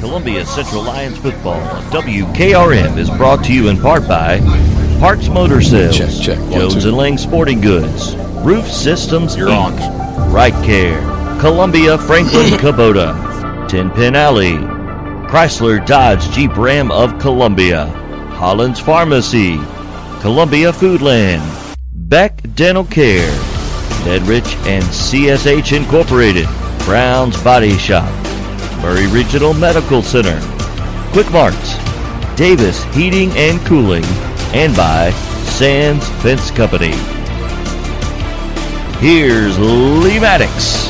Columbia Central Lions football on WKRM is brought to you in part by Parks Motor Sales, Jones and Lang Sporting Goods, Roof Systems, Right Care, Columbia Franklin Kubota, 10 Pin Alley, Chrysler Dodge Jeep Ram of Columbia, Hollands Pharmacy, Columbia Foodland, Beck Dental Care, Nedrich and CSH Incorporated, Brown's Body Shop, Murray Regional Medical Center, Quick Marts, Davis Heating and Cooling, and by Sands Fence Company. Here's Lee Maddox.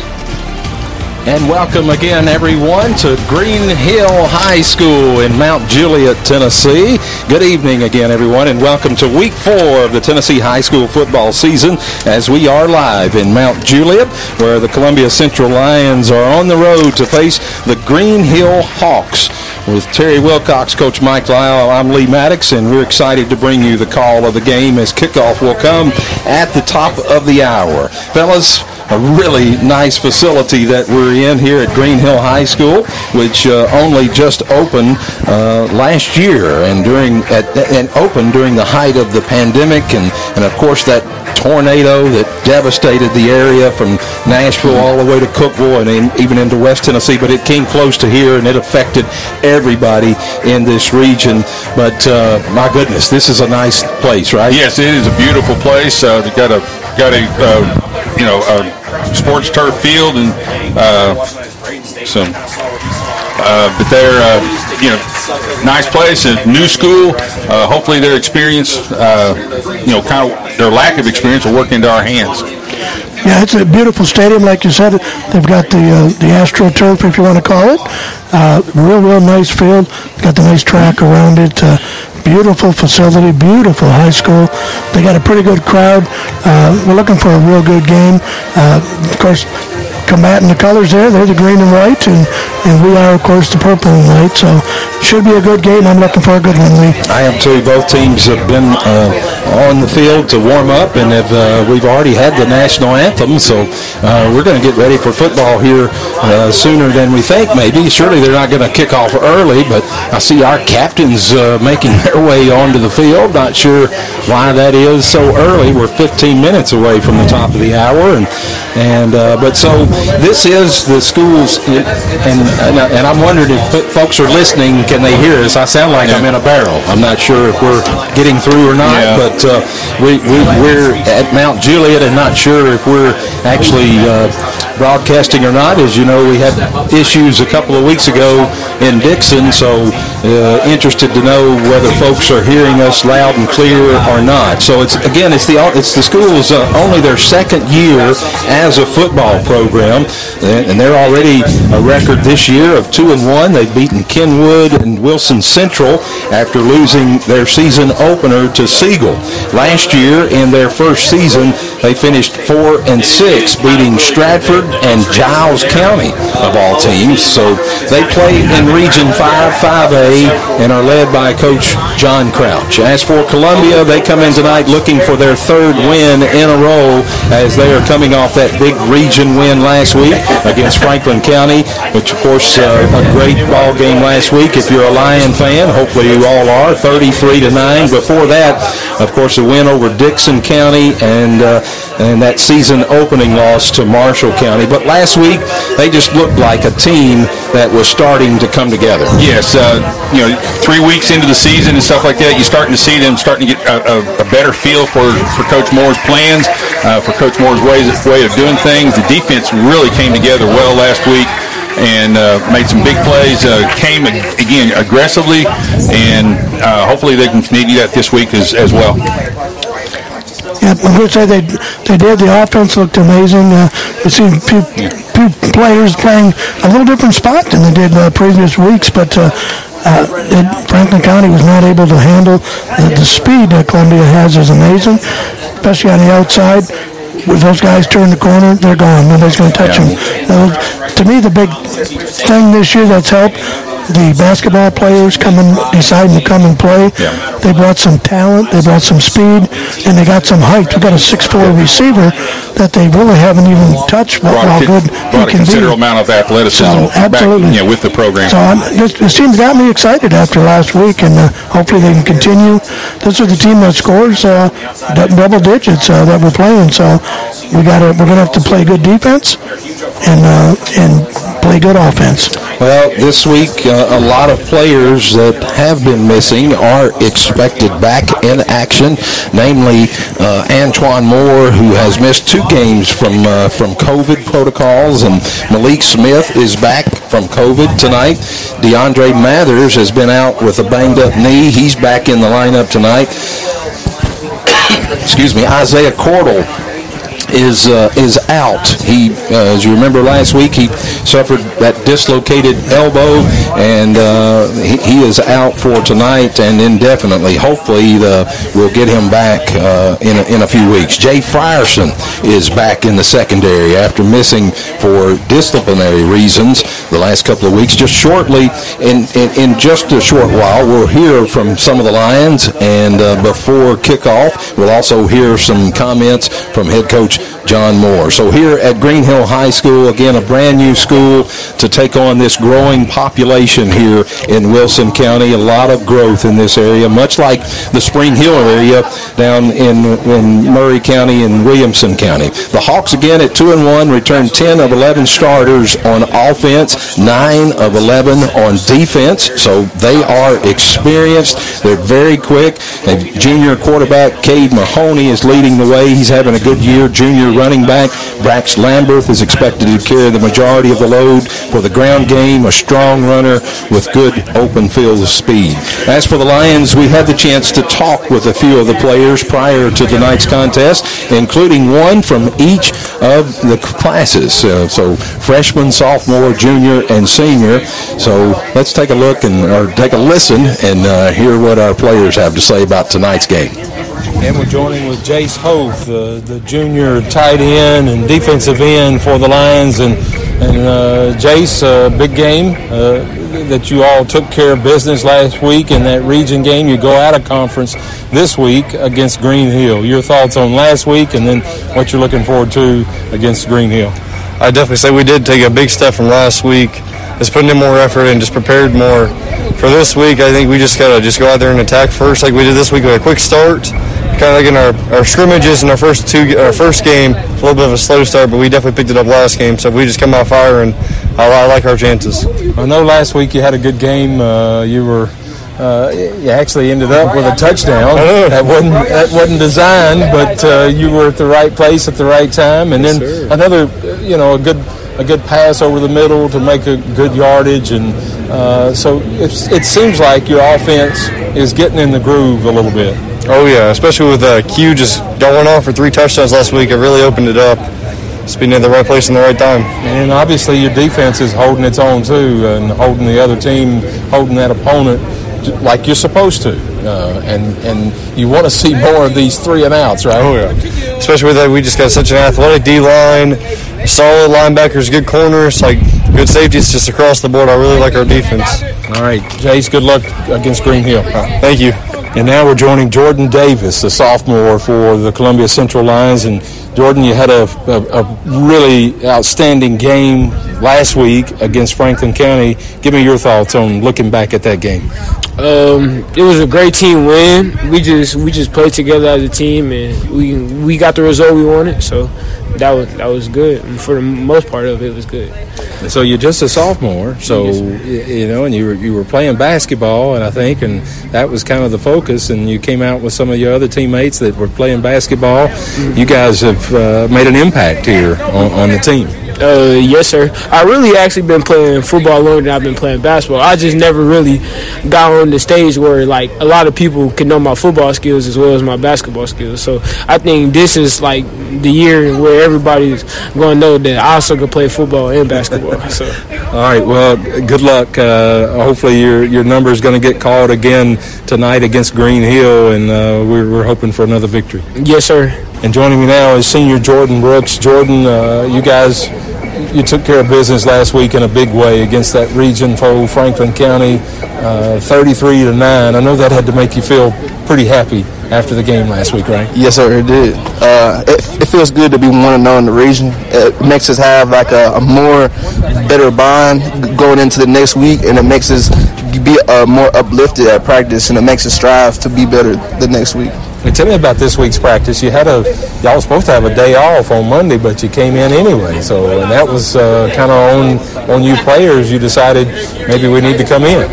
And welcome again, everyone, to Green Hill High School in Mount Juliet, Tennessee. Good evening again, everyone, and welcome to Week 4 of the Tennessee high school football season as we are live in Mount Juliet, where the Columbia Central Lions are on the road to face the Green Hill Hawks. With Terry Wilcox, Coach Mike Lyle, I'm Lee Maddox, and we're excited to bring you the call of the game as kickoff will come at the top of the hour. Fellas, a really nice facility that we're in here at Green Hill High School, which only just opened last year and opened during the height of the pandemic and of course that tornado that devastated the area from Nashville all the way to Cookeville and even into West Tennessee, but it came close to here and it affected everybody in this region. But my goodness, this is a nice place, right? Yes, it is a beautiful place. They've got a sports turf field and some. But they're, nice place, a new school. Hopefully their experience, their lack of experience will work into our hands. Yeah, it's a beautiful stadium, like you said. They've got the AstroTurf, if you want to call it. Real nice field. Got the nice track around it. Beautiful facility, beautiful high school. They got a pretty good crowd. We're looking for a real good game. Of course, combating the colors there, they're the green and white, and we are, of course, the purple and white. So should be a good game. I'm looking for a good one, Lee. I am too. Both teams have been on the field to warm up, and we've already had the national anthem, so we're going to get ready for football here sooner than we think, maybe. Surely they're not going to kick off early, but I see our captains making their way onto the field. Not sure why that is so early. We're 15 minutes away from the top of the hour, so this is the schools, and I'm wondering if folks are listening, can they hear us? I sound like I'm in a barrel. I'm not sure if we're getting through or not, but we're at Mount Juliet and not sure if we're actually broadcasting or not. As you know, we had issues a couple of weeks ago in Dixon, so interested to know whether folks are hearing us loud and clear or not. So it's the school's only their second year as a football program, and they're already a record this year of 2-1. They've beaten Kenwood and Wilson Central after losing their season opener to Siegel. Last year, in their first season, they finished 4-6, beating Stratford and Giles County of all teams. So they play in Region 5, 5A, and are led by Coach John Crouch. As for Columbia, they come in tonight looking for their third win in a row as they are coming off that big region win last week against Franklin County, which of course a great ball game last week if you're a Lion fan. Hopefully you all are. 33-9. Before that, of course, a win over Dixon County and that season opening loss to Marshall County. But last week, they just looked like a team that was starting to come together. Yes, 3 weeks into the season and stuff like that, you're starting to see them starting to get a better feel for Coach Moore's plans, for Coach Moore's way of doing things. The defense really came together well last week and made some big plays, came again aggressively, and hopefully they can continue that this week as well. Yeah, I would say they did. The offense looked amazing. We've seen a few players playing a little different spot than they did previous weeks, but Franklin County was not able to handle the speed that Columbia has is amazing, especially on the outside. When those guys turn the corner, they're gone. Nobody's going to touch them. To me, the big thing this year that's helped the basketball players deciding to come and play. Yeah. They brought some talent, they brought some speed, and they got some height. We got a 6'4" receiver that they really haven't even touched. Brought a considerable amount of athleticism with the program. So this team's got me excited after last week, and hopefully they can continue. This is the team that scores double digits that we're playing. So we're gonna have to play good defense and play good offense. Well, this week, a lot of players that have been missing are expected back in action, namely Antoine Moore, who has missed 2 games from COVID protocols, and Malik Smith is back from COVID tonight. DeAndre Mathers has been out with a banged-up knee. He's back in the lineup tonight. Excuse me. Isaiah Cordell is out. He, as you remember last week, he suffered that dislocated elbow, and he is out for tonight and indefinitely. Hopefully we'll get him back in a few weeks. Jay Frierson is back in the secondary after missing for disciplinary reasons the last couple of weeks. Just shortly, in just a short while, we'll hear from some of the Lions, and before kickoff, we'll also hear some comments from head coach John Moore. So here at Green Hill High School, again, a brand new school to take on this growing population here in Wilson County. A lot of growth in this area, much like the Spring Hill area down in Murray County and Williamson County. The Hawks, again, at 2-1, return 10 of 11 starters on offense, 9 of 11 on defense. So they are experienced. They're very quick. And junior quarterback Cade Mahoney is leading the way. He's having a good year. Junior running back Brax Lamberth is expected to carry the majority of the load for the ground game, a strong runner with good open field speed. As for the Lions, we had the chance to talk with a few of the players prior to tonight's contest, including one from each of the classes. So freshman, sophomore, junior, and senior. So let's take a look take a listen and hear what our players have to say about tonight's game. And we're joining with Jace Hoth, the junior tight end and defensive end for the Lions. And Jace, big game that you all took care of business last week in that region game. You go out of conference this week against Green Hill. Your thoughts on last week and then what you're looking forward to against Green Hill? I definitely say we did take a big step from last week. Just putting in more effort and just prepared more. For this week, I think we just got to go out there and attack first like we did this week with a quick start. Kind of like in our scrimmages in our first game, a little bit of a slow start, but we definitely picked it up last game. So if we just come out firing, I like our chances. I know last week you had a good game. You actually ended up with a touchdown. That wasn't designed, but you were at the right place at the right time. And then another good pass over the middle to make a good yardage, and so it seems like your offense is getting in the groove a little bit. Oh, yeah, especially with Q just going off for 3 touchdowns last week. It really opened it up. Just being at the right place and the right time. And obviously your defense is holding its own, too, and holding the other team, holding that opponent like you're supposed to. And you want to see more of these 3-and-outs, right? Oh, yeah. Especially with that, we just got such an athletic D-line, solid linebackers, good corners, like good safeties just across the board. I really like our defense. All right, Jace, good luck against Green Hill. Thank you. And now we're joining Jordan Davis, the sophomore for the Columbia Central Lions. And Jordan, you had a really outstanding game last week against Franklin County. Give me your thoughts on looking back at that game. It was a great team win. We just played together as a team, and we got the result we wanted. So that was good. And for the most part of it was good. So you're just a sophomore, so and you were playing basketball, and I think, and that was kind of the focus. And you came out with some of your other teammates that were playing basketball. Mm-hmm. You guys have made an impact here on the team. Yes, sir. I really actually been playing football longer than I've been playing basketball. I just never really got on the stage where, like, a lot of people can know my football skills as well as my basketball skills. So I think this is, like, the year where everybody's going to know that I also can play football and basketball. So. All right. Well, good luck. Hopefully your number is going to get called again tonight against Green Hill, and we're hoping for another victory. Yes, sir. And joining me now is senior Jordan Brooks. Jordan, you guys you took care of business last week in a big way against that region foe, Franklin County, 33-9. I know that had to make you feel pretty happy after the game last week, right? Yes, sir, it did. It feels good to be 1-0 in the region. It makes us have like a more better bond going into the next week, and it makes us be more uplifted at practice, and it makes us strive to be better the next week. And tell me about this week's practice. Y'all were supposed to have a day off on Monday, but you came in anyway. So, and that was kind of on you players. You decided maybe we need to come in.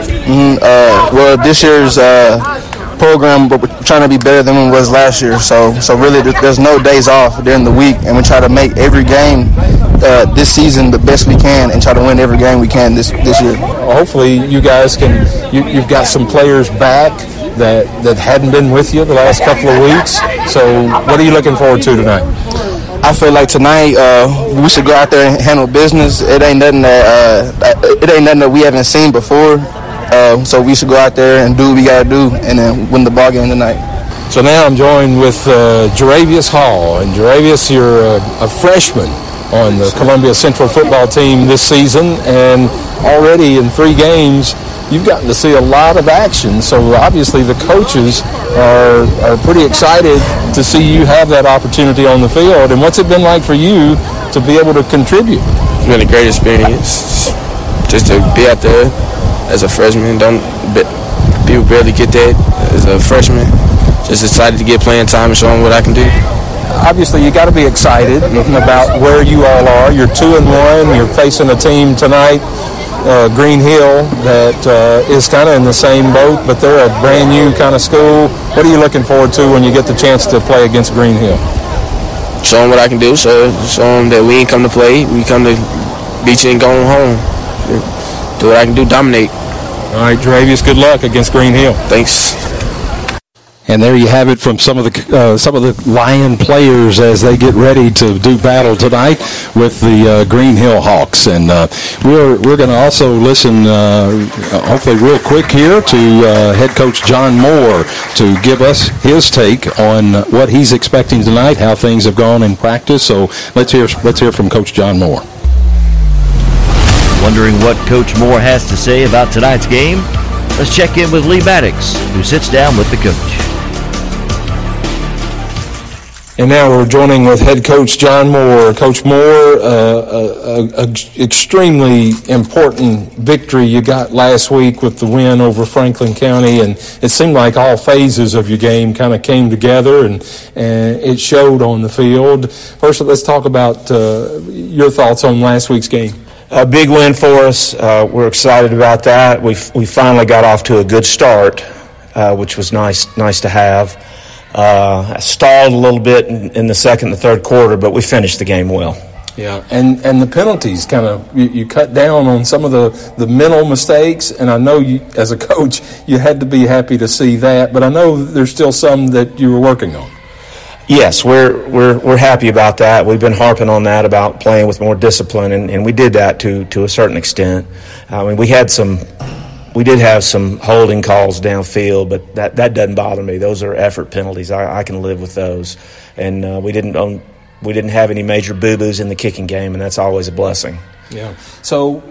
Well, this year's program, but we're trying to be better than it was last year. So really, there's no days off during the week, and we try to make every game this season the best we can, and try to win every game we can this year. Hopefully, you guys can. You've got some players back that hadn't been with you the last couple of weeks. So what are you looking forward to tonight? I feel like tonight we should go out there and handle business. It ain't nothing that we haven't seen before. So we should go out there and do what we got to do and then win the ball game tonight. So now I'm joined with Jaravius Hall. And Jaravius, you're a freshman on the Columbia Central football team this season, and already in 3 games you've gotten to see a lot of action, so obviously the coaches are pretty excited to see you have that opportunity on the field. And what's it been like for you to be able to contribute? It's been a great experience just to be out there as a freshman. People barely get that as a freshman. Just excited to get playing time and show them what I can do. Obviously, you got to be excited about where you all are. You're 2-1. You're facing a team tonight, Green Hill, that is kind of in the same boat, but they're a brand new kind of school. What are you looking forward to when you get the chance to play against Green Hill? Show them what I can do. Show them that we ain't come to play. We come to beat you and go home. Do what I can do, dominate. All right, Jaravius, good luck against Green Hill. Thanks. And there you have it from some of the Lion players as they get ready to do battle tonight with the Green Hill Hawks. And we're going to also listen, hopefully real quick here, to head coach John Moore to give us his take on what he's expecting tonight, how things have gone in practice. So let's hear from Coach John Moore. Wondering what Coach Moore has to say about tonight's game? Let's check in with Lee Maddox, who sits down with the coach. And now we're joining with head coach John Moore. Coach Moore, extremely important victory you got last week with the win over Franklin County, and it seemed like all phases of your game kind of came together, and it showed on the field. First, let's talk about your thoughts on last week's game. A big win for us. We're excited about that. We finally got off to a good start, which was nice to have. I stalled a little bit in the second and third quarter, but we finished the game well. Yeah, and the penalties kind of, you cut down on some of the mental mistakes, and I know you, as a coach, you had to be happy to see that, but I know there's still some that you were working on. Yes, we're happy about that. We've been harping on that about playing with more discipline, and we did that to a certain extent. I mean, we did have some holding calls downfield, but that doesn't bother me. Those are effort penalties. I can live with those. And we didn't have any major boo-boos in the kicking game, and that's always a blessing. Yeah. So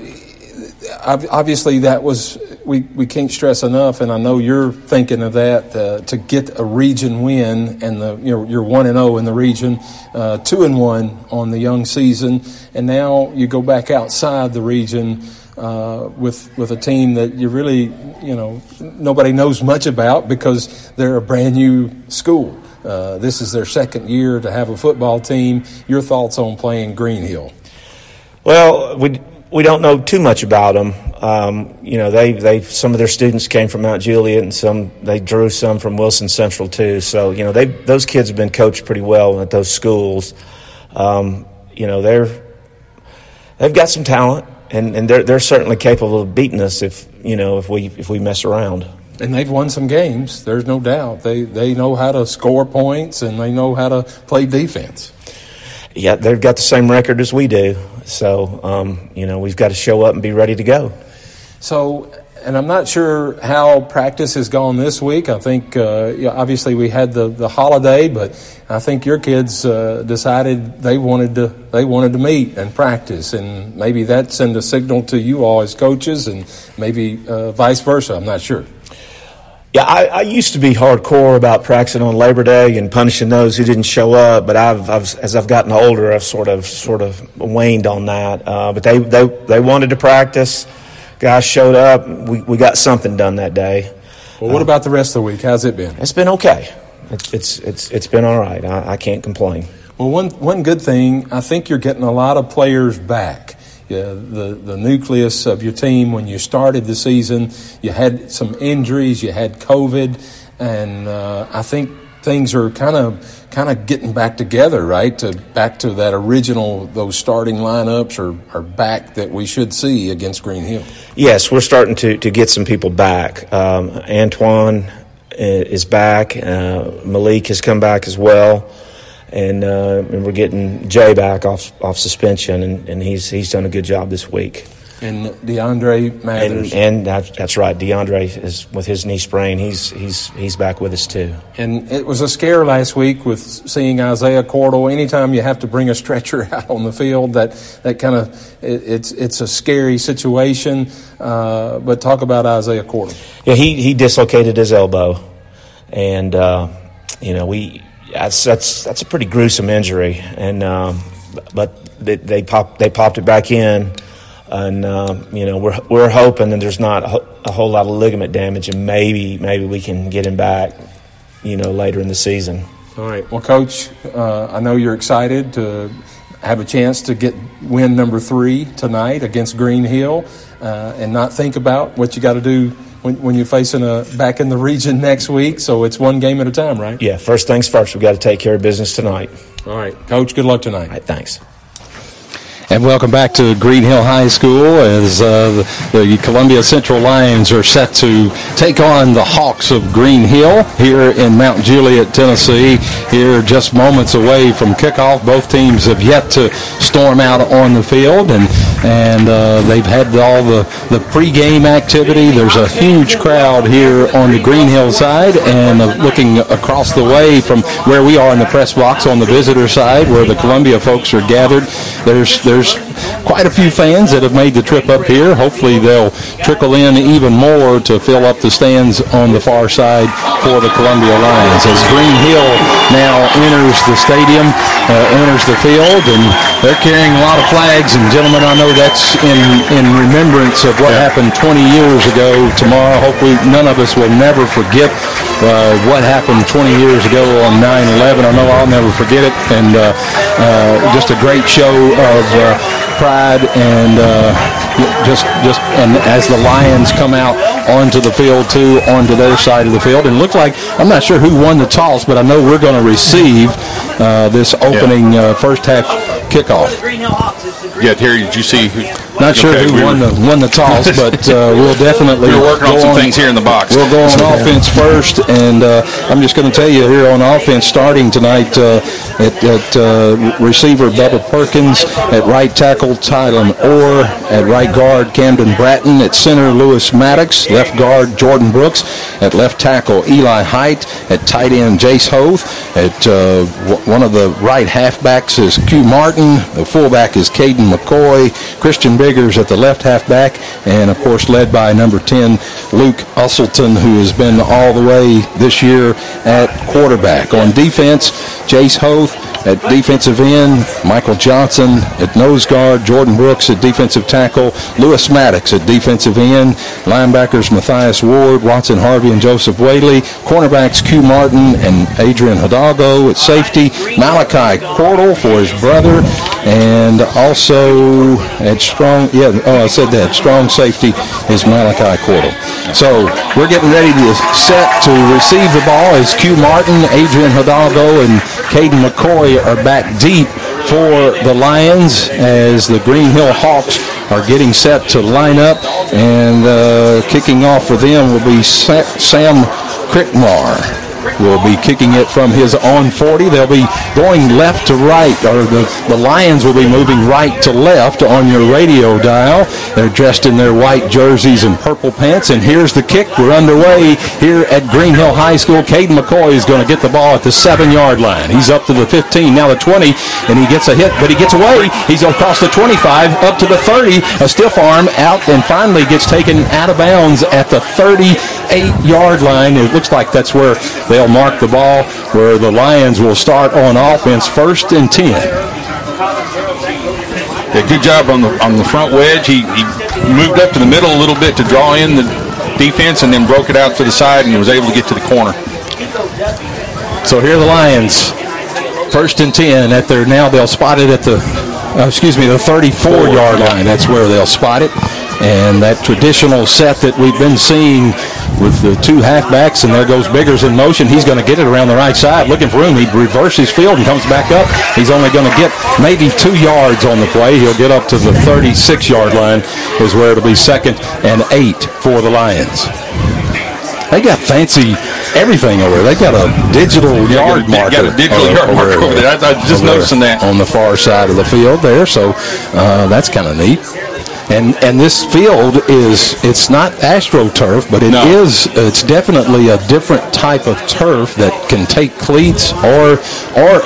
obviously that was we can't stress enough, and I know you're thinking of that to get a region win, and you're 1-0 in the region, 2-1 on the young season, and now you go back outside the region. With a team that you really, nobody knows much about because they're a brand new school. This is their second year to have a football team. Your thoughts on playing Green Hill? Well, we don't know too much about them. They some of their students came from Mount Juliet, and they drew some from Wilson Central too. So those kids have been coached pretty well at those schools. They've got some talent. And they're certainly capable of beating us if we mess around. And they've won some games. There's no doubt. They know how to score points, and they know how to play defense. Yeah, they've got the same record as we do. So we've got to show up and be ready to go. So, and I'm not sure how practice has gone this week. I think obviously we had the holiday, but I think your kids decided they wanted to meet and practice, and maybe that sent a signal to you all as coaches, and maybe vice versa. I'm not sure. Yeah, I used to be hardcore about practicing on Labor Day and punishing those who didn't show up, but as I've gotten older, I've sort of waned on that. But they wanted to practice. Guys showed up. We got something done that day. Well, what about the rest of the week? How's it been? It's been okay. It's been all right. I can't complain. Well, one good thing, I think you're getting a lot of players back. Yeah, the nucleus of your team when you started the season, you had some injuries, you had COVID, and I think things are kind of getting back together, right? Back to that original, those starting lineups are back that we should see against Green Hill. Yes, we're starting to get some people back. Antoine is back. Malik has come back as well. And we're getting Jay back off suspension, and he's done a good job this week. And DeAndre Mathers. And that's right, DeAndre is with his knee sprain. He's back with us too. And it was a scare last week with seeing Isaiah Cordell. Anytime you have to bring a stretcher out on the field, that kind of it's a scary situation. But talk about Isaiah Cordell. Yeah, he dislocated his elbow, and That's a pretty gruesome injury, and but they popped it back in, and we're hoping that there's not a whole lot of ligament damage, and maybe we can get him back, later in the season. All right. Well, Coach, I know you're excited to have a chance to get win number 3 tonight against Green Hill, and not think about what you got to do when you're facing back in the region next week, so it's one game at a time, right? Yeah, first things first. We've got to take care of business tonight. All right. Coach, good luck tonight. All right, thanks. And welcome back to Green Hill High School as the Columbia Central Lions are set to take on the Hawks of Green Hill here in Mount Juliet, Tennessee. Here just moments away from kickoff. Both teams have yet to storm out on the field, and they've had all the pregame activity. There's a huge crowd here on the Green Hill side, and looking across the way from where we are in the press box on the visitor side where the Columbia folks are gathered, There's quite a few fans that have made the trip up here. Hopefully they'll trickle in even more to fill up the stands on the far side for the Columbia Lions. As Green Hill now enters the stadium, enters the field, and they're carrying a lot of flags. And, gentlemen, I know that's in remembrance of what happened 20 years ago tomorrow. Hopefully none of us will never forget what happened 20 years ago on 9/11. I know I'll never forget it. And just a great show of pride, and just and as the Lions come out onto the field too, onto their side of the field, and look like, I'm not sure who won the toss, but I know we're going to receive this opening first half kickoff. Yeah, Terry, did you see? Not sure who won the toss, but we'll definitely. We're working on some things here in the box. We'll go on offense first, and I'm just going to tell you here on offense starting tonight at receiver Bubba Perkins, at right tackle Tylan Orr, at right guard Camden Bratton, at center Louis Maddox, left guard Jordan Brooks, at left tackle Eli Height, at tight end Jace Hoth, at one of the right halfbacks is Q Martin, the fullback is Caden McCoy, Christian Biggers at the left halfback, and of course led by number 10 Luke Usselton, who has been all the way this year at quarterback. On defense, Jace Hoth at defensive end, Michael Johnson at nose guard, Jordan Brooks at defensive tackle, Lewis Maddox at defensive end, linebackers Matthias Ward, Watson Harvey, and Joseph Whaley, cornerbacks Q Martin and Adrian Hidalgo at safety, Malachi Cordell for his brother, and also at strong, strong safety is Malachi Cordell. So we're getting ready to set to receive the ball as Q Martin, Adrian Hidalgo, and Caden McCoy are back deep for the Lions as the Green Hill Hawks are getting set to line up, and kicking off for them will be Sam Crickmar. will be kicking it from his own 40. They'll be going left to right, or the Lions will be moving right to left on your radio dial. They're dressed in their white jerseys and purple pants, and here's the kick. We're underway here at Green Hill High School. Caden McCoy is going to get the ball at the 7-yard line. He's up to the 15, now the 20, and he gets a hit, but he gets away. He's across the 25, up to the 30, a stiff arm out, and finally gets taken out of bounds at the 38-yard line. It looks like that's where they'll mark the ball, where the Lions will start on offense, 1st and 10. Yeah, good job on the front wedge. He moved up to the middle a little bit to draw in the defense, and then broke it out to the side, and he was able to get to the corner. So here are the Lions, 1st and 10 at their, now they'll spot it at the 34-yard line. That's where they'll spot it. And that traditional set that we've been seeing with the two halfbacks, and there goes Biggers in motion. He's going to get it around the right side, looking for room. He reverses field and comes back up. He's only going to get maybe 2 yards on the play. He'll get up to the 36-yard line is where it'll be 2nd and 8 for the Lions. They got fancy everything over there. They got a digital yard marker. Got a digital yard marker over there. I was just noticing that. On the far side of the field there, so that's kind of neat. And this field it's not AstroTurf, but it's definitely a different type of turf that can take cleats or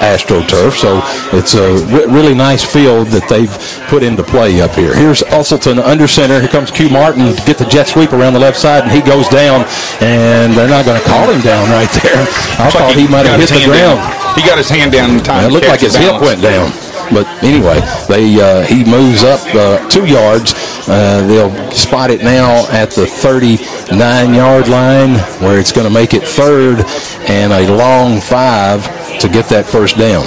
AstroTurf. So it's a really nice field that they've put into play up here. Here's Usselton under center. Here comes Q Martin to get the jet sweep around the left side, and he goes down, and they're not going to call him down right there. I thought he might have hit the ground. He got his hand down in time. It looked like his hip went down. But anyway, he moves up 2 yards. They'll spot it now at the 39-yard line, where it's going to make it 3rd and a long 5 to get that 1st down.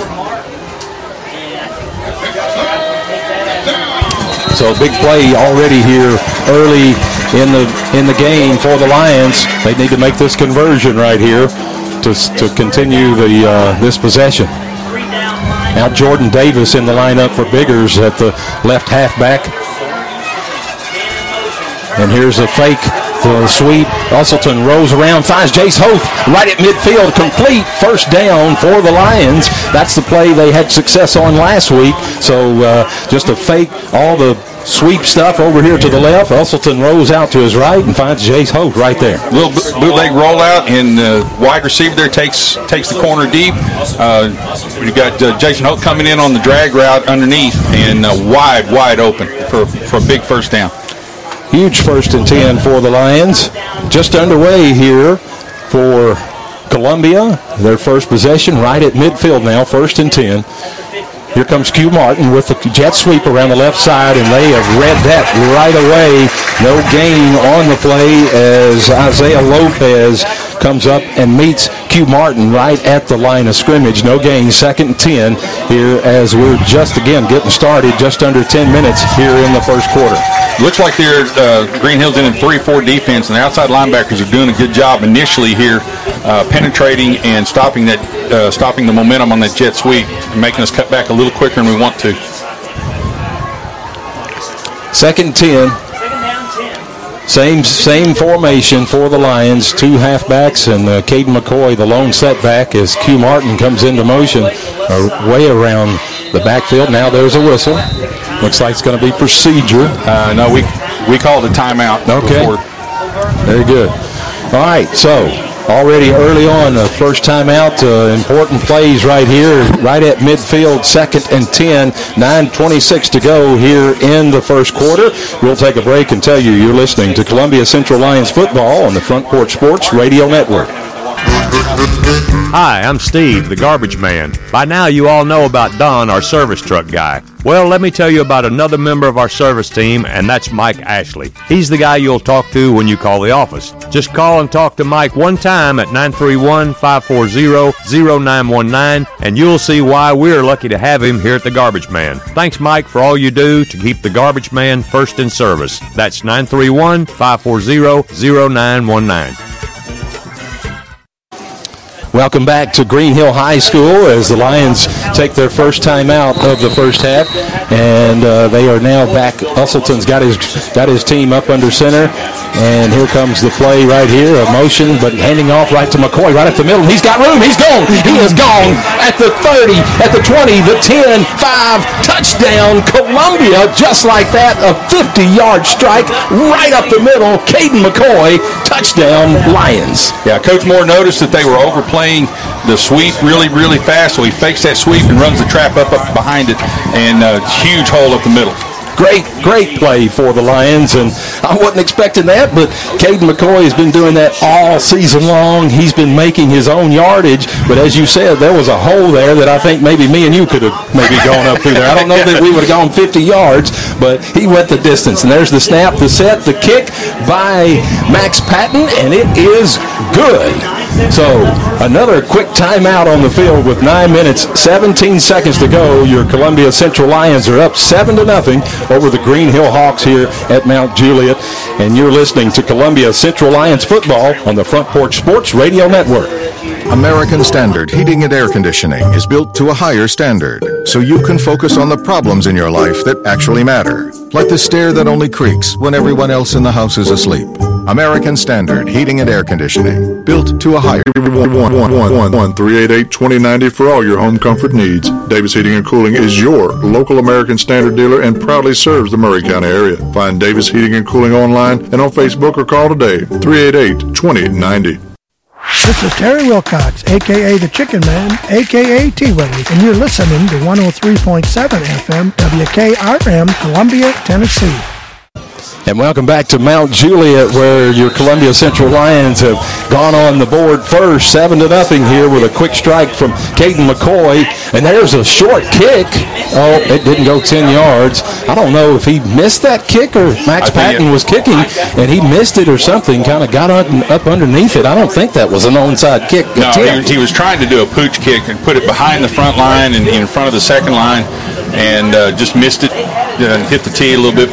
So a big play already here early in the game for the Lions. They need to make this conversion right here to continue this possession. Now Jordan Davis in the lineup for Biggers at the left halfback. And here's a fake for the sweep. Usselton rolls around, finds Jace Hoth right at midfield. Complete 1st down for the Lions. That's the play they had success on last week. So just a fake, all the sweep stuff over here to the left. Usselton rolls out to his right and finds Jace Hoth right there. Little bootleg rollout, and wide receiver there takes the corner deep. We've got Jason Hoth coming in on the drag route underneath, and wide open for a big 1st down. Huge 1st and 10 for the Lions. Just underway here for Columbia. Their 1st possession right at midfield now, 1st and 10. Here comes Q Martin with the jet sweep around the left side, and they have read that right away. No gain on the play as Isaiah Lopez comes up and meets Q Martin right at the line of scrimmage. No gain, 2nd and 10 here as we're just, again, getting started just under 10 minutes here in the 1st quarter. Looks like they're Green Hill's in a 3-4 defense, and the outside linebackers are doing a good job initially here, penetrating and stopping the momentum on that jet sweep and making us cut back a little quicker than we want to. 2nd and 10. Same formation for the Lions, two halfbacks, and Caden McCoy, the lone setback, as Q Martin comes into motion way around the backfield. Now there's a whistle. Looks like it's going to be procedure. No, we called a timeout. Okay. Before. Very good. All right, so already early on, the 1st timeout, important plays right here, right at midfield, 2nd and 10, 9:26 to go here in the 1st quarter. We'll take a break and tell you you're listening to Columbia Central Lions football on the Front Porch Sports Radio Network. Hi, I'm Steve, the garbage man. By now you all know about Don, our service truck guy. Well, let me tell you about another member of our service team, and that's Mike Ashley. He's the guy you'll talk to when you call the office. Just call and talk to Mike one time at 931-540-0919, and you'll see why we're lucky to have him here at the Garbage Man. Thanks, Mike, for all you do to keep the Garbage Man 1st in service. That's 931-540-0919. Welcome back to Green Hill High School as the Lions take their first timeout of the first half, and they are now back. Usselton's got his team up under center, and here comes the play right here, a motion, but handing off right to McCoy right at the middle. He's got room. He's gone. He is gone at the 30, at the 20, the 10, 5, touchdown Columbia, just like that, a 50-yard strike right up the middle. Caden McCoy, touchdown Lions. Yeah, Coach Moore noticed that they were overplaying the sweep really fast, so he fakes that sweep and runs the trap up behind it, and a huge hole up the middle. Great play for the Lions, and I wasn't expecting that, but Caden McCoy has been doing that all season long. He's been making his own yardage, but as you said, there was a hole there that I think maybe me and you could have maybe gone up through there. I don't know that we would have gone 50 yards, but he went the distance. And there's the snap, the set, the kick by Max Patton, and it is good. So another quick timeout on the field with 9 minutes, 17 seconds to go. Your Columbia Central Lions are up 7-0 over the Green Hill Hawks here at Mount Juliet. And you're listening to Columbia Central Lions football on the Front Porch Sports Radio Network. American Standard Heating and Air Conditioning is built to a higher standard so you can focus on the problems in your life that actually matter, like the stair that only creaks when everyone else in the house is asleep. American Standard Heating and Air Conditioning, built to a higher... 1-388-2090 for all your home comfort needs. Davis Heating and Cooling is your local American Standard dealer and proudly serves the Murray County area. Find Davis Heating and Cooling online and on Facebook, or call today, 388-2090. This is Terry Wilcox, a.k.a. The Chicken Man, a.k.a. T-Willie, and you're listening to 103.7 FM WKRM, Columbia, Tennessee. And welcome back to Mount Juliet, where your Columbia Central Lions have gone on the board first, 7-0 here with a quick strike from Caden McCoy. And there's a short kick. Oh, it didn't go 10 yards. I don't know if he missed that kick or Max Patton was kicking and he missed it or something, kind of got up underneath it. I don't think that was an onside kick. No, he was trying to do a pooch kick and put it behind the front line and in front of the second line, and just missed it, hit the tee a little bit.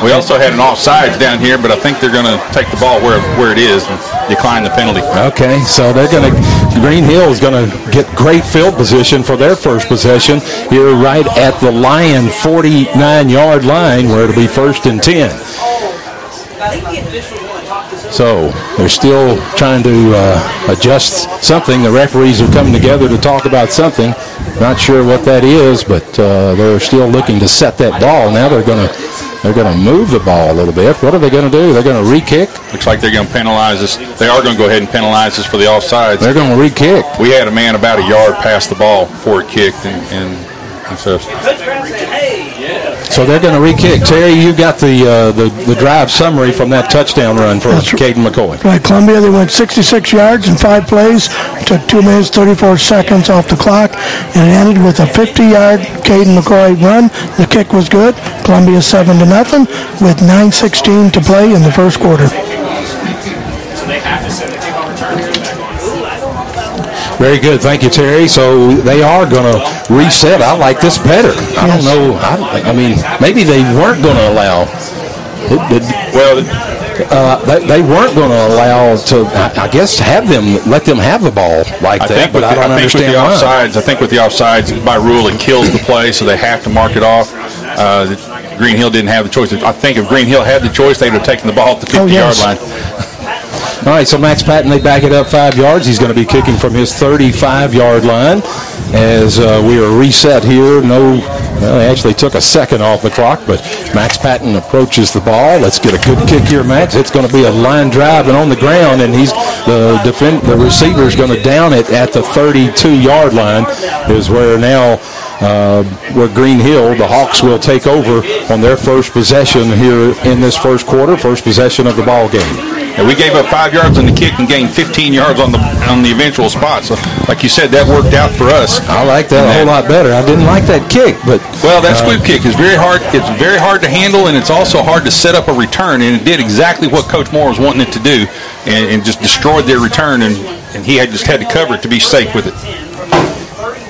We also had an offsides down here, but I think they're going to take the ball where it is and decline the penalty. Okay, so Green Hill is going to get great field position for their first possession here right at the Lion 49-yard line, where it'll be 1st and 10. So they're still trying to adjust something. The referees are coming together to talk about something. Not sure what that is, but they're still looking to set that ball. Now they're going to move the ball a little bit. What are they going to do? They're going to re-kick? Looks like they're going to penalize us. They are going to go ahead and penalize us for the offsides. They're going to re-kick. We had a man about a yard past the ball before it kicked, and so they're going to re-kick. Terry, you got the drive summary from that touchdown run for Caden McCoy. Right, Columbia, they went 66 yards in 5 plays. Took 2 minutes, 34 seconds off the clock. And it ended with a 50-yard Caden McCoy run. The kick was good. Columbia 7-0 with 9:16 to play in the first quarter. Very good. Thank you, Terry. So they are going to reset. I like this better. I don't know. I mean, maybe they weren't going to allow. They weren't going to allow to, I guess, let them have the ball like that, but I don't understand why. I think with the offsides, by rule, it kills the play, so they have to mark it off. Green Hill didn't have the choice. I think if Green Hill had the choice, they would have taken the ball at the 50-yard line. All right, so Max Patton, they back it up 5 yards. He's going to be kicking from his 35-yard line as we are reset here. They actually took a second off the clock, but Max Patton approaches the ball. Let's get a good kick here, Max. It's going to be a line drive and on the ground, and the receiver's going to down it at the 32-yard line is where now where Green Hill, the Hawks, will take over on their first possession here in this first quarter, first possession of the ball game. And we gave up 5 yards on the kick and gained 15 yards on the eventual spot. So, like you said, that worked out for us. I like that a whole lot better. I didn't like that kick, but that sweep kick is very hard. It's very hard to handle, and it's also hard to set up a return. And it did exactly what Coach Moore was wanting it to do, and just destroyed their return. And he had to cover it to be safe with it.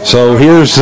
So here's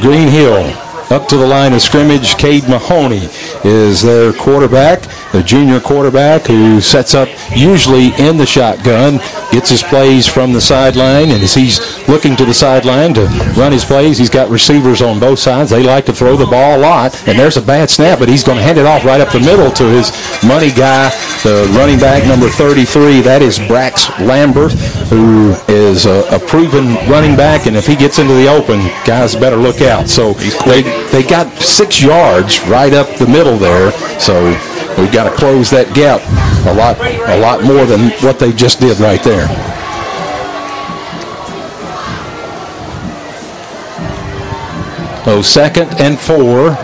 Green Hill. Up to the line of scrimmage, Cade Mahoney is their quarterback, the junior quarterback who sets up usually in the shotgun. gets his plays from the sideline, and as he's looking to the sideline to run his plays, he's got receivers on both sides. They like to throw the ball a lot, and there's a bad snap, but he's going to hand it off right up the middle to his money guy, the running back number 33. That is Brax Lamberth, who is a proven running back, and if he gets into the open, guys better look out. So they got 6 yards right up the middle there, so we've got to close that gap a lot more than what they just did right there. So second and 4.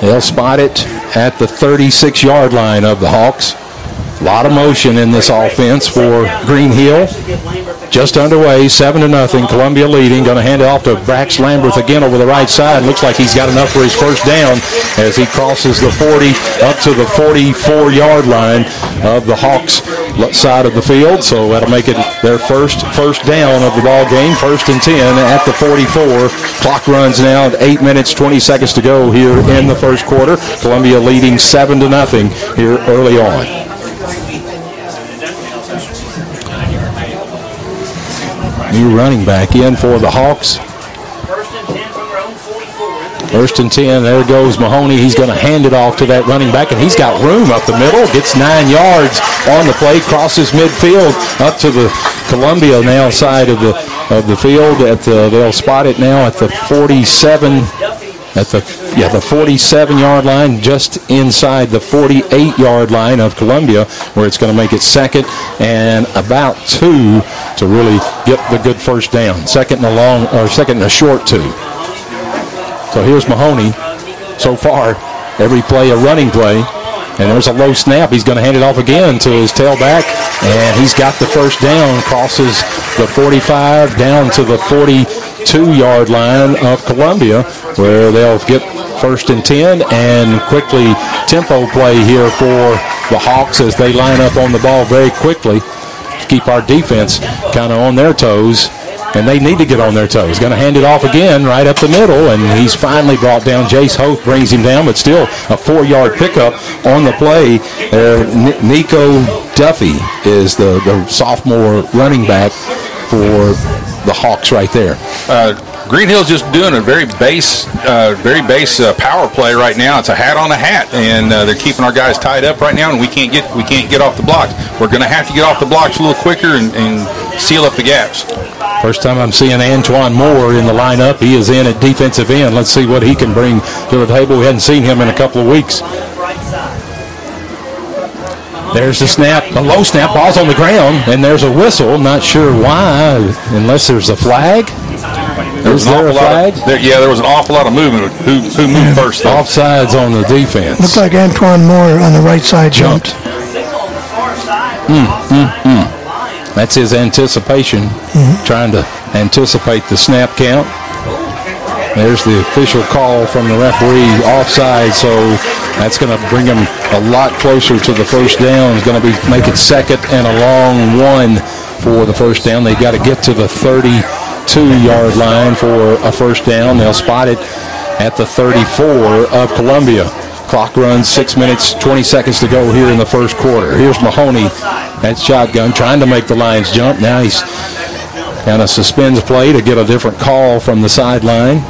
They'll spot it at the 36-yard line of the Hawks. A lot of motion in this offense for Green Hill. Just underway, 7-0. Columbia leading. Going to hand it off to Brax Lamberth again over the right side. Looks like he's got enough for his first down as he crosses the 40 up to the 44-yard line of the Hawks side of the field. So that'll make it their first down of the ball game. 1st and 10 at the 44. Clock runs now at 8 minutes, 20 seconds to go here in the first quarter. Columbia leading 7-0 here early on. New running back in for the Hawks. 1st and 10, there goes Mahoney. He's going to hand it off to that running back, and he's got room up the middle. Gets 9 yards on the play, crosses midfield up to the Columbia now side of the field. They'll spot it now at the 47. The 47-yard line, just inside the 48-yard line of Columbia, where it's going to make it 2nd and about 2 to really get the good first down. 2nd and a short 2. So here's Mahoney. So far, every play a running play. And there's a low snap. He's going to hand it off again to his tailback. And he's got the first down. Crosses the 45 down to the 42-yard line of Columbia, where they'll get 1st and 10. And quickly tempo play here for the Hawks as they line up on the ball very quickly to keep our defense kind of on their toes. And they need to get on their toes. Going to hand it off again right up the middle, and he's finally brought down. Jace Hoth brings him down, but still a 4-yard pickup on the play. Nico Duffy is the sophomore running back for the Hawks right there. Green Hill's just doing a very base power play right now. It's a hat on a hat, and they're keeping our guys tied up right now, and we can't get off the blocks. We're going to have to get off the blocks a little quicker and seal up the gaps. First time I'm seeing Antoine Moore in the lineup. He is in at defensive end. Let's see what he can bring to the table. We hadn't seen him in a couple of weeks. There's the snap, a low snap, ball's on the ground, and there's a whistle. Not sure why, unless there's a flag. Is there a flag? There was an awful lot of movement. Who moved first? Offsides on the defense. Looks like Antoine Moore on the right side jumped. That's his anticipation, trying to anticipate the snap count. There's the official call from the referee, offside, so that's going to bring him a lot closer to the first down. He's going to make it 2nd and a long 1 for the first down. They've got to get to the 32-yard line for a first down. They'll spot it at the 34 of Columbia. Clock runs 6 minutes, 20 seconds to go here in the first quarter. Here's Mahoney, that shotgun, trying to make the Lions jump. Now he's kind of suspends play to get a different call from the sideline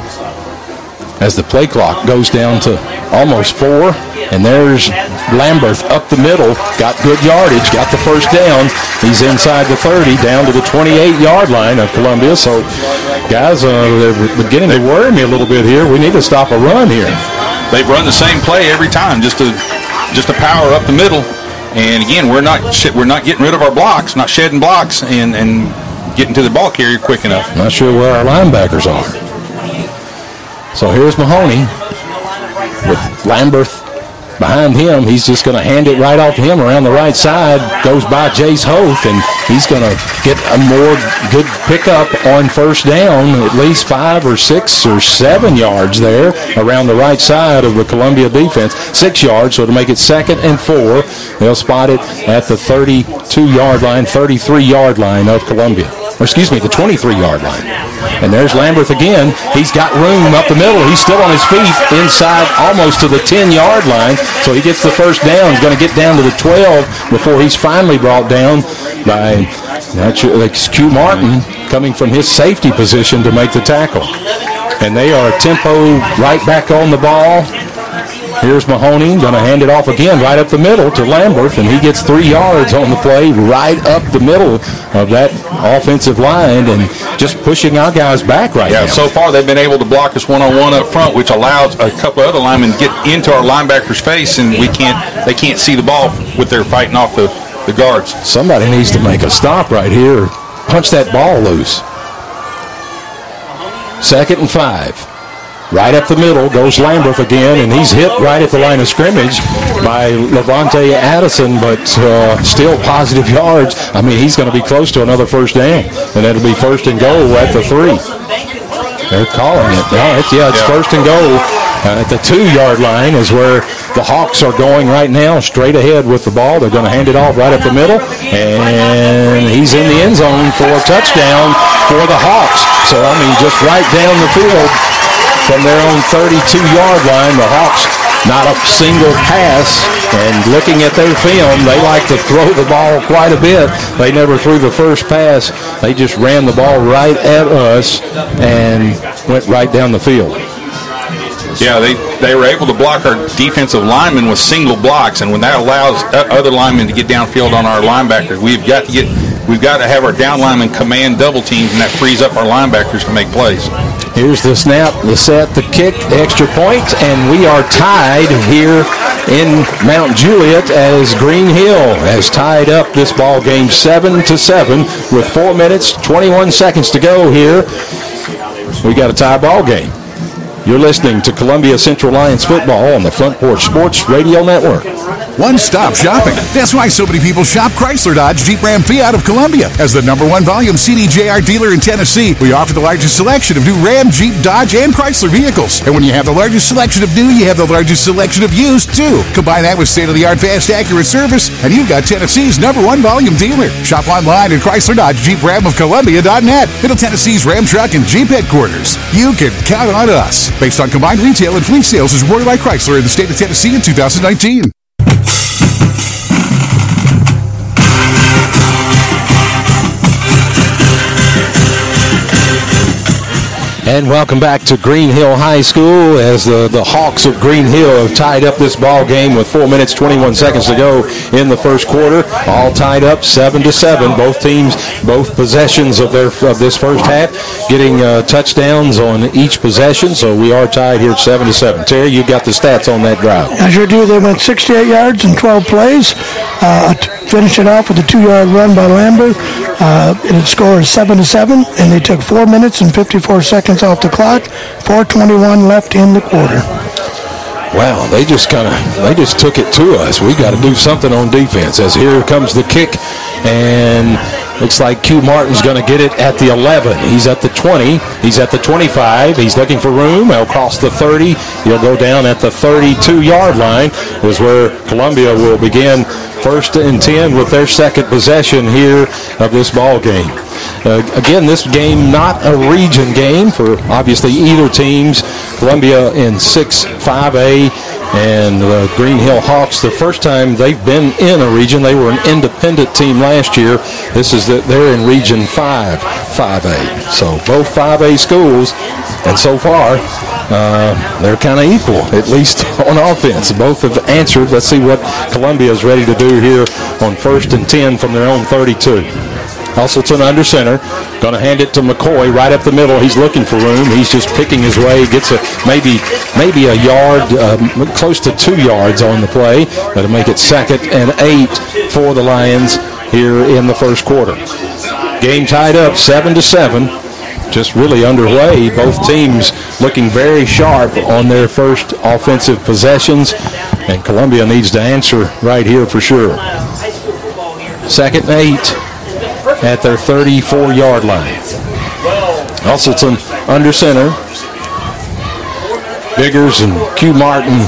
as the play clock goes down to almost 4. And there's Lamberth up the middle. Got good yardage, got the first down. He's inside the 30, down to the 28-yard line of Columbia. So, guys, they're beginning to worry me a little bit here. We need to stop a run here. They've run the same play every time, just to power up the middle. And again, we're not getting rid of our blocks, not shedding blocks, and getting to the ball carrier quick enough. Not sure where our linebackers are. So here's Mahoney with Lamberth behind him. He's just going to hand it right off to him around the right side. Goes by Jace Hoth, and he's going to get a more good pickup on first down, at least 5 or 6 or 7 yards there around the right side of the Columbia defense. 6 yards, so to make it 2nd and 4. They'll spot it at the 32-yard line, 33-yard line of Columbia. Or excuse me, the 23-yard line. And there's Lamberth again. He's got room up the middle. He's still on his feet inside almost to the 10-yard line. So he gets the first down. He's going to get down to the 12 before he's finally brought down by That's Q Martin coming from his safety position to make the tackle. And they are tempo right back on the ball. Here's Mahoney, going to hand it off again right up the middle to Lamberth, and he gets 3 yards on the play right up the middle of that offensive line and just pushing our guys back right now. Yeah, so far they've been able to block us one-on-one up front, which allows a couple other linemen to get into our linebacker's face, and they can't see the ball with their fighting off the guards. Somebody needs to make a stop right here, punch that ball loose. 2nd and 5. Right up the middle goes Lamberth again, and he's hit right at the line of scrimmage by Levante Addison, but still positive yards. I mean, he's going to be close to another first down, and it'll be 1st and goal at the 3. They're calling it. It's 1st and goal at the 2-yard line is where the Hawks are going right now, straight ahead with the ball. They're going to hand it off right up the middle, and he's in the end zone for a touchdown for the Hawks. So, I mean, just right down the field. From their own 32-yard line, the Hawks not a single pass. And looking at their film, they like to throw the ball quite a bit. They never threw the first pass. They just ran the ball right at us and went right down the field. Yeah, they were able to block our defensive linemen with single blocks, and when that allows other linemen to get downfield on our linebackers, we've got to have our down linemen command double teams, and that frees up our linebackers to make plays. Here's the snap, the set, the kick, the extra point, and we are tied here in Mount Juliet as Green Hill has tied up this ball game 7-7 with 4 minutes, 21 seconds to go here. We got a tie ball game. You're listening to Columbia Central Lions football on the Front Porch Sports Radio Network. One-stop shopping. That's why so many people shop Chrysler Dodge Jeep Ram Fiat of Columbia. As the #1 volume CDJR dealer in Tennessee, we offer the largest selection of new Ram, Jeep, Dodge, and Chrysler vehicles. And when you have the largest selection of new, you have the largest selection of used, too. Combine that with state-of-the-art, fast, accurate service, and you've got Tennessee's #1 volume dealer. Shop online at Chrysler Dodge Jeep Ram of Columbia.net. Middle Tennessee's Ram Truck and Jeep headquarters. You can count on us. Based on combined retail and fleet sales as reported by Chrysler in the state of Tennessee in 2019. And welcome back to Green Hill High School as the Hawks of Green Hill have tied up this ball game with 4 minutes, 21 seconds to go in the first quarter. All tied up 7-7. Both teams, both possessions of this first half, getting touchdowns on each possession. So we are tied here at 7-7. Terry, you got the stats on that drive. I sure do. They went 68 yards in 12 plays. Finished it off with a 2-yard run by Lamberth. It scored 7-7, and they took 4 minutes and 54 seconds off the clock. 4:21 left in the quarter. Wow, they just took it to us. We got to do something on defense, as here comes the kick, and looks like Q Martin's going to get it at the 11. He's at the 20. He's at the 25. He's looking for room. He'll cross the 30. He'll go down at the 32-yard line is where Columbia will begin 1st and 10 with their second possession here of this ball game. Again, this game not a region game for obviously either teams. Columbia in 6-5A. And the Green Hill Hawks, the first time they've been in a region, they were an independent team last year. This is they're in Region 5, 5A. So both 5A schools, and so far, they're kind of equal, at least on offense. Both have answered. Let's see what Columbia is ready to do here on 1st and 10 from their own 32. Usselton under center, going to hand it to McCoy right up the middle. He's looking for room. He's just picking his way. Gets maybe a yard, close to 2 yards on the play. That'll make it 2nd and 8 for the Lions here in the first quarter. Game tied up 7-7. Just really underway. Both teams looking very sharp on their first offensive possessions, and Columbia needs to answer right here for sure. 2nd and 8. At their 34-yard line. Usselton under center. Biggers and Q Martin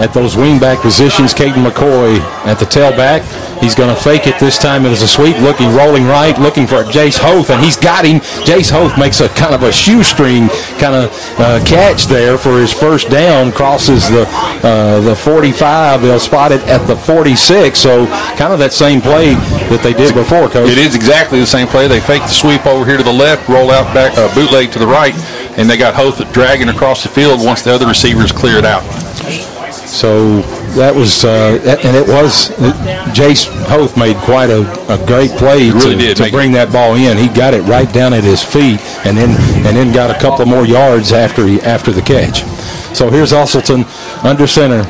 at those wingback positions. Caden McCoy at the tailback. He's going to fake it this time. It is a sweep. Looking, rolling right, looking for Jace Hoth, and he's got him. Jace Hoth makes a kind of a shoestring kind of catch there for his first down. Crosses the 45. They'll spot it at the 46. So kind of that same play that they did before, Coach. It is exactly the same play. They fake the sweep over here to the left, roll out back, bootleg to the right, and they got Hoth dragging across the field once the other receivers cleared out. So that was, and it was, Jace Hoth made quite a great play to bring that ball in. He got it right down at his feet, and then got a couple more yards after the catch. So here's Usselton under center,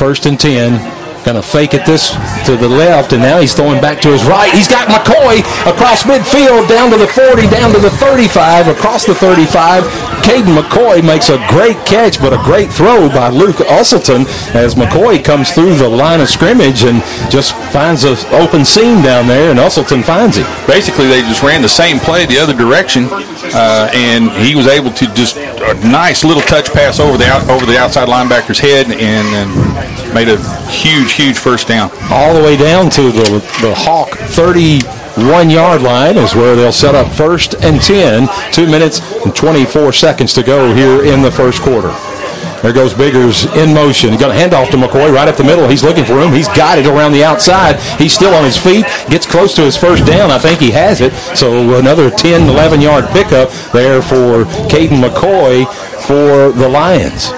1st and 10. Going to fake it this to the left, and now he's throwing back to his right. He's got McCoy across midfield, down to the 40, down to the 35, across the 35. Caden McCoy makes a great catch, but a great throw by Luke Usselton as McCoy comes through the line of scrimmage and just finds an open seam down there, and Usselton finds him. Basically, they just ran the same play the other direction, and he was able to just a nice little touch pass over the outside linebacker's head, and made a huge first down. All the way down to the Hawk 31-yard line is where they'll set up 1st and 10. 2 minutes and 24 seconds to go here in the first quarter. There goes Biggers in motion. He's going to hand off to McCoy right up the middle. He's looking for room. He's got it around the outside. He's still on his feet. Gets close to his first down. I think he has it. So another 10, 11-yard pickup there for Caden McCoy for the Lions.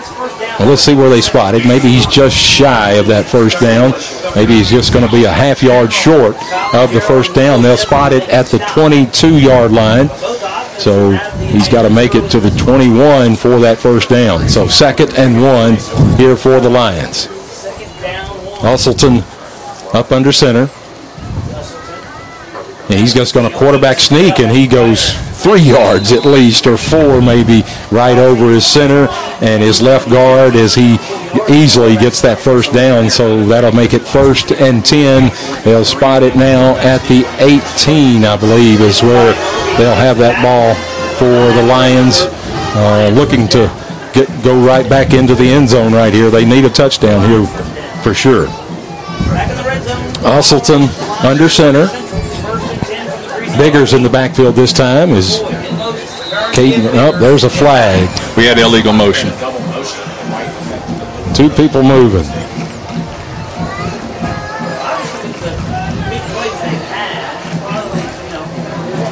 Well, let's see where they spot it. Maybe he's just shy of that first down. Maybe he's just going to be a half yard short of the first down. They'll spot it at the 22-yard line. So he's got to make it to the 21 for that first down. So 2nd and 1 here for the Lions. Usselton up under center. And he's just going to quarterback sneak, and he goes 3 yards at least, or 4 maybe, right over his center and his left guard as he easily gets that first down. So that'll make it 1st and 10. They'll spot it now at the 18, I believe, is where they'll have that ball for the Lions. Looking to go right back into the end zone right here. They need a touchdown here for sure. Usselton under center. Biggers in the backfield this time is Caden. Oh, there's a flag. We had illegal motion. 2 people moving.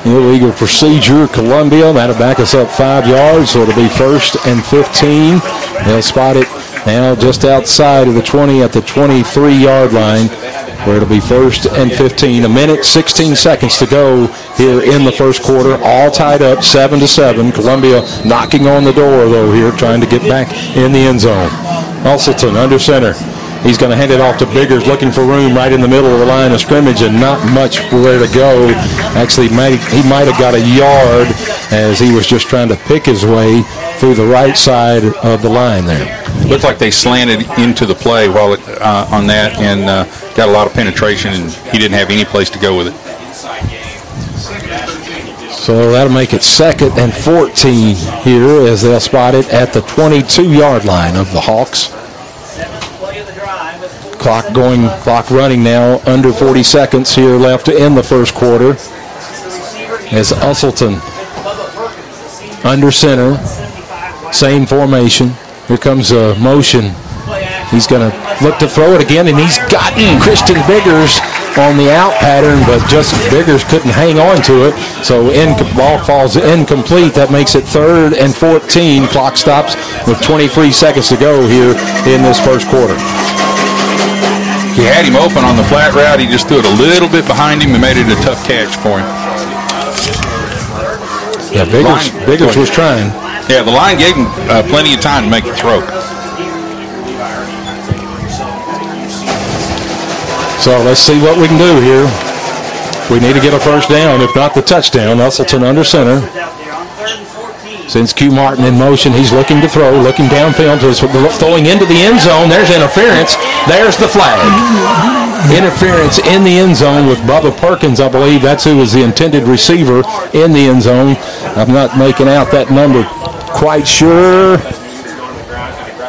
Illegal procedure, Columbia. That'll back us up 5 yards, so it'll be 1st and 15. They'll spot it now just outside of the 20 at the 23-yard line, where it'll be 1st and 15. 1 minute, 16 seconds to go here in the first quarter. All tied up, 7-7. Columbia knocking on the door, though, here, trying to get back in the end zone. Usselton under center. He's going to hand it off to Biggers, looking for room right in the middle of the line of scrimmage, and not much where to go. Actually, he might have got a yard as he was just trying to pick his way through the right side of the line there. Looked like they slanted into the play while on that, and got a lot of penetration, and he didn't have any place to go with it. So that'll make it 2nd and 14 here as they'll spot it at the 22-yard line of the Hawks. Clock running now, under 40 seconds here left in the first quarter. As Usselton under center, same formation. Here comes a motion. He's going to look to throw it again, and he's gotten Christian Biggers on the out pattern, but just Biggers couldn't hang on to it. So ball falls incomplete. That makes it 3rd and 14. Clock stops with 23 seconds to go here in this first quarter. He had him open on the flat route. He just threw it a little bit behind him and made it a tough catch for him. Yeah, Biggers was trying. Yeah, the line gave him plenty of time to make the throw. So let's see what we can do here. We need to get a first down, if not the touchdown. Usselton under center. Since Q Martin in motion, he's looking to throw, looking downfield, throwing into the end zone. There's interference. There's the flag. Interference in the end zone with Bubba Perkins, I believe. That's who was the intended receiver in the end zone. I'm not making out that number quite sure.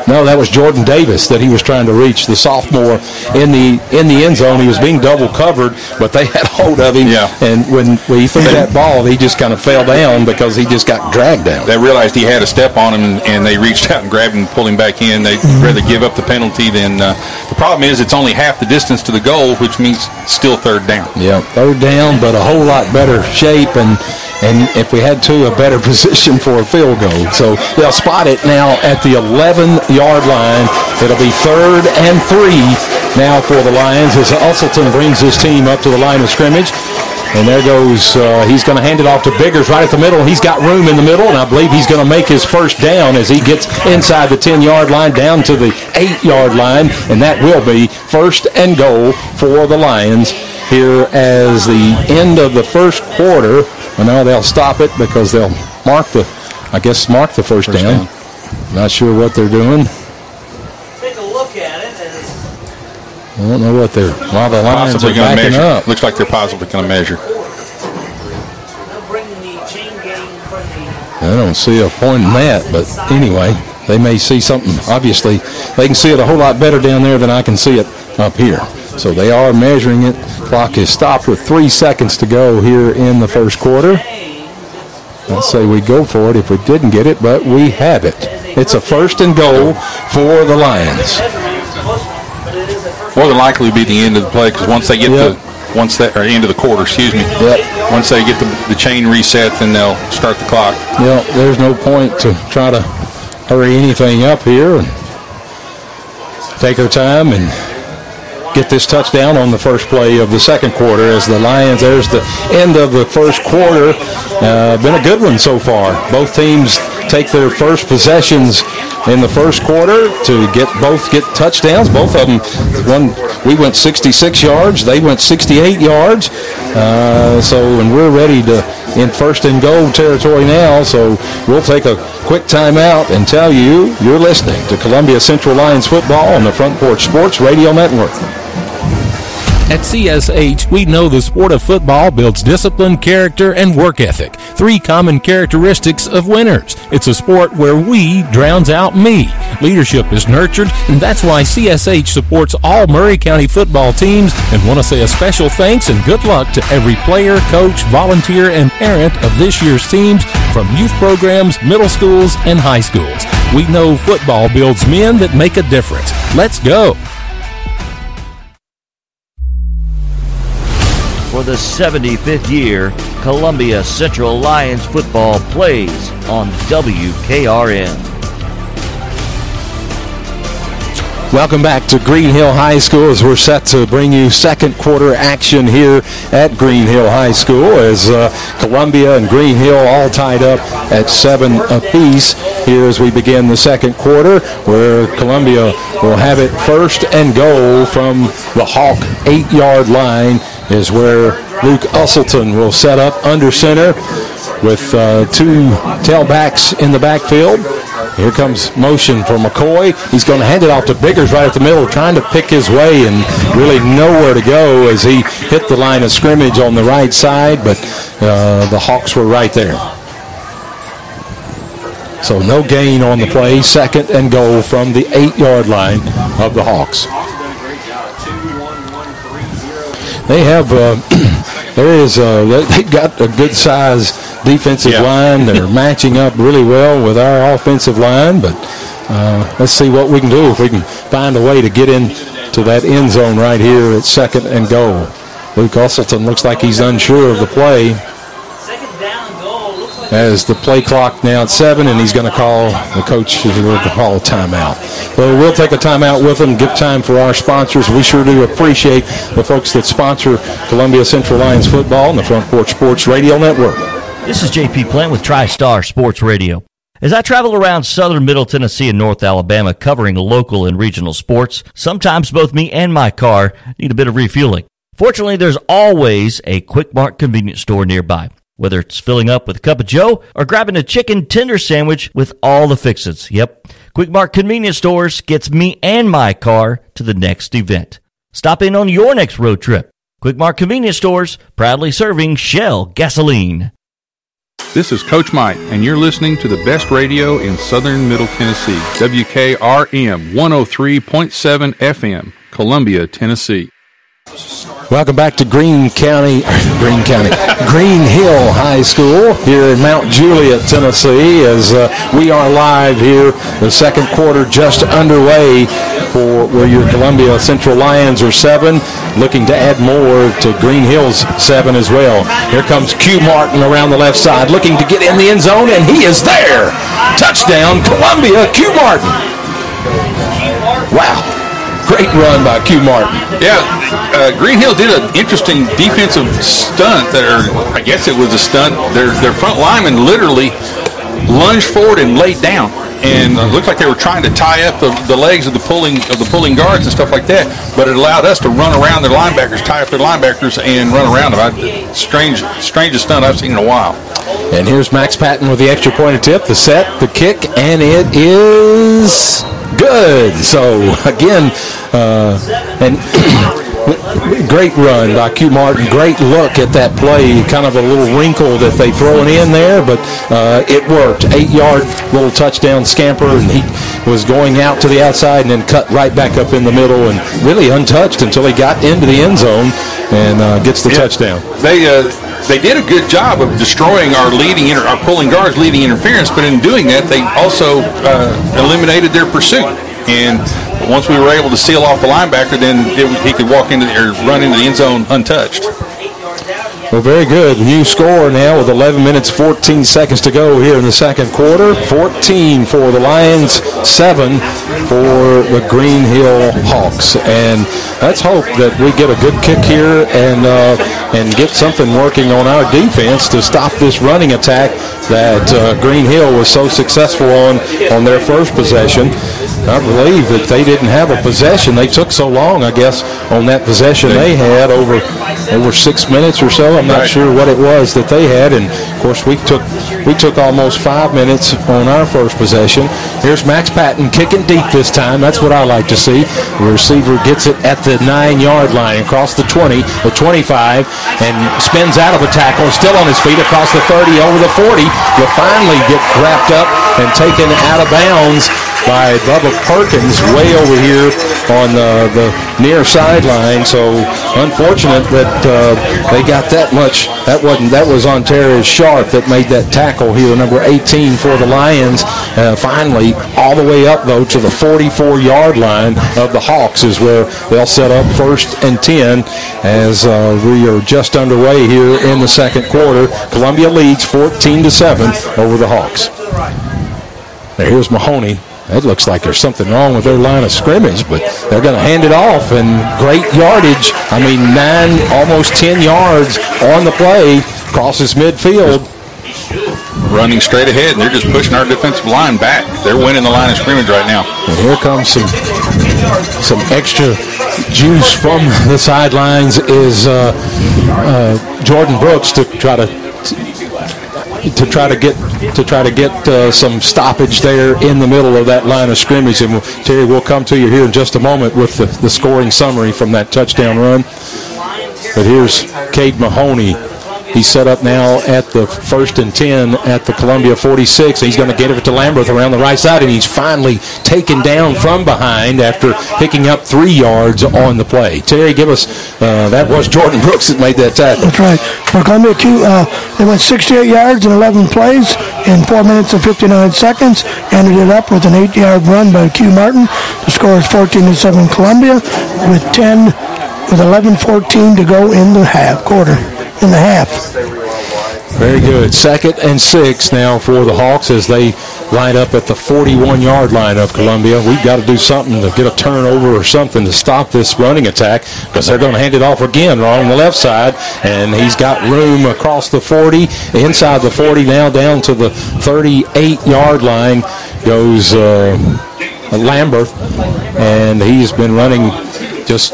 No, that was Jordan Davis that he was trying to reach, the sophomore in the end zone. He was being double covered, but they had hold of him. Yeah. And when he threw that ball, he just kind of fell down because he just got dragged down. They realized he had a step on him, and they reached out and grabbed him and pulled him back in. They'd rather give up the penalty than the problem is it's only half the distance to the goal, which means still third down. Yeah, third down, but a whole lot better shape and if we had to, a better position for a field goal. So they'll spot it now at the 11-yard line. It'll be 3rd and 3 now for the Lions as Usselton brings his team up to the line of scrimmage. And there goes, he's going to hand it off to Biggers right at the middle. He's got room in the middle, and I believe he's going to make his first down as he gets inside the 10-yard line down to the 8-yard line, and that will be 1st and goal for the Lions here as the end of the first quarter. Well, now they'll stop it because they'll mark the first down. Not sure what they're doing. Take a look at it. I don't know what they're. While the Lions are backing up, looks like they're possibly going to measure. I don't see a point in that, but anyway, they may see something. Obviously, they can see it a whole lot better down there than I can see it up here. So they are measuring it. Clock is stopped with 3 seconds to go here in the first quarter. Let's say we go for it if we didn't get it, but we have it. It's a 1st and goal for the Lions. More than likely would be the end of the play because once they get end of the quarter, Once they get the chain reset, then they'll start the clock. Yeah, there's no point to try to hurry anything up here and take their time and get this touchdown on the first play of the second quarter as the Lions, there's the end of the first quarter. Been a good one so far. Both teams take their first possessions in the first quarter to get touchdowns. Both of them, we went 66 yards, they went 68 yards. And we're ready to in 1st and goal territory now. So we'll take a quick timeout and tell you you're listening to Columbia Central Lions football on the Front Porch Sports Radio Network. At CSH, we know the sport of football builds discipline, character, and work ethic. 3 common characteristics of winners. It's a sport where we drowns out me. Leadership is nurtured, and that's why CSH supports all Murray County football teams and want to say a special thanks and good luck to every player, coach, volunteer, and parent of this year's teams from youth programs, middle schools, and high schools. We know football builds men that make a difference. Let's go. For the 75th year, Columbia Central Lions football plays on WKRM. Welcome back to Green Hill High School as we're set to bring you second quarter action here at Green Hill High School as Columbia and Green Hill all tied up at 7 apiece here as we begin the second quarter where Columbia will have it 1st and goal from the Hawk 8-yard line. Is where Luke Usselton will set up under center with 2 tailbacks in the backfield. Here comes motion for McCoy. He's going to hand it off to Biggers right at the middle, trying to pick his way and really nowhere to go as he hit the line of scrimmage on the right side, but the Hawks were right there. So no gain on the play. 2nd and goal from the 8-yard line of the Hawks. They have, they've got a good size defensive line. They're matching up really well with our offensive line, but let's see what we can do if we can find a way to get into that end zone right here at 2nd and goal. Luke Usselton looks like he's unsure of the play. As the play clock now at 7, and he's going to call, the coach is going to call a timeout. Well, we'll take a timeout with him, give time for our sponsors. We sure do appreciate the folks that sponsor Columbia Central Lions football and the Front Porch Sports Radio Network. This is J.P. Plant with TriStar Sports Radio. As I travel around southern Middle Tennessee and North Alabama covering local and regional sports, sometimes both me and my car need a bit of refueling. Fortunately, there's always a Quick Mart convenience store nearby. Whether it's filling up with a cup of joe or grabbing a chicken tender sandwich with all the fixins. Yep, Quick Mart Convenience Stores gets me and my car to the next event. Stop in on your next road trip. Quick Mart Convenience Stores, proudly serving Shell gasoline. This is Coach Mike, and you're listening to the best radio in southern Middle Tennessee, WKRM 103.7 FM, Columbia, Tennessee. Welcome back to Green Hill High School here in Mount Juliet, Tennessee, as we are live here. The second quarter just underway for where your Columbia Central Lions are 7, looking to add more to Green Hill's 7 as well. Here comes Q Martin around the left side, looking to get in the end zone, and he is there. Touchdown, Columbia, Q Martin. Wow. Great run by Q Martin. Yeah, Green Hill did an interesting defensive stunt there. I guess it was a stunt. Their front lineman literally lunged forward and laid down, and it looked like they were trying to tie up the legs of the pulling guards and stuff like that. But it allowed us to run around their linebackers, tie up their linebackers, and run around them. Strangest stunt I've seen in a while. And here's Max Patton with the extra point attempt, the set, the kick, and it is good. So, again, great run by Q Martin. Great look at that play. Kind of a little wrinkle that they thrown in there, but it worked. 8-yard little touchdown scamper, and he was going out to the outside and then cut right back up in the middle and really untouched until he got into the end zone and gets the touchdown. They did a good job of destroying our pulling guards' leading interference, but in doing that, they also eliminated their pursuit. And once we were able to seal off the linebacker, then he could run into the end zone untouched. Well, very good. New score now with 11 minutes, 14 seconds to go here in the second quarter. 14 for the Lions, 7 for the Green Hill Hawks. And let's hope that we get a good kick here and get something working on our defense to stop this running attack that Green Hill was so successful on their first possession. I believe that they didn't have a possession. They took so long, I guess, on that possession they had over 6 minutes or so. I'm not sure what it was that they had. And, of course, we took almost 5 minutes on our first possession. Here's Max Patton kicking deep this time. That's what I like to see. The receiver gets it at the 9-yard line, across the 20, the 25, and spins out of a tackle, still on his feet, across the 30, over the 40. Will finally get wrapped up and taken out of bounds by Bubba Perkins way over here on the near sideline. So unfortunate that they got that much. That was Ontarius Sharp that made that tackle here, number 18 for the Lions. Finally, all the way up, though, to the 44-yard line of the Hawks is where they'll set up first and 10 as we are just underway here in the second quarter. Columbia leads 14-7 over the Hawks. Now here's Mahoney. It looks like there's something wrong with their line of scrimmage, but they're going to hand it off, and great yardage. I mean, 9, almost 10 yards on the play, crosses midfield. Running straight ahead, and they're just pushing our defensive line back. They're winning the line of scrimmage right now. And here comes some extra juice from the sidelines is Jordan Brooks to try to try to get some stoppage there in the middle of that line of scrimmage. And Terry, we'll come to you here in just a moment with the scoring summary from that touchdown run. But here's Cade Mahoney. He's set up now at the 1st and 10 at the Columbia 46. He's going to get it to Lamberth around the right side, and he's finally taken down from behind after picking up 3 yards on the play. Terry, give us that was Jordan Brooks that made that tackle. That's right. For Columbia, they went 68 yards in 11 plays in 4 minutes and 59 seconds, ended it up with an 8-yard run by Q Martin. The score is 14-7 Columbia with 11:14 to go in the half. Very good. 2nd and 6 now for the Hawks as they line up at the 41-yard line of Columbia. We've got to do something to get a turnover or something to stop this running attack because they're going to hand it off again right on the left side, and he's got room across the 40, inside the 40, now down to the 38-yard line goes Lamberth, and he's been running just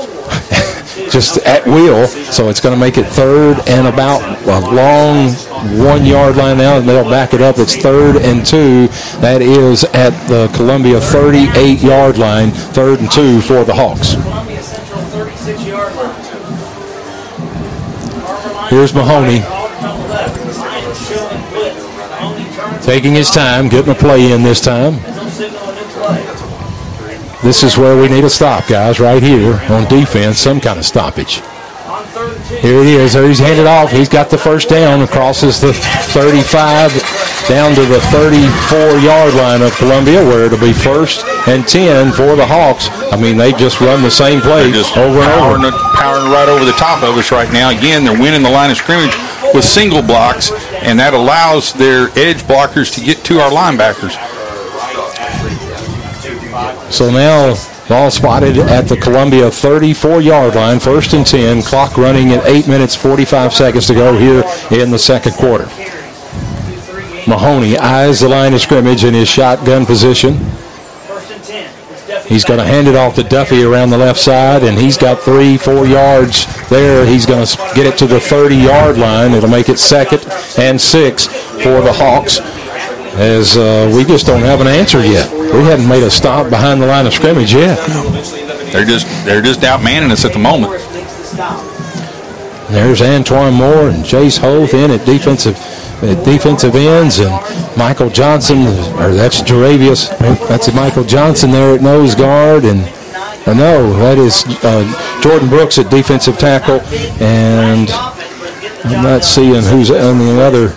at will, so it's going to make it 3rd and about a long 1-yard line now, and they'll back it up. It's 3rd and 2. That is at the Columbia 38-yard line, 3rd and 2 for the Hawks. Here's Mahoney. Taking his time, getting a play in this time. This is where we need a stop, guys, right here on defense, some kind of stoppage. Here it is. He's handed off. He's got the first down. Crosses the 35 down to the 34-yard line of Columbia, where it'll be 1st and 10 for the Hawks. I mean, they just run the same play over and over. Powering right over the top of us right now. Again, they're winning the line of scrimmage with single blocks, and that allows their edge blockers to get to our linebackers. So now, ball spotted at the Columbia 34-yard line, 1st and 10. Clock running at 8 minutes, 45 seconds to go here in the second quarter. Mahoney eyes the line of scrimmage in his shotgun position. He's going to hand it off to Duffy around the left side, and he's got 3-4 yards there. He's going to get it to the 30-yard line. It'll make it 2nd and 6 for the Hawks. As we just don't have an answer yet. We haven't made a stop behind the line of scrimmage yet. They're just outmanning us at the moment. There's Antoine Moore and Jace Hoth in at defensive ends, and Michael Johnson, or that's Jaravius. That's Michael Johnson there at nose guard, and no, that is Jordan Brooks at defensive tackle, and I'm not seeing who's on the other.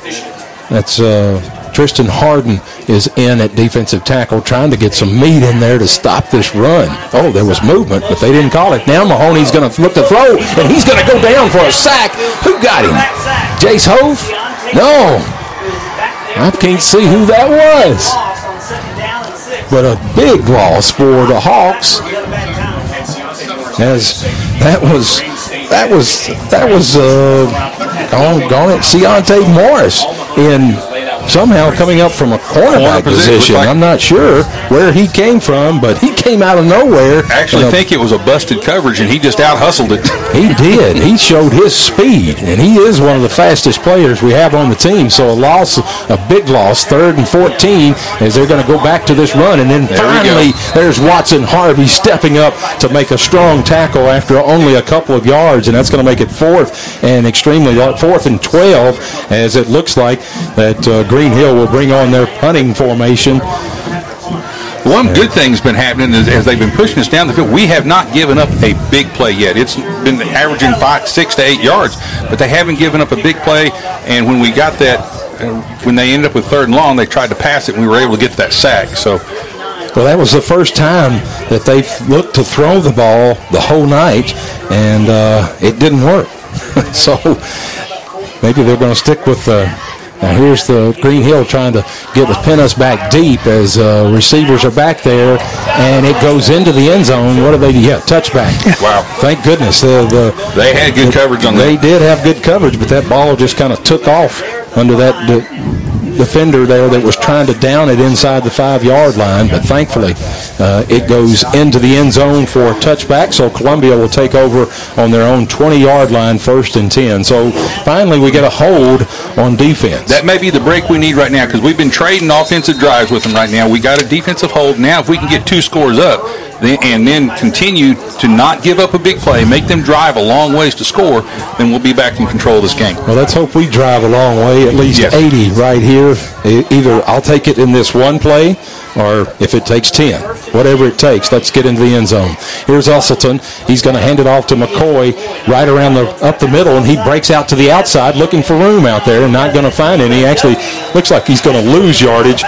That's. Tristan Harden is in at defensive tackle, trying to get some meat in there to stop this run. Oh, there was movement, but they didn't call it. Now Mahoney's going to look to throw, and he's going to go down for a sack. Who got him? Jace Hoth? No. I can't see who that was. But a big loss for the Hawks. As that was Seontae Morris in. Somehow coming up from a cornerback position. I'm not sure where he came from, but he came out of nowhere. I actually think it was a busted coverage, and he just out-hustled it. He did. He showed his speed, and he is one of the fastest players we have on the team. So a loss, a big loss, 3rd and 14, as they're going to go back to this run. And then finally, there's Watson Harvey stepping up to make a strong tackle after only a couple of yards, and that's going to make it 4th and 12, as it looks like that Green Hill will bring on their punting formation. One good thing's been happening is as they've been pushing us down the field, we have not given up a big play yet. It's been averaging 6 to 8 yards, but they haven't given up a big play. And when we got that, when they ended up with 3rd and long, they tried to pass it, and we were able to get to that sack. So. Well, that was the first time that they've looked to throw the ball the whole night, and it didn't work. So maybe they're going to stick with Now here's the Green Hill trying to pin us back deep as receivers are back there, and it goes into the end zone. What do they do? Yeah, touchback. Wow. Thank goodness. They had good coverage on that. They did have good coverage, but that ball just kind of took off under that defender there that was trying to down it inside the 5-yard line, but thankfully it goes into the end zone for a touchback, so Columbia will take over on their own 20-yard line, 1st and 10. So finally we get a hold on defense. That may be the break we need right now, because we've been trading offensive drives with them right now. We got a defensive hold. Now if we can get 2 scores up and then continue to not give up a big play, make them drive a long ways to score, then we'll be back in control of this game. Well, let's hope we drive a long way, at least 80 right here. Either I'll take it in this one play, or if it takes 10. Whatever it takes, let's get into the end zone. Here's Usselton. He's going to hand it off to McCoy right around up the middle, and he breaks out to the outside looking for room out there and not going to find any. Actually, looks like he's going to lose yardage.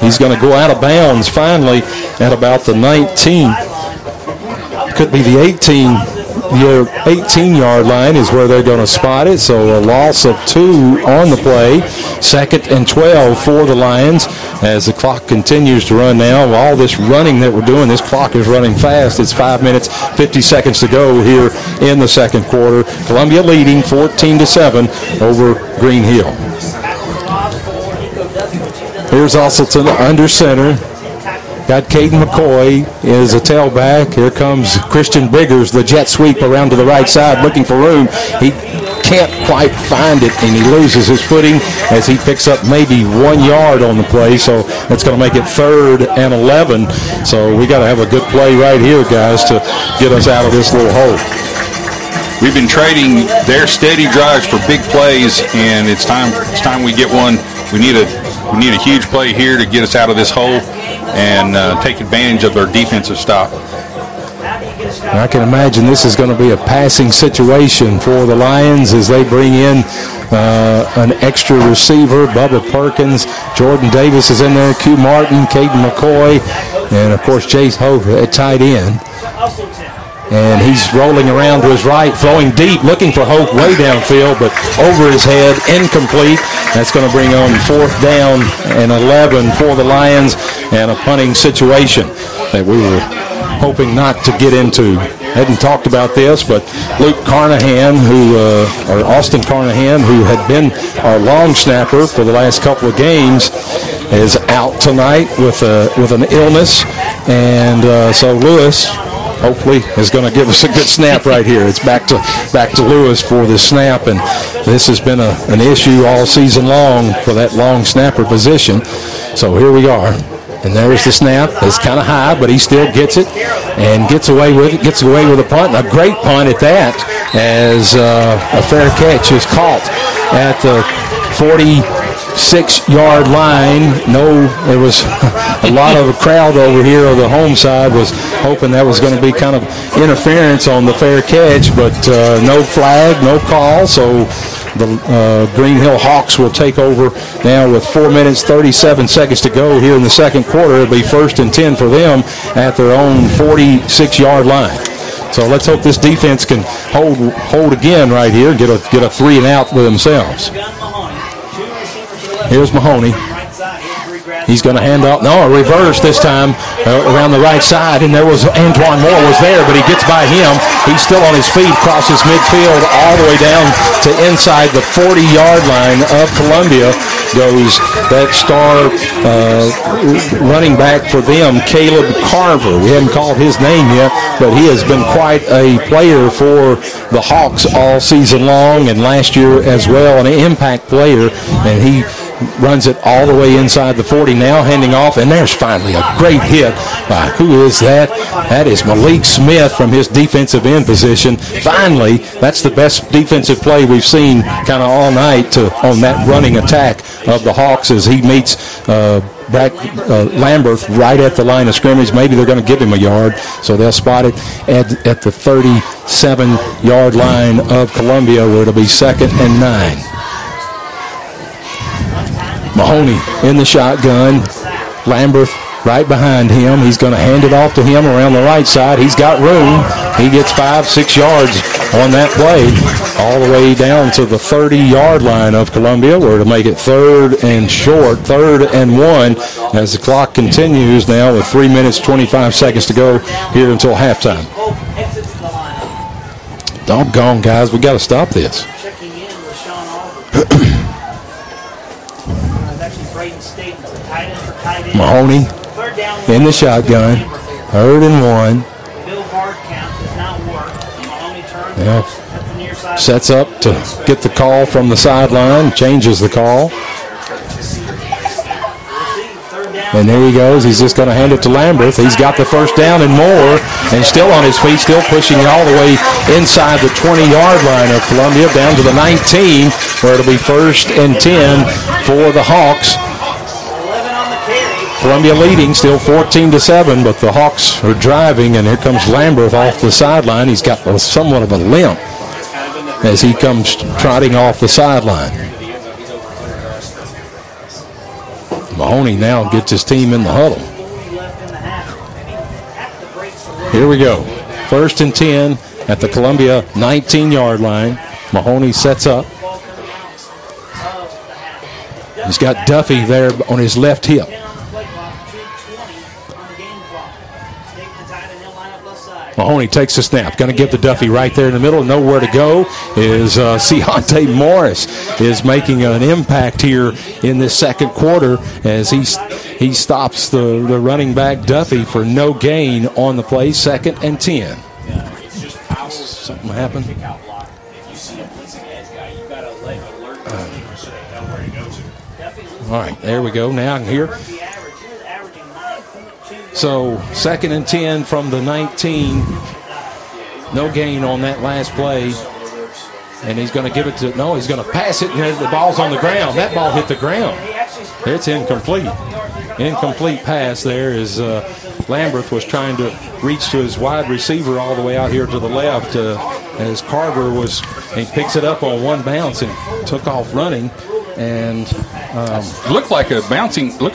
He's going to go out of bounds finally at about the 19. Could be the 18. Your 18-yard line is where they're going to spot it, so a loss of 2 on the play. 2nd and 12 for the Lions as the clock continues to run now. All this running that we're doing, this clock is running fast. It's 5 minutes, 50 seconds to go here in the second quarter. Columbia leading 14-7 over Green Hill. Here's Usselton under center. Got Caden McCoy is a tailback. Here comes Christian Biggers, the jet sweep around to the right side looking for room. He can't quite find it, and he loses his footing as he picks up maybe 1 yard on the play, so that's going to make it 3rd and 11. So we got to have a good play right here, guys, to get us out of this little hole. We've been trading their steady drives for big plays, and it's time we get one. We need a We need a huge play here to get us out of this hole and take advantage of their defensive stop. I can imagine this is going to be a passing situation for the Lions as they bring in an extra receiver. Bubba Perkins, Jordan Davis is in there, Q Martin, Caden McCoy, and of course Jace Hoth at tight end. And he's rolling around to his right, flowing deep, looking for Hope way downfield, but over his head, incomplete. That's going to bring on fourth down and 11 for the Lions and a punting situation that we were hoping not to get into. Hadn't talked about this, but Luke Carnahan, Austin Carnahan, who had been our long snapper for the last couple of games, is out tonight with an illness. And so Lewis, hopefully, is going to give us a good snap right here. It's back to Lewis for the snap, and this has been an issue all season long for that long snapper position. So here we are, and there's the snap. It's kind of high, but he still gets it and gets away with it. Gets away with a punt, and a great punt at that, as a fair catch is caught at the 46-yard line. No, there was a lot of a crowd over here on the home side was hoping that was going to be kind of interference on the fair catch, but no flag, no call, so the Green Hill Hawks will take over now with 4 minutes, 37 seconds to go here in the second quarter. It'll be 1st and 10 for them at their own 46-yard line. So let's hope this defense can hold again right here, get a three and out for themselves. Here's Mahoney. He's going to hand off. No, a reverse this time around the right side, and there was Antoine Moore was there, but he gets by him. He's still on his feet, crosses midfield all the way down to inside the 40-yard line of Columbia. Goes that star running back for them, Caleb Carver. We haven't called his name yet, but he has been quite a player for the Hawks all season long, and last year as well, an impact player, and he runs it all the way inside the 40 now, handing off, and there's finally a great hit by, who is that? That is Malik Smith from his defensive end position. Finally, that's the best defensive play we've seen kind of all night on that running attack of the Hawks as he meets Lamberth right at the line of scrimmage. Maybe they're going to give him a yard, so they'll spot it at the 37-yard line of Columbia, where it'll be 2nd and 9. Mahoney in the shotgun. Lamberth right behind him. He's going to hand it off to him around the right side. He's got room. He gets 5-6 yards on that play, all the way down to the 30-yard line of Columbia, where to make it 3rd and 1, as the clock continues now with 3 minutes, 25 seconds to go here until halftime. Doggone, guys, we got to stop this. Mahoney in the shotgun, 3rd and 1. Now sets up to get the call from the sideline, changes the call. And there he goes. He's just going to hand it to Lamberth. He's got the 1st down and more, and still on his feet, still pushing all the way inside the 20-yard line of Columbia, down to the 19, where it'll be 1st and 10 for the Hawks. Columbia leading, still 14-7, but the Hawks are driving, and here comes Lamberth off the sideline. He's got somewhat of a limp as he comes trotting off the sideline. Mahoney now gets his team in the huddle. Here we go. 1st and 10 at the Columbia 19-yard line. Mahoney sets up. He's got Duffy there on his left hip. Mahoney takes the snap. Going to give the Duffy right there in the middle. Nowhere to go is Seontae Morris is making an impact here in this second quarter as he stops the running back Duffy for no gain on the play. 2nd and 10. Something happened. All right, there we go. Now I can hear. So 2nd and 10 from the 19. No gain on that last play. And he's going to give it to, no, he's going to pass it. And the ball's on the ground. That ball hit the ground. It's incomplete. Incomplete pass there as Lamberth was trying to reach to his wide receiver all the way out here to the left as Carver was, and he picks it up on one bounce and took off running. And looked like a bouncing play,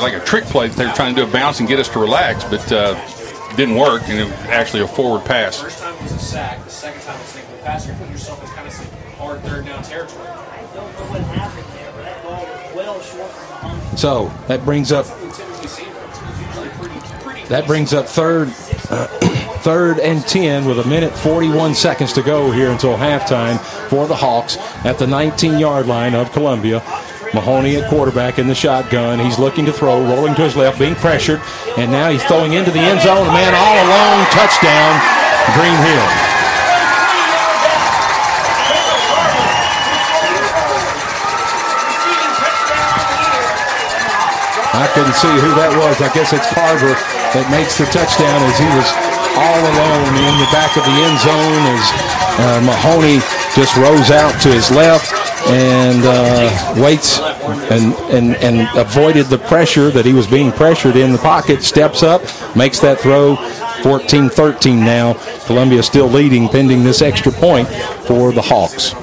like a trick play that they were trying to do, a bounce and get us to relax, but didn't work, and it was actually a forward pass. First time it was a sack, the second time it's a pass. You're putting yourself in kind of hard third down territory. I don't know what happened there, but that ball was well short from the hunt. So that brings up third and 10 with 1:41 to go here until halftime for the Hawks at the 19-yard line of Columbia. Mahoney at quarterback in the shotgun. He's looking to throw, rolling to his left, being pressured, and now he's throwing into the end zone. A man all alone, touchdown, Green Hill. I couldn't see who that was. I guess it's Carver that makes the touchdown as he was all alone in the back of the end zone as Mahoney just rose out to his left and waits and avoided the pressure that he was being pressured in the pocket, steps up, makes that throw. 14-13 now. Columbia still leading pending this extra point for the Hawks.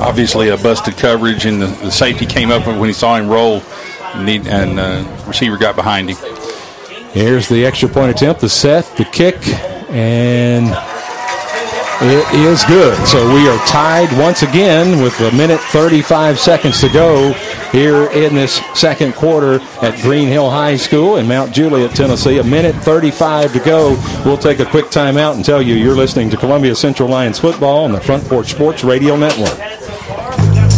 Obviously a busted coverage, and the safety came up when he saw him roll. And receiver got behind him. Here's the extra point attempt, the set, the kick, and it is good. So we are tied once again with 1:35 to go here in this second quarter at Green Hill High School in Mount Juliet, Tennessee. 1:35 to go. We'll take a quick timeout and tell you you're listening to Columbia Central Lions football on the Front Porch Sports Radio Network.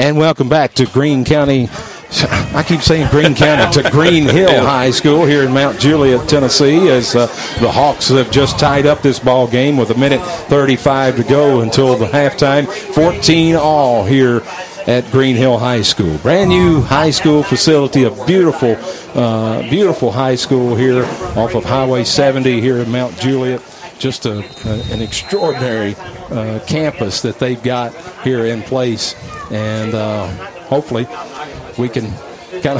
And welcome back to Green County. I keep saying Green County to Green Hill High School here in Mount Juliet, Tennessee, as the Hawks have just tied up this ball game with 1:35 to go until the halftime. 14-all here at Green Hill High School. Brand new high school facility, a beautiful, beautiful high school here off of Highway 70 here in Mount Juliet. Just an extraordinary campus that they've got here in place, and hopefully we can kind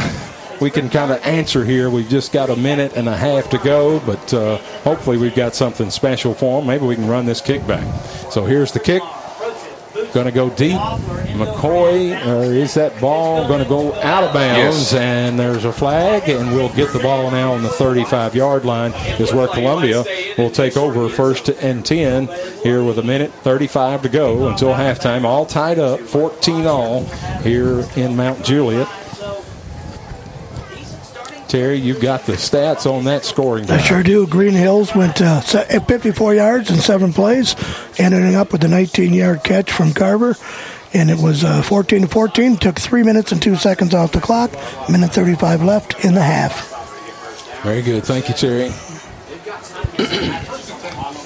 of answer here. We've just got 1.5 to go, but hopefully we've got something special for them. Maybe we can run this kick back. So here's the kick. Going to go deep. McCoy, or is that ball going to go out of bounds? Yes. And there's a flag, and we'll get the ball now on the 35-yard line is where Columbia will take over, 1st and 10 here with 1:35 to go until halftime. All tied up, 14-all here in Mount Juliet. Terry, you've got the stats on that scoring drive. I sure do. Green Hills went 54 yards in 7 plays, ending up with an 18-yard catch from Carver, and it was 14-14. Took 3 minutes and 2 seconds off the clock. 1:35 left in the half. Very good. Thank you, Terry.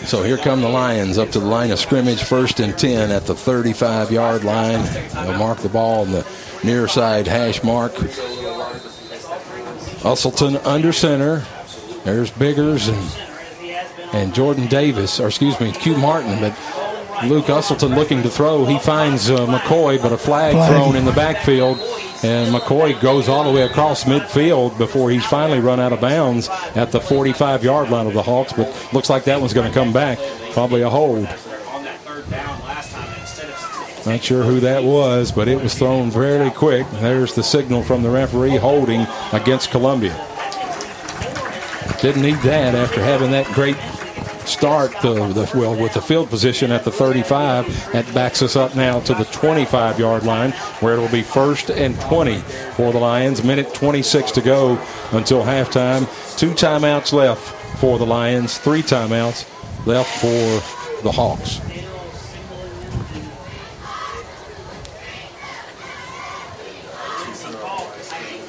So here come the Lions up to the line of scrimmage, 1st and 10 at the 35-yard line. They'll mark the ball on the near side hash mark. Usselton under center. There's Biggers and Jordan Davis, or excuse me, Q Martin. But Luke Usselton looking to throw. He finds McCoy, but a flag thrown in the backfield. And McCoy goes all the way across midfield before he's finally run out of bounds at the 45-yard line of the Hawks. But looks like that one's going to come back. Probably a hold. Not sure who that was, but it was thrown very quick. There's the signal from the referee holding against Columbia. Didn't need that after having that great start with the field position at the 35. That backs us up now to the 25-yard line, where it will be 1st and 20 for the Lions. 1:26 to go until halftime. 2 timeouts left for the Lions. 3 timeouts left for the Hawks.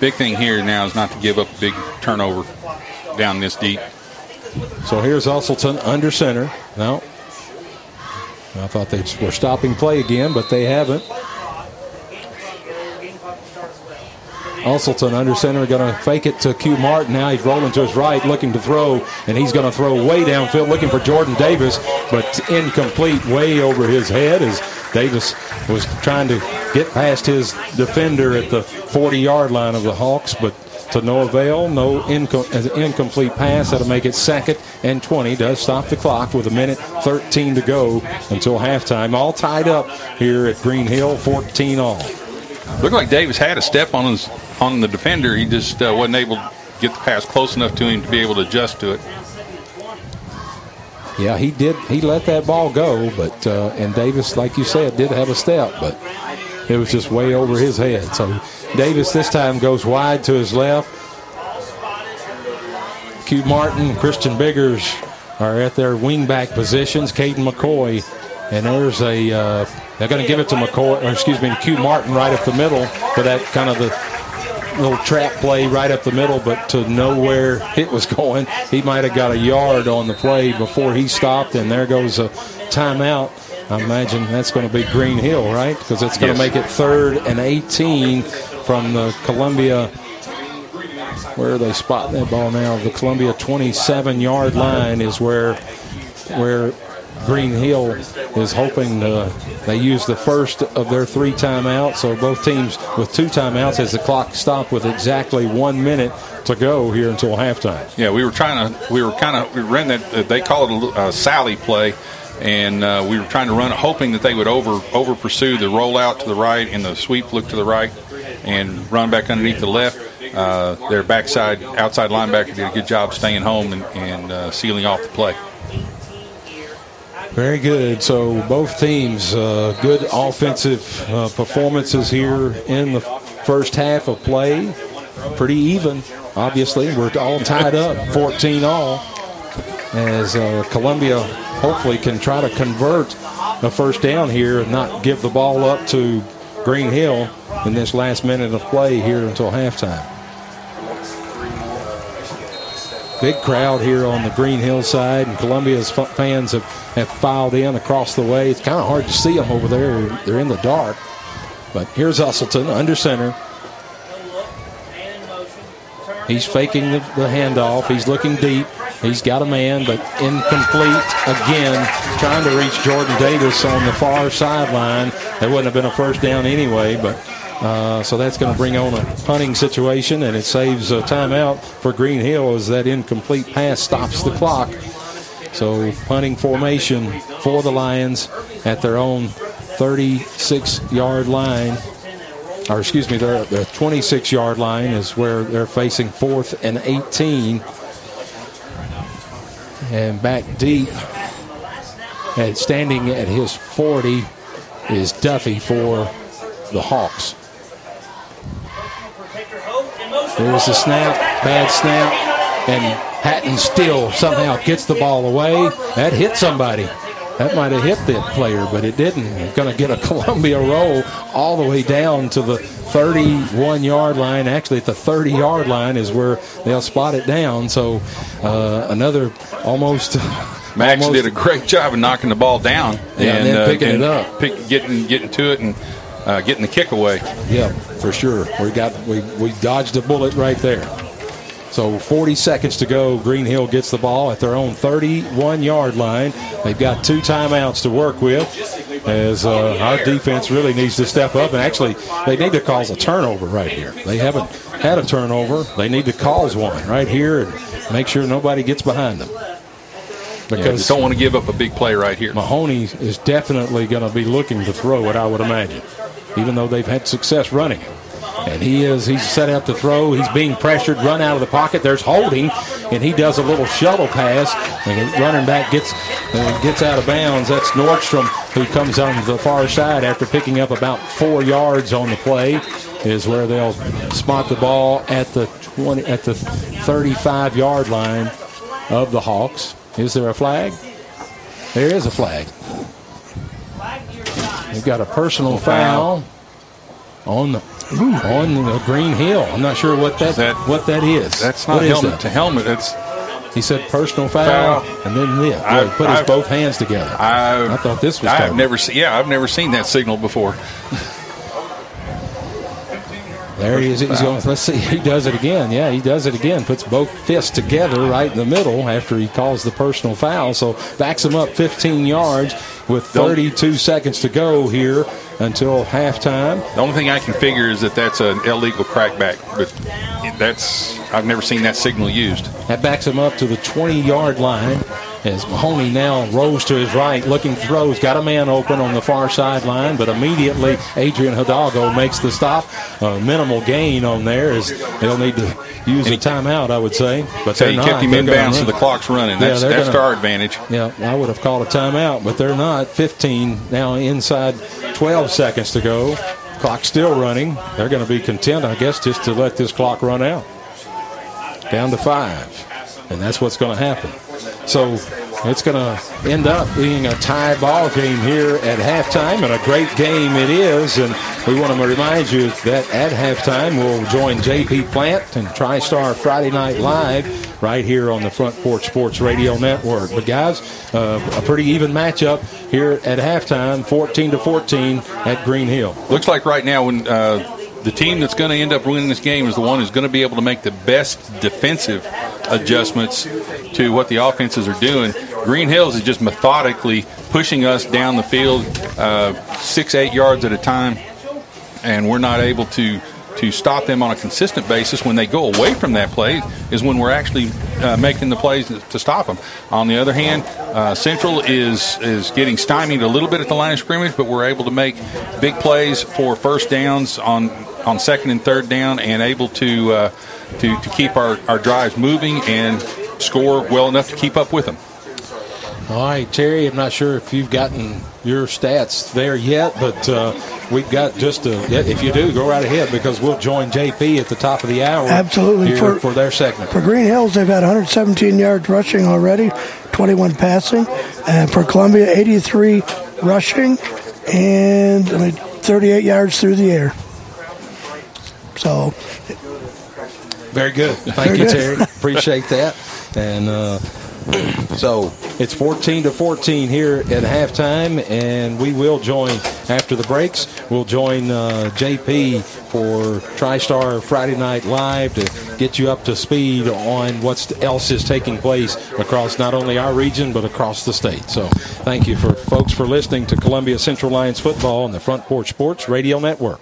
Big thing here now is not to give up a big turnover down this deep. So here's Usselton under center. No. I thought they were stopping play again, but they haven't. Usselton under center, going to fake it to Q Martin. Now he's rolling to his right, looking to throw, and he's going to throw way downfield, looking for Jordan Davis, but incomplete, way over his head as Davis was trying to get past his defender at the 40-yard line of the Hawks, but to no avail. No incomplete pass. That'll make it 2nd and 20. Does stop the clock with 1:13 to go until halftime. All tied up here at Green Hill, 14-all. Looked like Davis had a step on the defender. He just wasn't able to get the pass close enough to him to be able to adjust to it. Yeah, he did. He let that ball go, but and Davis, like you said, did have a step, but it was just way over his head. So Davis this time goes wide to his left. Q Martin, Christian Biggers are at their wingback positions. Caden McCoy, and there's a they're going to give it to McCoy, or excuse me, to Q Martin right up the middle for that kind of the little trap play right up the middle, but to nowhere it was going. He might have got a yard on the play before he stopped, and there goes a timeout. I imagine that's going to be Green Hill, right? Because it's going to make it 3rd and 18 from the Columbia. Where are they spotting that ball now? The Columbia 27-yard line is where Green Hill is hoping they use the first of their 3 timeouts. So both teams with 2 timeouts as the clock stopped with exactly 1 minute to go here until halftime. Yeah, we ran that. They call it a Sally play. And we were trying to run, hoping that they would over pursue the rollout to the right and the sweep look to the right and run back underneath the left. Their backside outside linebacker did a good job staying home and sealing off the play. Very good. So both teams, good offensive performances here in the first half of play. Pretty even, obviously. We're all tied up, 14-all, as Columbia hopefully can try to convert a first down here and not give the ball up to Green Hill in this last minute of play here until halftime. Big crowd here on the Green Hill side, and Columbia's fans have filed in across the way. It's kind of hard to see them over there. They're in the dark. But here's Usselton under center. He's faking the handoff. He's looking deep. He's got a man, but incomplete again, trying to reach Jordan Davis on the far sideline. That wouldn't have been a first down anyway, but so that's going to bring on a punting situation, and it saves a timeout for Green Hill as that incomplete pass stops the clock. So punting formation for the Lions at their own 36-yard line. Or excuse me, their 26-yard line is where they're facing 4th and 18. And back deep, and standing at his 40 is Duffy for the Hawks. There's the snap, bad snap, and Patton still somehow gets the ball away. That hit somebody. That might have hit that player, but it didn't. Going to get a Columbia roll all the way down to the 31-yard line. Actually, at the 30-yard line is where they'll spot it down. So another almost. Max did a great job of knocking the ball down and then picking it up, getting to it, and getting the kick away. Yeah, for sure. We dodged a bullet right there. So 40 seconds to go. Green Hill gets the ball at their own 31-yard line. They've got 2 timeouts to work with as our defense really needs to step up. And actually, they need to cause a turnover right here. They haven't had a turnover. They need to cause one right here and make sure nobody gets behind them. Because you don't want to give up a big play right here. Mahoney is definitely going to be looking to throw it, I would imagine, even though they've had success running it. And he's set out to throw. He's being pressured, run out of the pocket. There's holding, and he does a little shuttle pass. And running back gets out of bounds. That's Nordstrom, who comes on the far side after picking up about 4 yards on the play, is where they'll spot the ball at the 35-yard line of the Hawks. Is there a flag? There is a flag. They've got a personal foul. on the Green Hill. I'm not sure what that is. That's not helmet to helmet. He said personal foul, and then this. Yeah, he put his both hands together. I thought this was terrible. I've never seen that signal before. There he is. He's going, let's see. He does it again. Yeah, he does it again. Puts both fists together right in the middle after he calls the personal foul. So backs him up 15 yards with 32 seconds to go here until halftime. The only thing I can figure is that's an illegal crackback, but I've never seen that signal used. That backs him up to the 20-yard line as Mahoney now rolls to his right, looking throws. Got a man open on the far sideline, but immediately Adrian Hidalgo makes the stop. A minimal gain on there as they'll need to use a timeout, I would say. But so he kept him inbound, so the clock's running. That's to our advantage. Yeah, I would have called a timeout, but they're not. 15 now inside 12 seconds to go. Clock still running. They're going to be content, I guess, just to let this clock run out. Down to 5. And that's what's going to happen. So it's going to end up being a tie ball game here at halftime, and a great game it is. And we want to remind you that at halftime we'll join J.P. Plant and TriStar Friday Night Live right here on the Front Porch Sports Radio Network. But, guys, a pretty even matchup here at halftime, 14-14 at Green Hill. Looks like right now when the team that's going to end up winning this game is the one who's going to be able to make the best defensive adjustments to what the offenses are doing. Green Hills is just methodically pushing us down the field 6-8 yards at a time, and we're not able to stop them on a consistent basis. When they go away from that play is when we're actually making the plays to stop them. On the other hand, Central is getting stymied a little bit at the line of scrimmage, but we're able to make big plays for first downs on second and third down, and able to keep our drives moving and score well enough to keep up with them. All right, Terry, I'm not sure if you've gotten your stats there yet, but we've got if you do, go right ahead, because we'll join JP at the top of the hour. Absolutely. For their segment. For Green Hills, they've had 117 yards rushing already, 21 passing. And for Columbia, 83 rushing and 38 yards through the air. So, very good. Thank you, Terry. Appreciate that. And so it's 14-14 here at halftime, and we will join after the breaks. We'll join JP for TriStar Friday Night Live to get you up to speed on what else is taking place across not only our region but across the state. So thank you for folks for listening to Columbia Central Lions football on the Front Porch Sports Radio Network.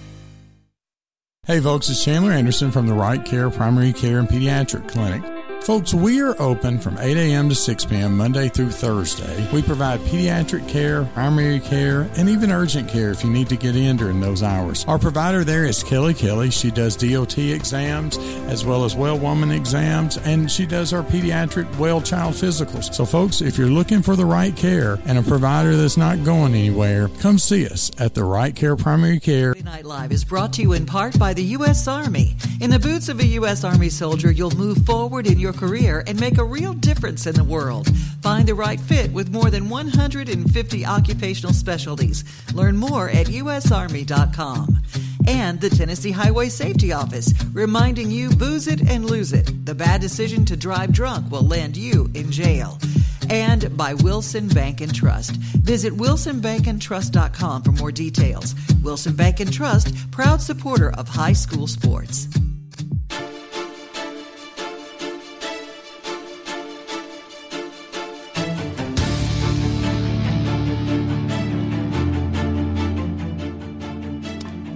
Hey folks, it's Chandler Anderson from the Right Care Primary Care and Pediatric Clinic. Folks, we are open from 8 a.m. to 6 p.m. Monday through Thursday. We provide pediatric care, primary care, and even urgent care if you need to get in during those hours. Our provider there is Kelly Kelly. She does DOT exams as well as well woman exams, and she does our pediatric well child physicals. So folks, if you're looking for the right care and a provider that's not going anywhere, come see us at the Right Care Primary Care. Friday Night Live is brought to you in part by the U.S. Army. In the boots of a U.S. Army soldier, you'll move forward in your career and make a real difference in the world. Find the right fit with more than 150 occupational specialties. Learn more at usarmy.com. And the Tennessee Highway Safety Office, reminding you, booze it and lose it. The bad decision to drive drunk will land you in jail. And by Wilson Bank and Trust. Visit wilsonbankandtrust.com for more details. Wilson Bank and Trust, proud supporter of high school sports.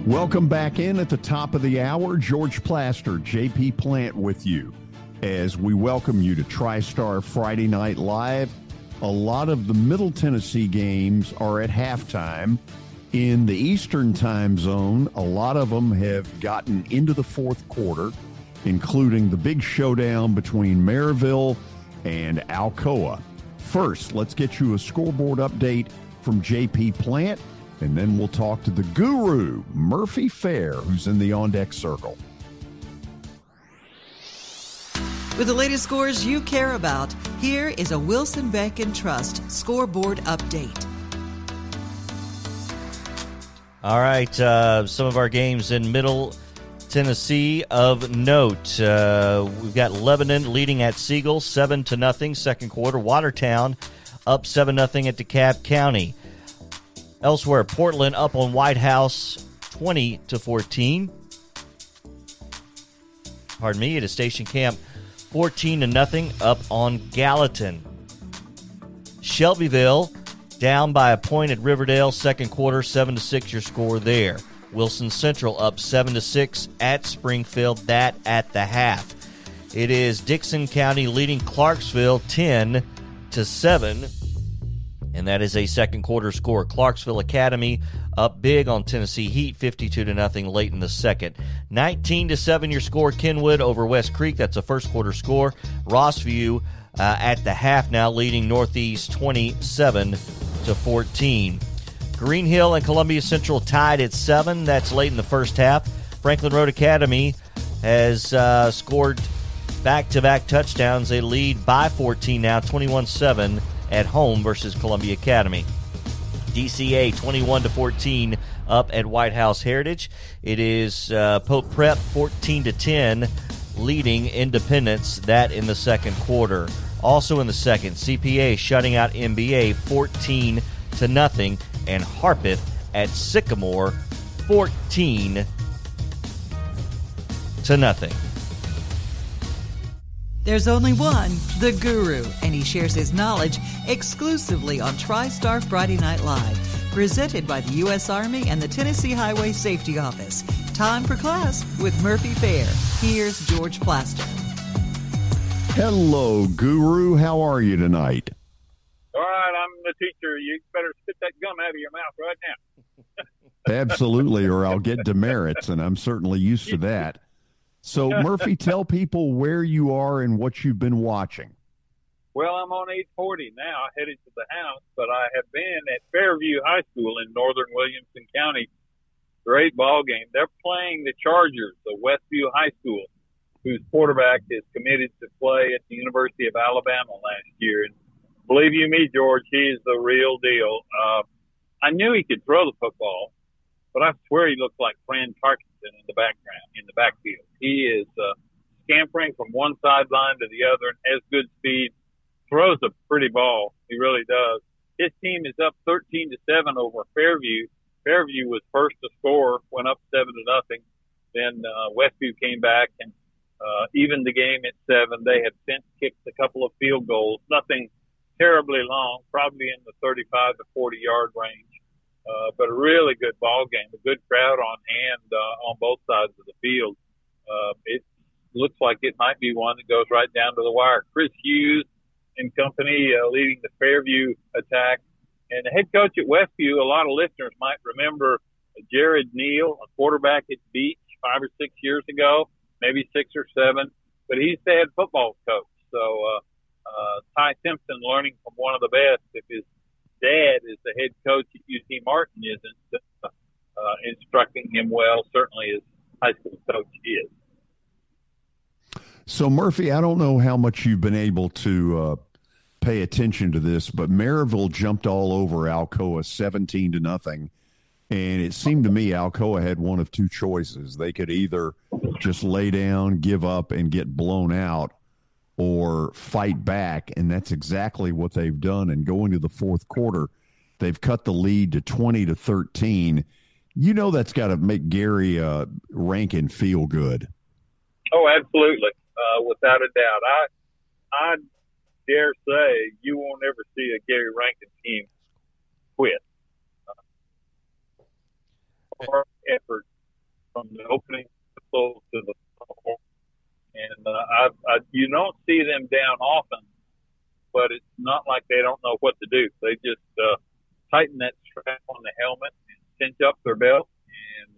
Welcome back in at the top of the hour. George Plaster, J.P. Plant with you as we welcome you to TriStar Friday Night Live. A lot of the Middle Tennessee games are at halftime in the Eastern time zone, a lot of them have gotten into the fourth quarter, including the big showdown between Maryville and Alcoa. First, let's get you a scoreboard update from JP Plant, and then we'll talk to the guru, Murphy Fair, who's in the on-deck circle. With the latest scores you care about, here is a Wilson Bank & Trust scoreboard update. All right, some of our games in Middle Tennessee of note. We've got Lebanon leading at Siegel 7-0 second quarter. Watertown up 7-0 at DeKalb County. Elsewhere, Portland up on White House 20-14. Pardon me, at a station camp 14-0 up on Gallatin. Shelbyville down by a point at Riverdale second quarter, 7-6 your score there. Wilson Central up 7-6 at Springfield, that at the half. It is Dixon County leading Clarksville 10-7, and that is a second quarter score. Clarksville Academy up big on Tennessee Heat, 52-0 late in the second. 19-7 your score, Kenwood over West Creek. That's a first quarter score. Rossview at the half now leading Northeast 27-14. Green Hill and Columbia Central tied at 7. That's late in the first half. Franklin Road Academy has scored back-to-back touchdowns. They lead by 14 now, 21-7 at home versus Columbia Academy. DCA 21-14 up at White House Heritage. It is Pope Prep 14-10 leading Independence, that in the second quarter. Also in the second, CPA shutting out MBA 14-0. And Harpeth at Sycamore 14-0. There's only one, the Guru, and he shares his knowledge exclusively on TriStar Friday Night Live, presented by the U.S. Army and the Tennessee Highway Safety Office. Time for class with Murphy Fair. Here's George Plaster. Hello, Guru. How are you tonight? All right, I'm the teacher. You better spit that gum out of your mouth right now. Absolutely, or I'll get demerits, and I'm certainly used to that. So, Murphy, tell people where you are and what you've been watching. Well, I'm on 840 now, headed to the house, but I have been at Fairview High School in northern Williamson County. Great ball game. They're playing the Chargers, the Westview High School, whose quarterback is committed to play at the University of Alabama last year. Believe you me, George, he's the real deal. I knew he could throw the football, but I swear he looked like Fran Tarkenton in the backfield. He is scampering from one sideline to the other and has good speed, throws a pretty ball. He really does. His team is up 13-7 over Fairview. Fairview was first to score, went up 7-0. Then Westview came back and evened the game at 7. They have since kicked a couple of field goals, nothing terribly long, probably in the 35 to 40 yard range, but a really good ball game, a good crowd on hand on both sides of the field. It looks like it might be one that goes right down to the wire. Chris Hughes and company leading the Fairview attack, and the head coach at Westview. A lot of listeners might remember Jared Neal, a quarterback at Beach 5 or 6 years ago, maybe 6 or 7, but he's the head football coach. So, Ty Simpson learning from one of the best. If his dad is the head coach at UT Martin, isn't instructing him well, certainly his high school coach is. So, Murphy, I don't know how much you've been able to pay attention to this, but Maryville jumped all over Alcoa 17-0, and it seemed to me Alcoa had one of two choices. They could either just lay down, give up, and get blown out, or fight back, and that's exactly what they've done. And going to the fourth quarter, they've cut the lead to 20-13. You know that's got to make Gary Rankin feel good. Oh, absolutely, without a doubt. I dare say you won't ever see a Gary Rankin team quit. Our effort from the opening to the fourth. And you don't see them down often, but it's not like they don't know what to do. They just tighten that strap on the helmet and cinch up their belt and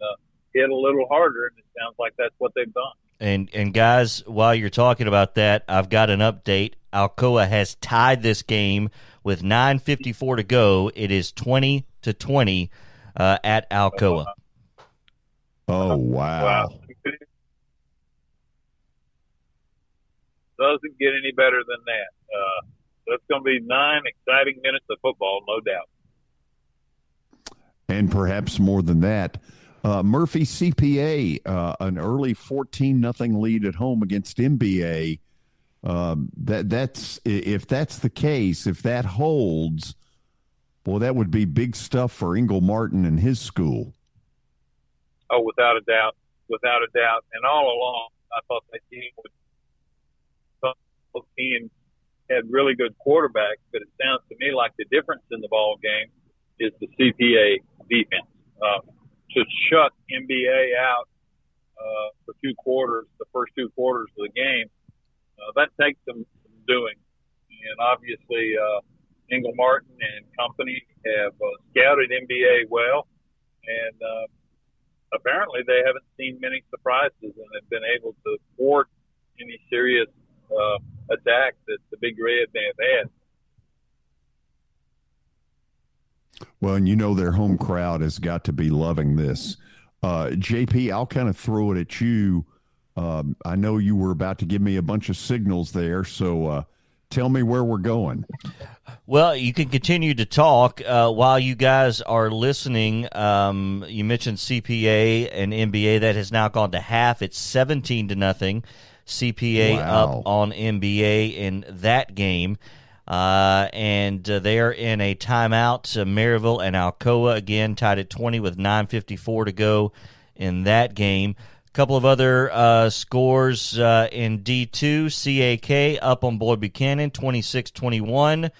hit a little harder, and it sounds like that's what they've done. And guys, while you're talking about that, I've got an update. Alcoa has tied this game with 9:54 to go. It is 20-20 at Alcoa. Oh, wow. Doesn't get any better than that. So it's going to be 9 exciting minutes of football, no doubt. And perhaps more than that. Murphy CPA, an early 14-0 lead at home against MBA. That's if that's the case, if that holds, well, that would be big stuff for Ingle Martin and his school. Oh, without a doubt, without a doubt. And all along, I thought that team would. Both teams had really good quarterbacks, but it sounds to me like the difference in the ball game is the CPA defense. To shut MBA out for two quarters, the first two quarters of the game, that takes some doing. And obviously, Ingle Martin and company have scouted MBA well, and apparently they haven't seen many surprises and have been able to thwart any serious attack that the Big Red may have had. Well, and you know their home crowd has got to be loving this. JP, I'll kind of throw it at you. I know you were about to give me a bunch of signals there, so tell me where we're going. Well, you can continue to talk while you guys are listening. You mentioned CPA and MBA. That has now gone to half. It's 17-0. CPA up on MBA in that game. And they are in a timeout. Maryville and Alcoa again tied at 20 with 9:54 to go in that game. A couple of other scores in D2, CAK up on Boyd Buchanan, 26-21.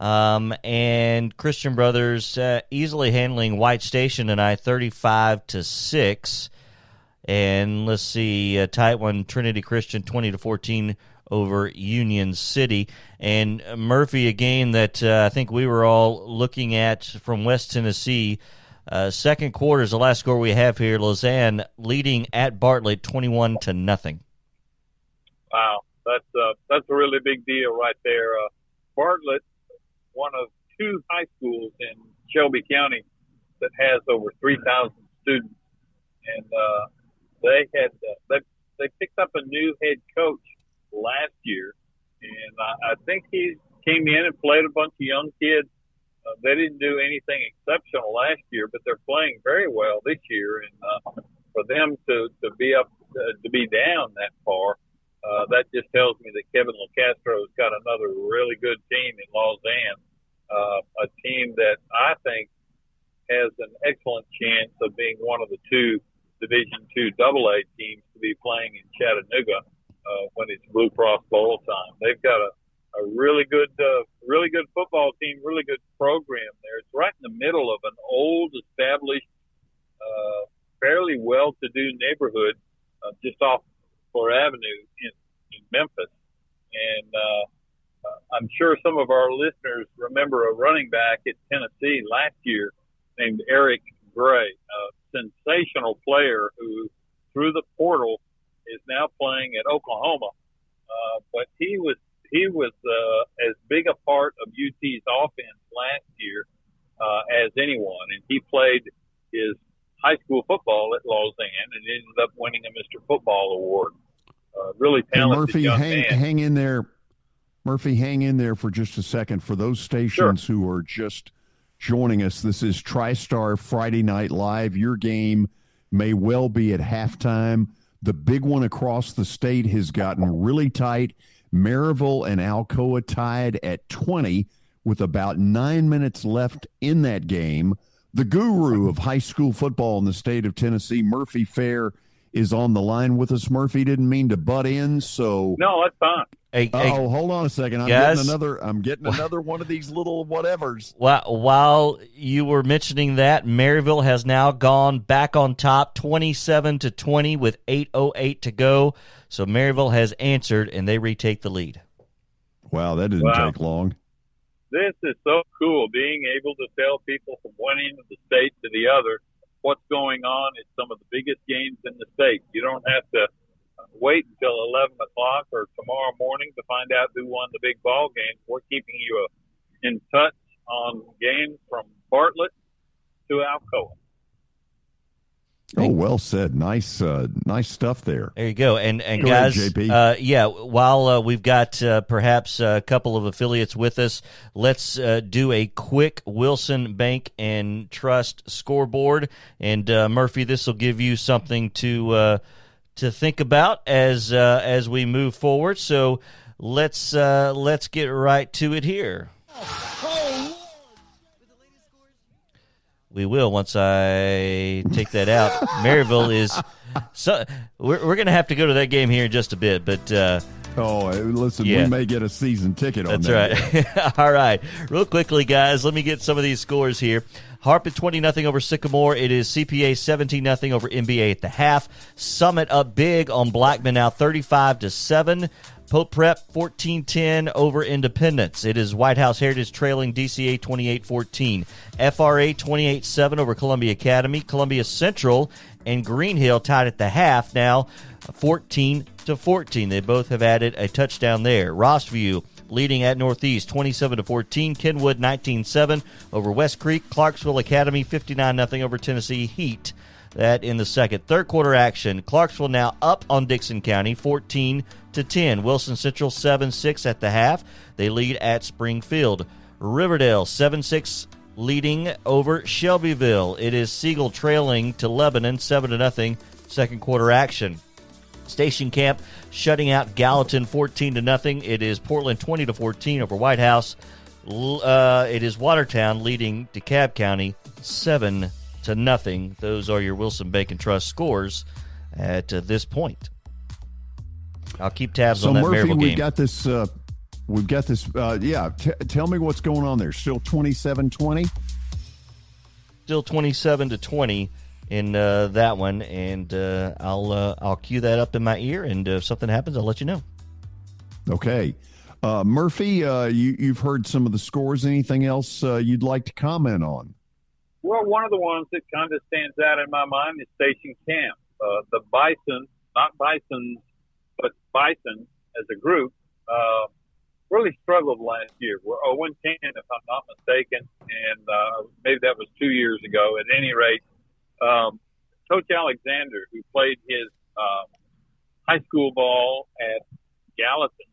And Christian Brothers easily handling White Station tonight, 35-6. And let's see, a tight one, Trinity Christian, 20-14. Over Union City. And Murphy, a game that I think we were all looking at from West Tennessee. Second quarter is the last score we have here. Lausanne leading at Bartlett 21-0. Wow, that's a really big deal right there. Bartlett, one of two high schools in Shelby County that has over 3,000 students, and they picked up a new head coach last year, and I think he came in and played a bunch of young kids. They didn't do anything exceptional last year, but they're playing very well this year, and for them to be up to be down that far, that just tells me that Kevin LoCastro's got another really good team in Lausanne, a team that I think has an excellent chance of being one of the two Division II AA teams to be playing in Chattanooga when it's Blue Cross Bowl time. They've got a really good football team, really good program there. It's right in the middle of an old, established, fairly well-to-do neighborhood just off 4th Avenue in Memphis. And I'm sure some of our listeners remember a running back at Tennessee last year named Eric Gray, a sensational player who, through the portal, is now playing at Oklahoma, but he was as big a part of UT's offense last year as anyone, and he played his high school football at Lausanne and ended up winning a Mr. Football award. Really talented Murphy, young man. Hang in there, Murphy. Hang in there for just a second for those stations sure. Who are just joining us. This is TriStar Friday Night Live. Your game may well be at halftime. The big one across the state has gotten really tight. Maryville and Alcoa tied at 20 with about 9 minutes left in that game. The guru of high school football in the state of Tennessee, Murphy Fair, is on the line with us. Murphy, didn't mean to butt in, so no, that's fine. Hey, hold on a second. I'm getting another one of these little whatevers. While you were mentioning that, Maryville has now gone back on top, 27-20, with 8:08 to go. So Maryville has answered, and they retake the lead. Wow, that didn't take long. This is so cool, being able to tell people from one end of the state to the other what's going on at some of the biggest games in the state. You don't have to wait until 11 o'clock or tomorrow morning to find out who won the big ball game. We're keeping you in touch on games from Bartlett to Alcoa. Oh, well said. Nice, nice stuff there. There you go. And guys, while we've got perhaps a couple of affiliates with us, let's do a quick Wilson Bank and Trust scoreboard. And Murphy, this will give you something to think about as we move forward. So let's get right to it here. We will once I take that out. Maryville is so we're going to have to go to that game here in just a bit. But listen, yeah. We may get a season ticket on that. That's right. All right, real quickly, guys. Let me get some of these scores here. Harpeth 20-0 over Sycamore. It is CPA 17-0 over MBA at the half. Summit up big on Blackman now 35-7. Pope Prep 14-10 over Independence. It is White House Heritage trailing DCA 28-14. FRA 28-7 over Columbia Academy. Columbia Central and Green Hill tied at the half now 14-14. They both have added a touchdown there. Rossview leading at Northeast 27-14. Kenwood 19-7 over West Creek. Clarksville Academy 59-0 over Tennessee Heat. That in the second. Third quarter action. Clarksville now up on Dixon County 14-10. Wilson Central 7-6 at the half. They lead at Springfield. Riverdale 7-6 leading over Shelbyville. It is Siegel trailing to Lebanon 7-0. Second quarter action. Station Camp shutting out Gallatin 14-0. It is Portland 20-14 over White House. It is Watertown leading DeKalb County 7-0. Those are your Wilson Bank and Trust scores at this point. I'll keep tabs on that Maryville game. So Murphy, we've got this. Tell me what's going on there. Still 27-20. Still 27-20 in that one, and I'll cue that up in my ear. And if something happens, I'll let you know. Okay, Murphy, you've heard some of the scores. Anything else you'd like to comment on? Well, one of the ones that kind of stands out in my mind is Station Camp. The Bison, not Bisons, but Bison as a group, really struggled last year. We're 0-10, if I'm not mistaken, and maybe that was 2 years ago. At any rate, Coach Alexander, who played his high school ball at Gallatin,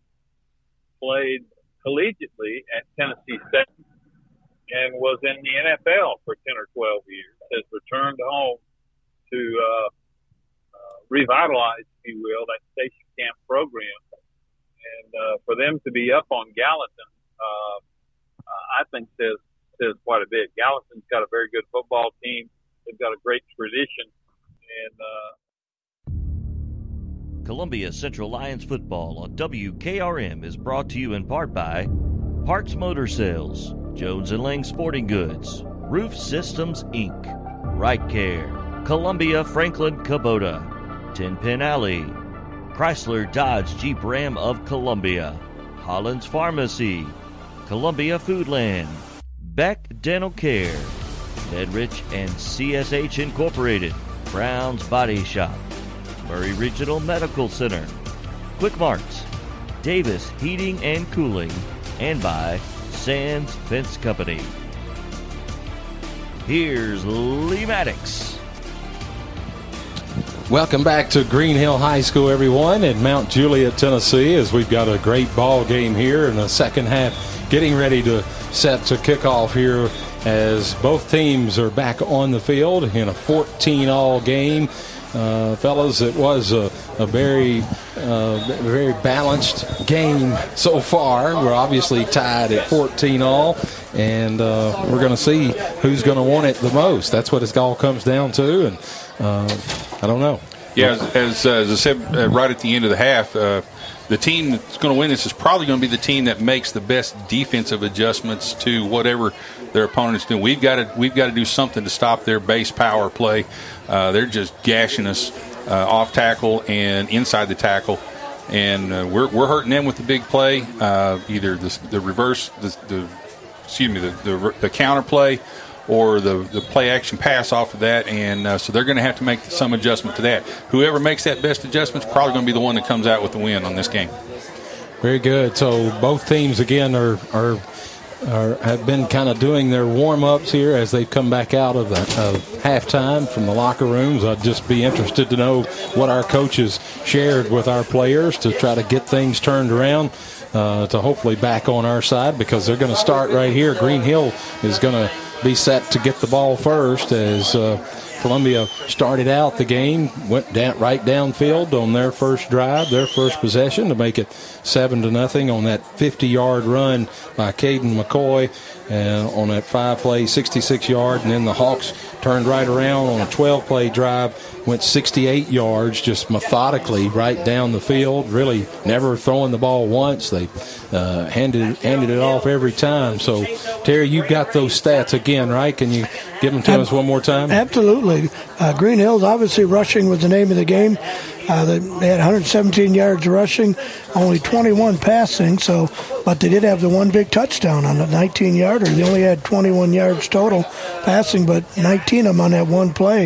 played collegiately at Tennessee State, and was in the NFL for 10 or 12 years, has returned home to revitalize, if you will, that Station Camp program. And for them to be up on Gallatin, I think says quite a bit. Gallatin's got a very good football team. They've got a great tradition. And Columbia Central Lions football on WKRM is brought to you in part by Parks Motor Sales, Jones & Lang Sporting Goods, Roof Systems, Inc., Right Care, Columbia Franklin Kubota, Ten Pin Alley, Chrysler Dodge Jeep Ram of Columbia, Hollands Pharmacy, Columbia Foodland, Beck Dental Care, Bedrich and CSH Incorporated, Brown's Body Shop, Murray Regional Medical Center, Quick Marts, Davis Heating and Cooling, and by Sands Fence Company. Here's Lee Maddox. Welcome back to Green Hill High School, everyone, in Mount Juliet, Tennessee, as we've got a great ball game here in the second half, getting ready to set to kick off here as both teams are back on the field in a 14-all game. Fellas, it was a very balanced game so far. We're obviously tied at 14-all, and we're going to see who's going to want it the most. That's what it all comes down to, and I don't know. Yeah, as I said right at the end of the half, the team that's going to win this is probably going to be the team that makes the best defensive adjustments to whatever their opponents do. We've got to do something to stop their base power play. They're just gashing us off tackle and inside the tackle, and we're hurting them with the big play, either the reverse, the excuse me, the counter play or the play action pass off of that, and so they're going to have to make some adjustment to that. Whoever makes that best adjustment is probably going to be the one that comes out with the win on this game. Very good. So both teams, again, have been kind of doing their warm-ups here as they've come back out of halftime from the locker rooms. I'd just be interested to know what our coaches shared with our players to try to get things turned around to hopefully back on our side, because they're going to start right here. Green Hill is going to be set to get the ball first as Columbia started out the game, went down, right downfield on their first drive, their first possession, to make it 7-0 on that 50-yard run by Caden McCoy on that 5-play, 66-yard, and then the Hawks turned right around on a 12-play drive, went 68 yards just methodically right down the field, really never throwing the ball once. They handed it off every time. So, Terry, you've got those stats again, right? Can you give them to us one more time? Absolutely. Green Hills obviously rushing was the name of the game. They had 117 yards rushing, only 21 passing, but they did have the one big touchdown on the 19-yarder. They only had 21 yards total passing, but 19 of them on that one play.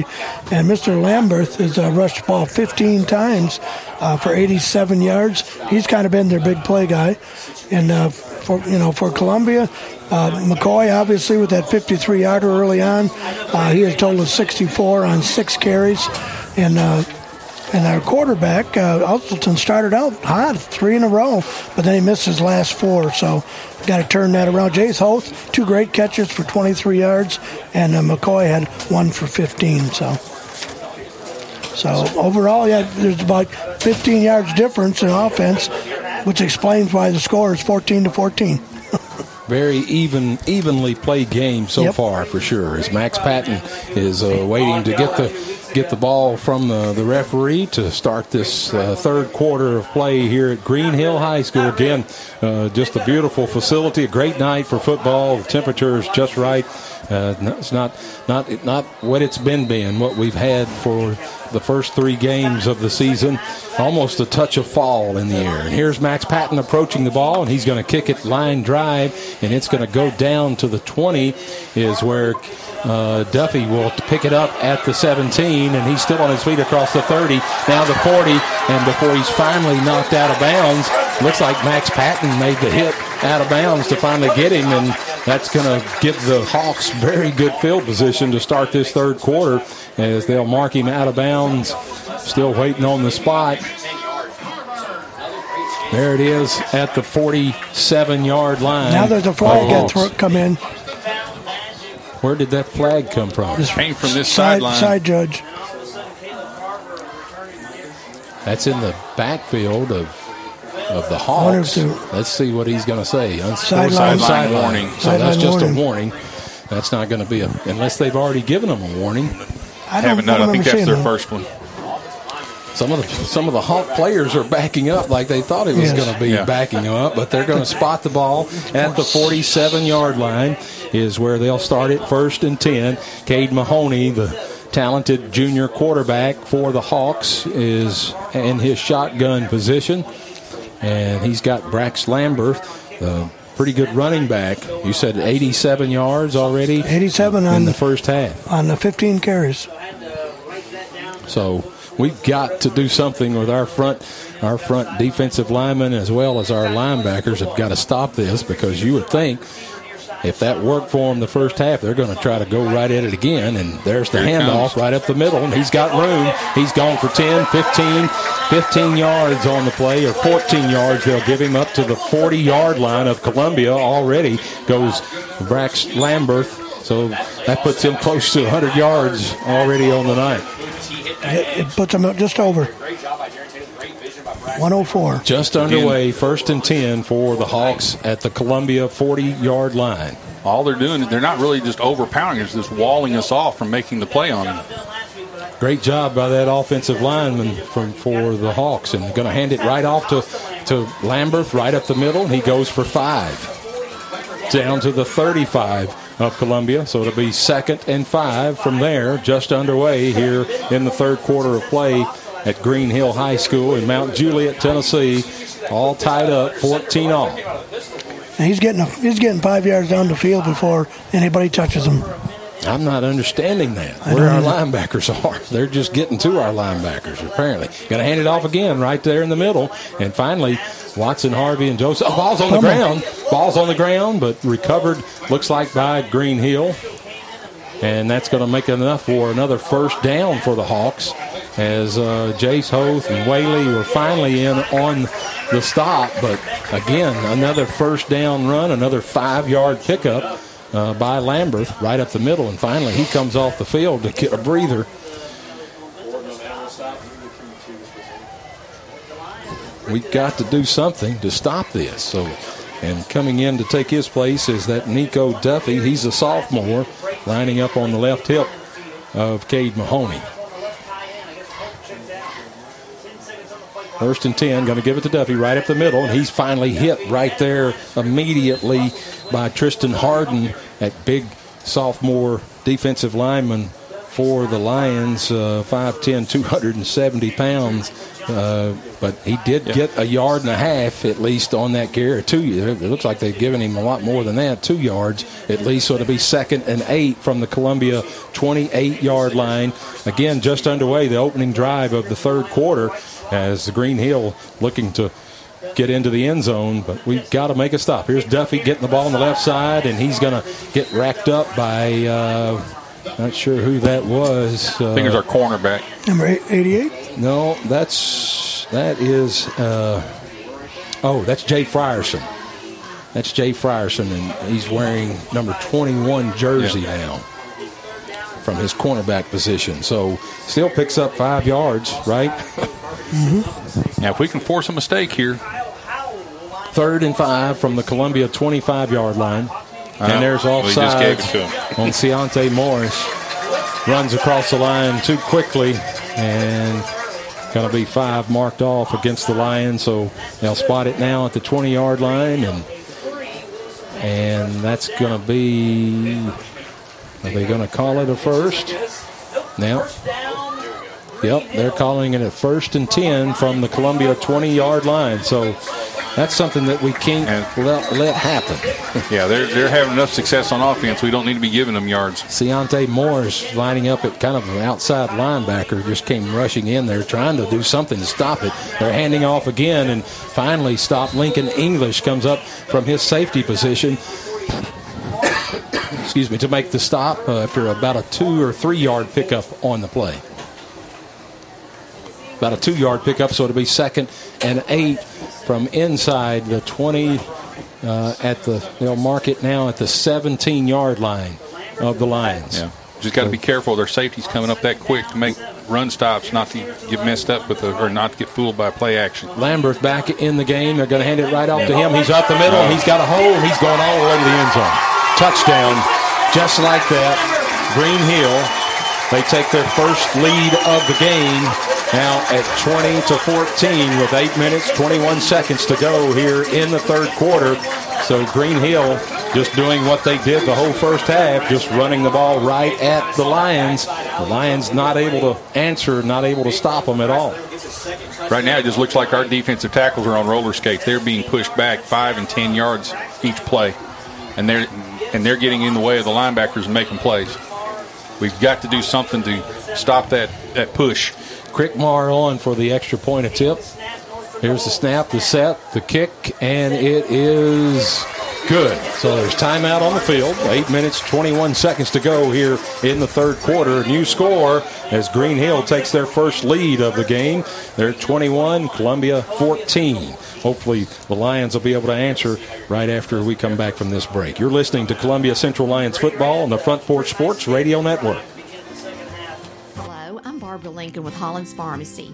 And Mr. Lamberth has rushed the ball 15 times for 87 yards. He's kind of been their big play guy. And for Columbia, McCoy, obviously, with that 53-yarder early on, he has total of 64 on 6 carries. And our quarterback, Usselton, started out hot, 3 in a row, but then he missed his last 4. So we've got to turn that around. Jace Hoth, 2 great catches for 23 yards, and McCoy had 1 for 15. So overall, yeah, there's about 15 yards difference in offense, which explains why the score is 14-14. Very evenly played game so far, for sure, as Max Patton is waiting to get the ball from the referee to start this third quarter of play here at Green Hill High School. Again, just a beautiful facility, a great night for football. The temperature is just right. It's not what it's been, what we've had for the first 3 games of the season. Almost a touch of fall in the air. And here's Max Patton approaching the ball, and he's going to kick it line drive, and it's going to go down to the 20 is where Duffy will pick it up at the 17, and he's still on his feet across the 30, now the 40, and before he's finally knocked out of bounds, looks like Max Patton made the hit out of bounds to finally get him, and that's going to give the Hawks very good field position to start this third quarter as they'll mark him out of bounds, still waiting on the spot. There it is at the 47-yard line. Now there's a flag that's come in. Where did that flag come from? It came from this sideline. Side judge. That's in the backfield of the Hawks. Let's see what he's going to say. Sideline warning. So that's just a warning. That's not going to be unless they've already given them a warning. I think that's their first one. Some of the Hawk players are backing up like they thought he was going to be backing up, but they're going to spot the ball at the 47-yard line is where they'll start it 1st and 10. Cade Mahoney, the talented junior quarterback for the Hawks, is in his shotgun position. And he's got Brax Lamberth, the pretty good running back. You said 87 yards already? 87 in the first half. On the 15 carries. So we've got to do something with our front defensive linemen as well as our linebackers have got to stop this, because you would think if that worked for them the first half, they're going to try to go right at it again, and there's the handoff right up the middle, and he's got room. He's gone for 10, 15 yards on the play, or 14 yards. They'll give him up to the 40-yard line of Columbia. Already goes Brax Lamberth, so that puts him close to 100 yards already on the night. It puts him just over. 104. Just underway, 1st and 10 for the Hawks at the Columbia 40-yard line. All they're doing, they're not really just overpowering us, just walling us off from making the play on them. Great job by that offensive lineman for the Hawks, and going to hand it right off to Lamberth right up the middle, and he goes for 5. Down to the 35 of Columbia, so it'll be 2nd and 5 from there, just underway here in the third quarter of play at Green Hill High School in Mount Juliet, Tennessee, all tied up, 14 all. and he's getting 5 yards down the field before anybody touches him. I'm not understanding that. Where our linebackers are. They're just getting to our linebackers, apparently. Got to hand it off again right there in the middle. And finally, Watson, Harvey, and Joseph. Oh, ball's on the ground. Ball's on the ground, but recovered, looks like, by Green Hill. And that's going to make it enough for another first down for the Hawks as Jace Hoth and Whaley were finally in on the stop. But, again, another first down run, another 5-yard pickup. By Lamberth right up the middle, and finally he comes off the field to get a breather. We've got to do something to stop this. So, and coming in to take his place is that Nico Duffy. He's a sophomore, lining up on the left hip of Cade Mahoney. First and 10, going to give it to Duffy right up the middle, and he's finally hit right there immediately by Tristan Harden, that big sophomore defensive lineman for the Lions, 5'10", 270 pounds. But he did get a yard and a half at least on that carry. It looks like they've given him a lot more than that, 2 yards at least. So it'll be 2nd and 8 from the Columbia 28-yard line. Again, just underway, the opening drive of the third quarter, as the Green Hill looking to get into the end zone, but we've got to make a stop. Here's Duffy getting the ball on the left side, and he's going to get racked up by, not sure who that was. I think it was our cornerback. Number 88? No, that's Jay Frierson. That's Jay Frierson, and he's wearing number 21 jersey now from his cornerback position. So still picks up 5 yards, right? Mm-hmm. Now, if we can force a mistake here. 3rd and 5 from the Columbia 25-yard line. And there's offside on Ciante Morris. Runs across the line too quickly. And going to be 5 marked off against the Lions. So they'll spot it now at the 20-yard line. And that's going to be... Are they going to call it a first? No. Yep, they're calling it a 1st and 10 from the Columbia 20-yard line. So that's something that we can't let happen. Yeah, they're having enough success on offense. We don't need to be giving them yards. Ciante Moore's lining up at kind of an outside linebacker. Just came rushing in there trying to do something to stop it. They're handing off again, and finally stopped. Lincoln English comes up from his safety position. Excuse me, to make the stop after about a 2 or 3 yard pickup on the play. About a 2 yard pickup, so it'll be 2nd and 8 from inside the 20. They'll mark it now at the 17-yard line of the Lions. Yeah. Just got to be careful. Their safety's coming up that quick to make run stops, not to get messed up with or not to get fooled by play action. Lamberth back in the game. They're going to hand it right off to him. He's up the middle. He's got a hole. He's going all the way to the end zone. Touchdown, just like that. Green Hill. They take their first lead of the game. Now at 20-14 with 8 minutes, 21 seconds to go here in the third quarter. So Green Hill just doing what they did the whole first half, just running the ball right at the Lions. The Lions not able to answer, not able to stop them at all. Right now it just looks like our defensive tackles are on roller skates. They're being pushed back 5 and 10 yards each play. And they're getting in the way of the linebackers and making plays. We've got to do something to stop that push. Crickmar on for the extra point of tip. Here's the snap, the set, the kick, and it is good. So there's timeout on the field. 8 minutes, 21 seconds to go here in the third quarter. New score as Green Hill takes their first lead of the game. They're 21, Columbia 14. Hopefully the Lions will be able to answer right after we come back from this break. You're listening to Columbia Central Lions football on the Front Porch Sports Radio Network. Barbara Lincoln with Hollands Pharmacy.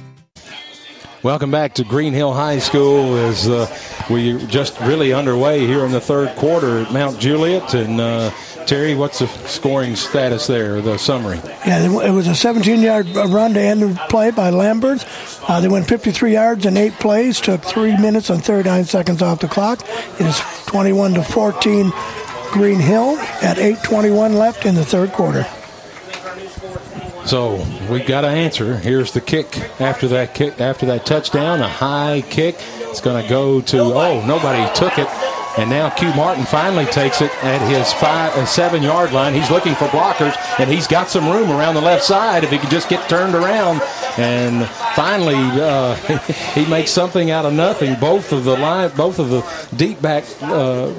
Welcome back to Green Hill High School as we're just really underway here in the third quarter at Mount Juliet, and Terry, what's the scoring status there, the summary? Yeah, it was a 17-yard run to end the play by Lamberth. They went 53 yards in 8 plays, took 3 minutes and 39 seconds off the clock. It is 21-14 Green Hill at 8:21 left in the third quarter. So we got an answer. Here's the kick after that touchdown, a high kick. It's going to go to, nobody took it. And now Q Martin finally takes it at his 7-yard line. He's looking for blockers, and he's got some room around the left side if he could just get turned around. And finally, he makes something out of nothing. Both of the deep back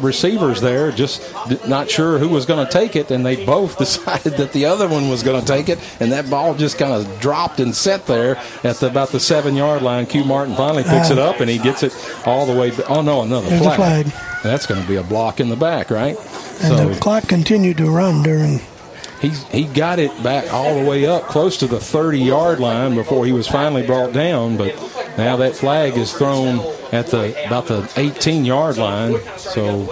receivers there, just not sure who was going to take it, and they both decided that the other one was going to take it, and that ball just kind of dropped and set there at about the 7-yard line. Q Martin finally picks it up, and he gets it all the way. Another flag. That's going to be a block in the back, right? And so, the clock continued to run during... He got it back all the way up close to the 30-yard line before he was finally brought down, but now that flag is thrown at about the 18-yard line. So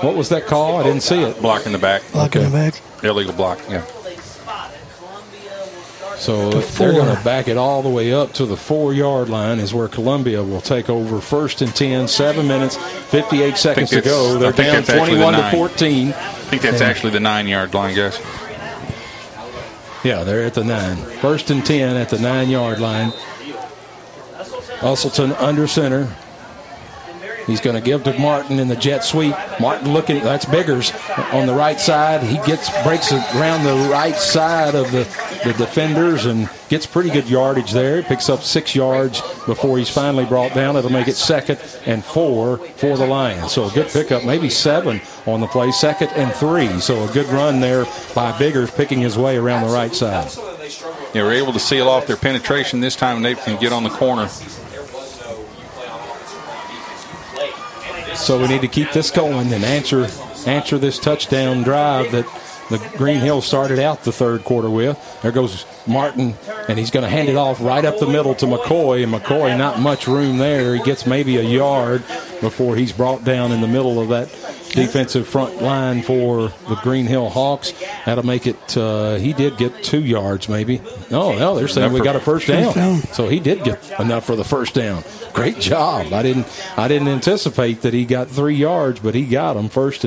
what was that call? I didn't see it. Block in the back. Block in the back. Illegal block, yeah. So they're going to back it all the way up to the 4-yard line is where Columbia will take over 1st and 10, 7 minutes, 58 seconds to go. They're down 21-14. I think that's actually the 9-yard line, guys. Yeah, they're at the 9. 1st and 10 at the 9-yard line. Usselton under center. He's going to give to Martin in the jet sweep. Martin looking, that's Biggers on the right side. He breaks around the right side of the defenders and gets pretty good yardage there. Picks up 6 yards before he's finally brought down. It'll make it 2nd and 4 for the Lions. So a good pickup, maybe 7 on the play, 2nd and 3. So a good run there by Biggers picking his way around the right side. They were able to seal off their penetration this time, and they can get on the corner. So we need to keep this going and answer this touchdown drive that the Green Hill started out the third quarter with. There goes Martin, and he's going to hand it off right up the middle to McCoy. And McCoy, not much room there. He gets maybe a yard before he's brought down in the middle of that defensive front line for the Green Hill Hawks. That'll make it, he did get 2 yards maybe. No, they're saying we got a first down. So he did get enough for the first down. Great job. I didn't anticipate that he got 3 yards, but he got them first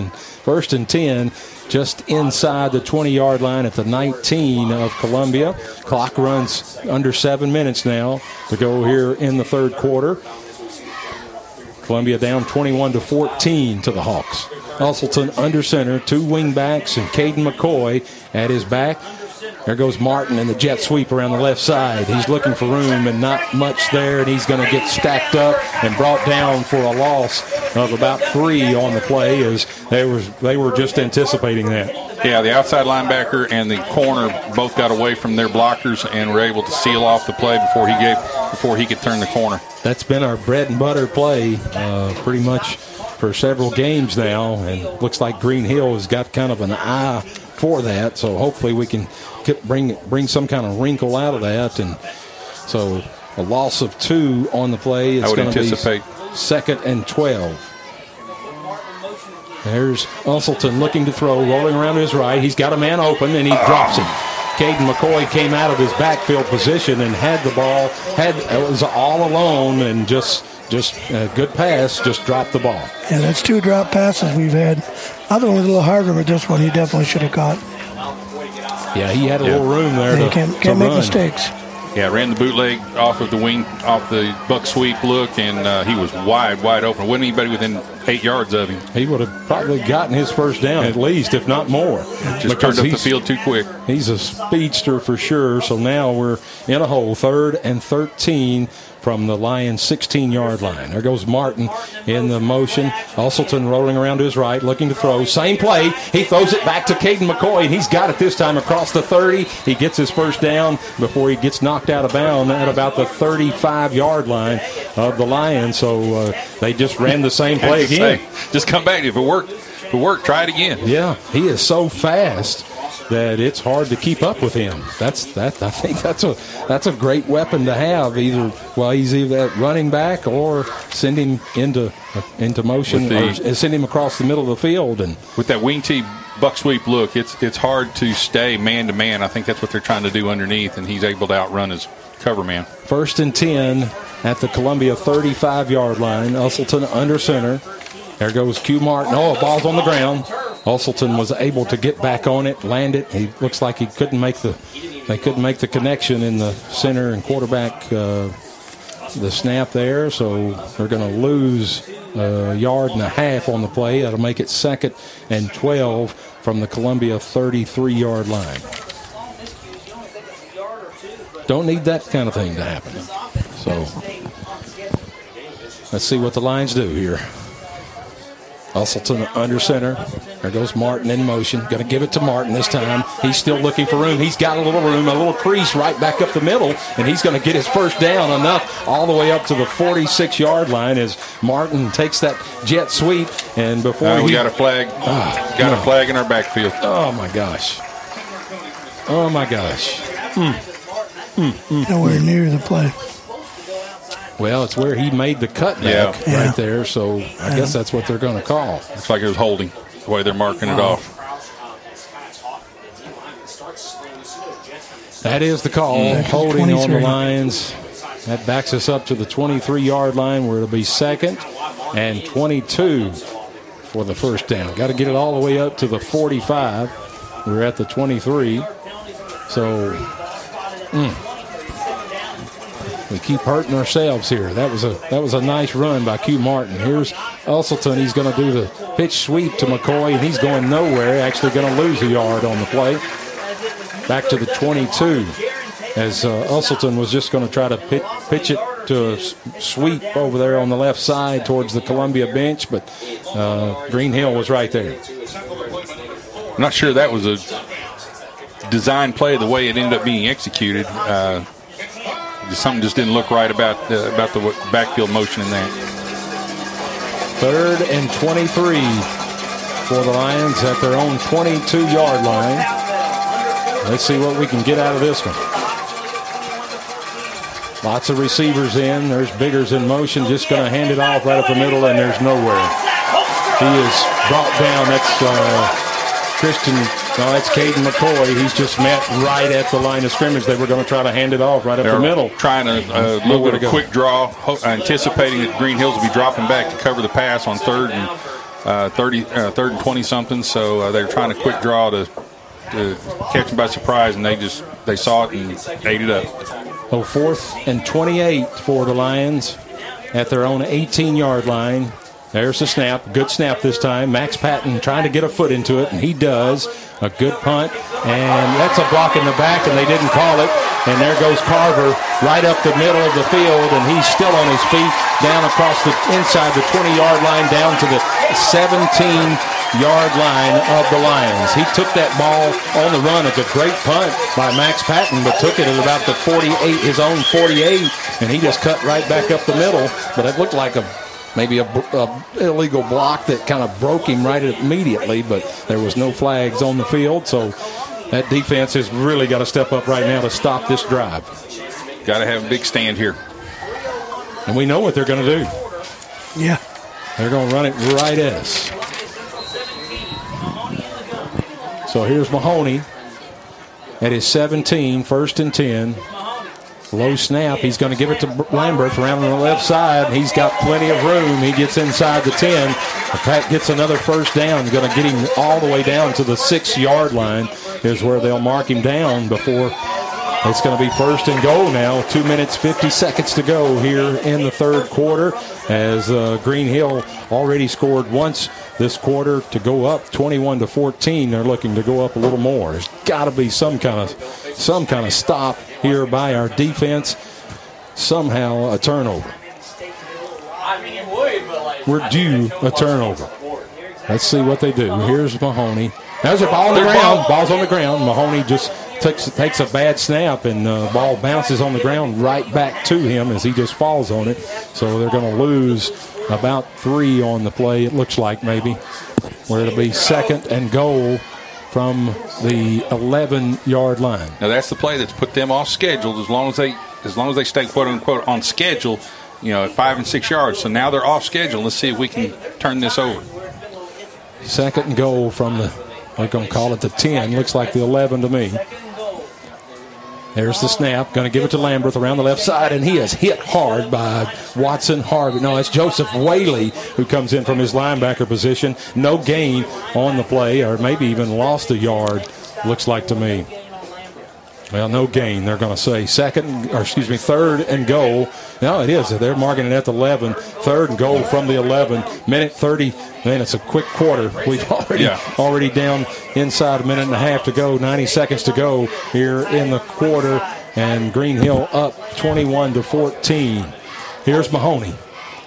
and 10 just inside the 20-yard line at the 19 of Columbia. Clock runs under 7 minutes now to go here in the third quarter. Columbia down 21-14 to the Hawks. Usselton under center, 2 wing backs, and Caden McCoy at his back. There goes Martin in the jet sweep around the left side. He's looking for room and not much there, and he's going to get stacked up and brought down for a loss of about 3 on the play, as they were just anticipating that. Yeah, the outside linebacker and the corner both got away from their blockers and were able to seal off the play before he could turn the corner. That's been our bread and butter play pretty much for several games now, and looks like Green Hill has got kind of an eye for that, so hopefully we can bring some kind of wrinkle out of that. And so a loss of 2 on the play. It's going to be 2nd and 12. There's Usselton looking to throw, rolling around to his right. He's got a man open, and he drops him. Caden McCoy came out of his backfield position and had the ball. It was all alone, and just a good pass, just dropped the ball. Yeah, that's 2 drop passes we've had. Other one was a little harder, but this one he definitely should have caught. Yeah, he had a little room there. Yeah, can't make mistakes. Yeah, ran the bootleg off of the wing, off the buck sweep look, and he was wide open. Wasn't anybody within 8 yards of him. He would have probably gotten his first down at least, if not more. Just turned up the field too quick. He's a speedster for sure, so now we're in a hole, 3rd and 13 from the Lions' 16-yard line. There goes Martin in the motion. Usselton rolling around to his right, looking to throw. Same play. He throws it back to Caden McCoy, and he's got it this time across the 30. He gets his first down before he gets knocked out of bounds at about the 35-yard line of the Lions. So they just ran the same play again. Just come back. If it worked, try it again. Yeah, he is so fast. that it's hard to keep up with him. I think that's a great weapon to have. He's either at running back or send him into motion or send him across the middle of the field. And with that wing tee buck sweep look, it's hard to stay man to man. I think that's what they're trying to do underneath, and he's able to outrun his cover man. 1st and 10 at the Columbia 35-yard line. Usselton under center. There goes Q Martin. Oh, ball's on the ground. Usselton was able to get back on it, land it. He looks like they couldn't make the connection in the center and quarterback the snap there, so they're going to lose a yard and a half on the play. That'll make it 2nd and 12 from the Columbia 33-yard line. Don't need that kind of thing to happen. So let's see what the Lions do here. Usselton under center. There goes Martin in motion. Going to give it to Martin this time. He's still looking for room. He's got a little room, a little crease right back up the middle, and he's going to get his first down enough all the way up to the 46-yard line as Martin takes that jet sweep. And before we got a flag. A flag in our backfield. Oh, my gosh. Nowhere near the play. Well, it's where he made the cutback right there, so I guess that's what they're going to call. Looks like it was holding, the way they're marking it off. That is the call, holding on the Lions. That backs us up to the 23-yard line, where it'll be 2nd and 22 for the first down. Got to get it all the way up to the 45. We're at the 23, so... We keep hurting ourselves here. That was a nice run by Q Martin. Here's Usselton. He's going to do the pitch sweep to McCoy, and he's going nowhere, actually going to lose a yard on the play. Back to the 22 as Usselton was just going to try to pitch it to a sweep over there on the left side towards the Columbia bench, but Green Hill was right there. I'm not sure that was a design play the way it ended up being executed. Something just didn't look right about the backfield motion in that. 3rd and 23 for the Lions at their own 22-yard line. Let's see what we can get out of this one. Lots of receivers in. There's Biggers in motion, just going to hand it off right up the middle, and there's nowhere. He is brought down. That's that's Cade McCoy. He's just met right at the line of scrimmage. They were going to try to hand it off right up the middle. Trying a little bit of quick draw, anticipating that Green Hills will be dropping back to cover the pass on 3rd and 20-something. So they were trying a quick draw to catch them by surprise, and they saw it and ate it up. 4th and 28 for the Lions at their own 18-yard line. There's the snap. Good snap this time. Max Patton trying to get a foot into it, and he does. A good punt, and that's a block in the back, and they didn't call it. And there goes Carver right up the middle of the field, and he's still on his feet, down across the inside the 20-yard line, down to the 17-yard line of the Lions. He took that ball on the run. It's a great punt by Max Patton, but took it at about the 48, his own 48, and he just cut right back up the middle. But it looked like maybe a illegal block that kind of broke him right immediately, but there was no flags on the field, so that defense has really got to step up right now to stop this drive. Got to have a big stand here. And we know what they're going to do. Yeah. They're going to run it right at us. So here's Mahoney at his 17, 1st and 10. Low snap. He's going to give it to Lamberth around on the left side. He's got plenty of room. He gets inside the 10. Pat gets another first down. Going to get him all the way down to the 6-yard line is where they'll mark him down before it's going to be 1st and goal now. 2 minutes, 50 seconds to go here in the 3rd quarter as Green Hill already scored once this quarter to go up 21-14. They're looking to go up a little more. There's got to be some kind of stop here by our defense. Somehow a turnover. We're due a turnover. Let's see what they do. Here's Mahoney. There's a ball on the ground. Ball's on the ground. Mahoney just takes a bad snap, and the ball bounces on the ground right back to him as he just falls on it. So they're going to lose about 3 on the play, it looks like, maybe, where it'll be 2nd and goal from the 11-yard line. Now that's the play that's put them off schedule. As long as they stay quote unquote on schedule, you know, at 5 and 6 yards. So now they're off schedule. Let's see if we can turn this over. Second and goal from the, I'm going to call it the 10. Looks like the 11 to me. There's the snap. Going to give it to Lamberth around the left side, and he is hit hard by Watson Harvey. No, that's Joseph Whaley who comes in from his linebacker position. No gain on the play, or maybe even lost a yard, looks like to me. Well, no gain, they're going to say. Third and goal. No, it is. They're marking it at the 11. Third and goal from the 11. Minute 30. Man, it's a quick quarter. We've already down inside a minute and a half to go. 90 seconds to go here in the quarter. And Green Hill up 21-14. Here's Mahoney.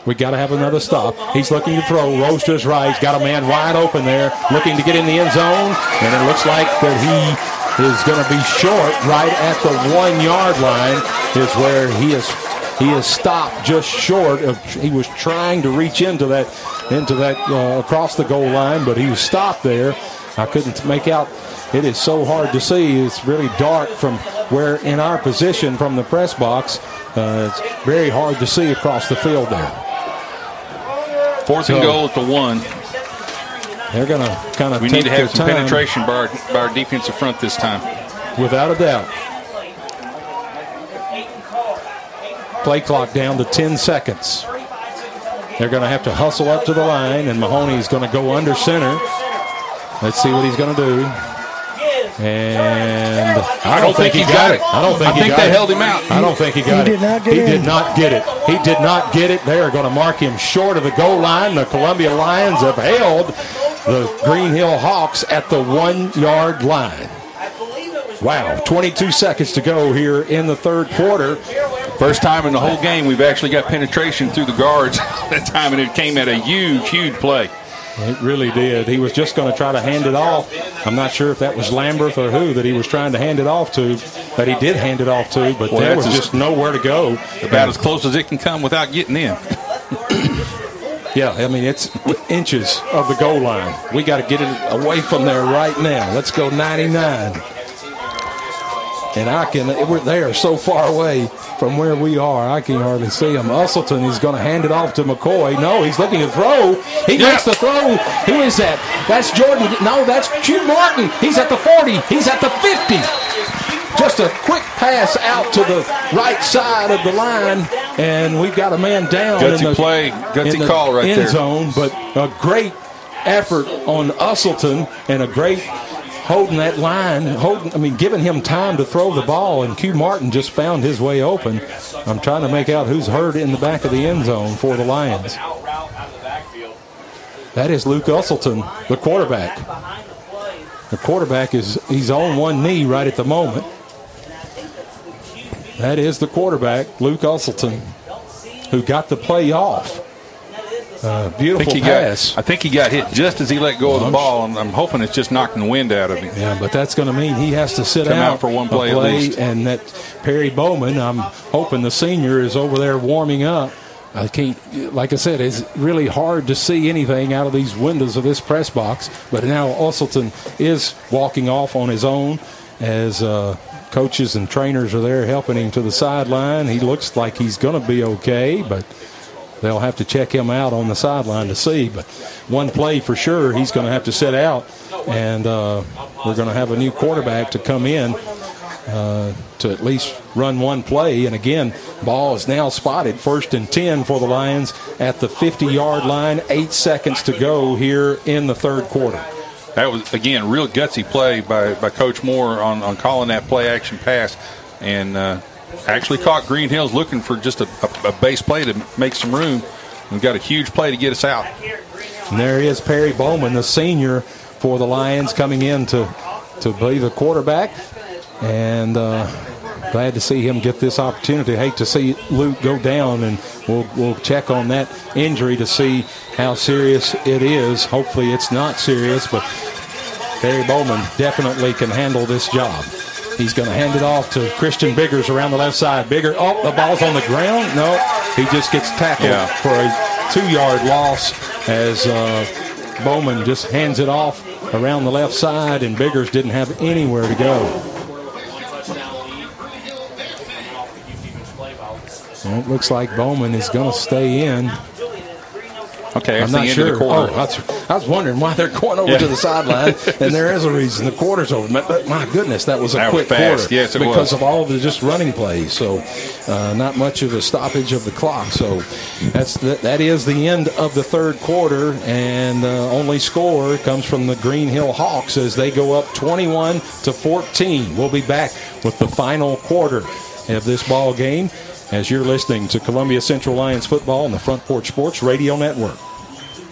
We got to have another stop. He's looking to throw. Rolls to his right. He's got a man wide open there. Looking to get in the end zone. And it looks like that he is going to be short right at the 1 yard line is where he is stopped just short of. He was trying to reach into that across the goal line, but he was stopped there. I couldn't make out. It is so hard to see. It's really dark from where in our position from the press box. It's very hard to see across the field there. Fourth and goal at the 1. They're going to kind of take their time. We need to have some penetration by our defensive front this time. Without a doubt. Play clock down to 10 seconds. They're going to have to hustle up to the line, and Mahoney's going to go under center. Let's see what he's going to do. And I don't think he got it. I think they held him out. I don't think he got it. He did not get it. They are going to mark him short of the goal line. The Columbia Lions have held the Green Hill Hawks at the 1 yard line. Wow, 22 seconds to go here in the third quarter. First time in the whole game we've actually got penetration through the guards that time, and it came at a huge play. It really did. He was just going to try to hand it off. I'm not sure if that was Lamberth or who that he was trying to hand it off to, that he did hand it off to, but there was just nowhere to go. About as close as it can come without getting in. Yeah, I mean, it's inches of the goal line. We got to get it away from there right now. Let's go 99. And they are so far away from where we are, I can hardly see them. Usselton is going to hand it off to McCoy. No, he's looking to throw. He makes the throw. Who is that? That's Jordan. No, that's Q Martin. He's at the 40. He's at the 50. Just a quick pass out to the right side of the line, and we've got a man down. Gutsy call right there. End zone, but a great effort on Usselton and a great holding that line, giving him time to throw the ball, and Q Martin just found his way open. I'm trying to make out who's hurt in the back of the end zone for the Lions. That is Luke Usselton, the quarterback. The quarterback he's on one knee right at the moment. That is the quarterback, Luke Usselton, who got the play off. Beautiful pass. I think he got hit just as he let go of the ball, and I'm hoping it's just knocking the wind out of him. Yeah, but that's going to mean he has to sit out for one play at least. And that Perry Bowman, I'm hoping the senior is over there warming up. I can't, like I said, it's really hard to see anything out of these windows of this press box. But now Usselton is walking off on his own as coaches and trainers are there helping him to the sideline. He looks like he's going to be okay, but they'll have to check him out on the sideline to see. But one play for sure, he's going to have to sit out. And we're going to have a new quarterback to come in to at least run one play. And, again, ball is now spotted. 1st and 10 for the Lions at the 50-yard line. 8 seconds to go here in the third quarter. That was, again, real gutsy play by Coach Moore on calling that play-action pass. And actually caught Green Hills looking for just a base play to make some room. We've got a huge play to get us out. And there is Perry Bowman, the senior for the Lions, coming in to be the quarterback. And glad to see him get this opportunity. Hate to see Luke go down, and we'll check on that injury to see how serious it is. Hopefully it's not serious, but Perry Bowman definitely can handle this job. He's going to hand it off to Christian Biggers around the left side. Biggers, the ball's on the ground. No, he just gets tackled for a 2-yard loss as Bowman just hands it off around the left side, and Biggers didn't have anywhere to go. Well, it looks like Bowman is going to stay in. Okay, I'm not sure. Oh, I was wondering why they're going over to the sideline, and there is a reason. The quarter's over. But my goodness, that was a quick quarter. Yes, it was. Because of all the just running plays. So not much of a stoppage of the clock. So that is the end of the third quarter, and the only score comes from the Green Hill Hawks as they go up 21-14. We'll be back with the final quarter of this ball game, as you're listening to Columbia Central Lions football on the Front Porch Sports Radio Network.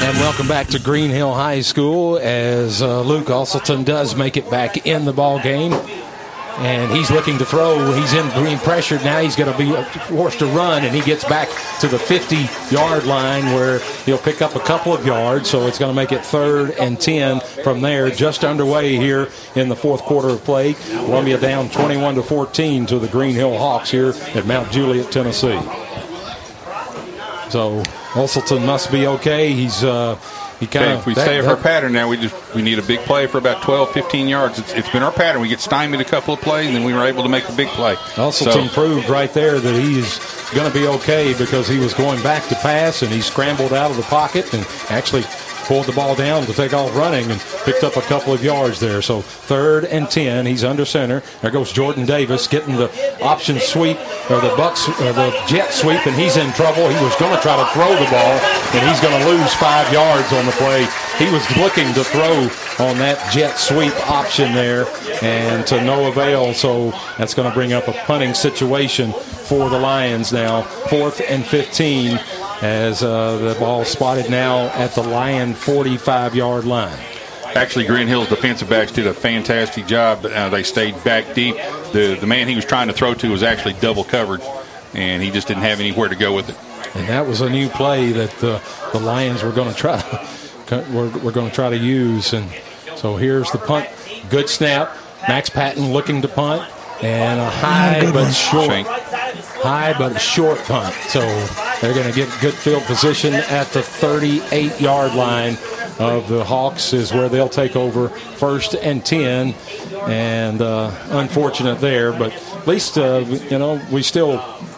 And welcome back to Green Hill High School as Luke Usselton does make it back in the ball game. And he's looking to throw. He's in green pressure. Now he's going to be forced to run, and he gets back to the 50-yard line where he'll pick up a couple of yards. So it's going to make it 3rd and 10 from there. Just underway here in the fourth quarter of play. Columbia down 21-14 to the Green Hill Hawks here at Mount Juliet, Tennessee. So Usselton must be okay. He's if we stay with our pattern now, we need a big play for about 12, 15 yards. It's been our pattern. We get stymied a couple of plays, and then we were able to make a big play. Usselton proved right there that he's going to be okay because he was going back to pass, and he scrambled out of the pocket and actually pulled the ball down to take off running and picked up a couple of yards there. So 3rd and 10, he's under center. There goes Jordan Davis getting the option sweep or the jet sweep, and he's in trouble. He was going to try to throw the ball, and he's going to lose 5 yards on the play. He was looking to throw on that jet sweep option there, and to no avail. So that's going to bring up a punting situation for the Lions now. 4th and 15. As the ball spotted now at the Lion 45-yard line. Actually, Green Hill's defensive backs did a fantastic job. They stayed back deep. The man he was trying to throw to was actually double covered, and he just didn't have anywhere to go with it. And that was a new play that the Lions were going to try to use. And so here's the punt. Good snap. Max Patton looking to punt, and a high but short punt. So they're going to get good field position at the 38-yard line of the Hawks is where they'll take over 1st and 10. And unfortunate there, but at least,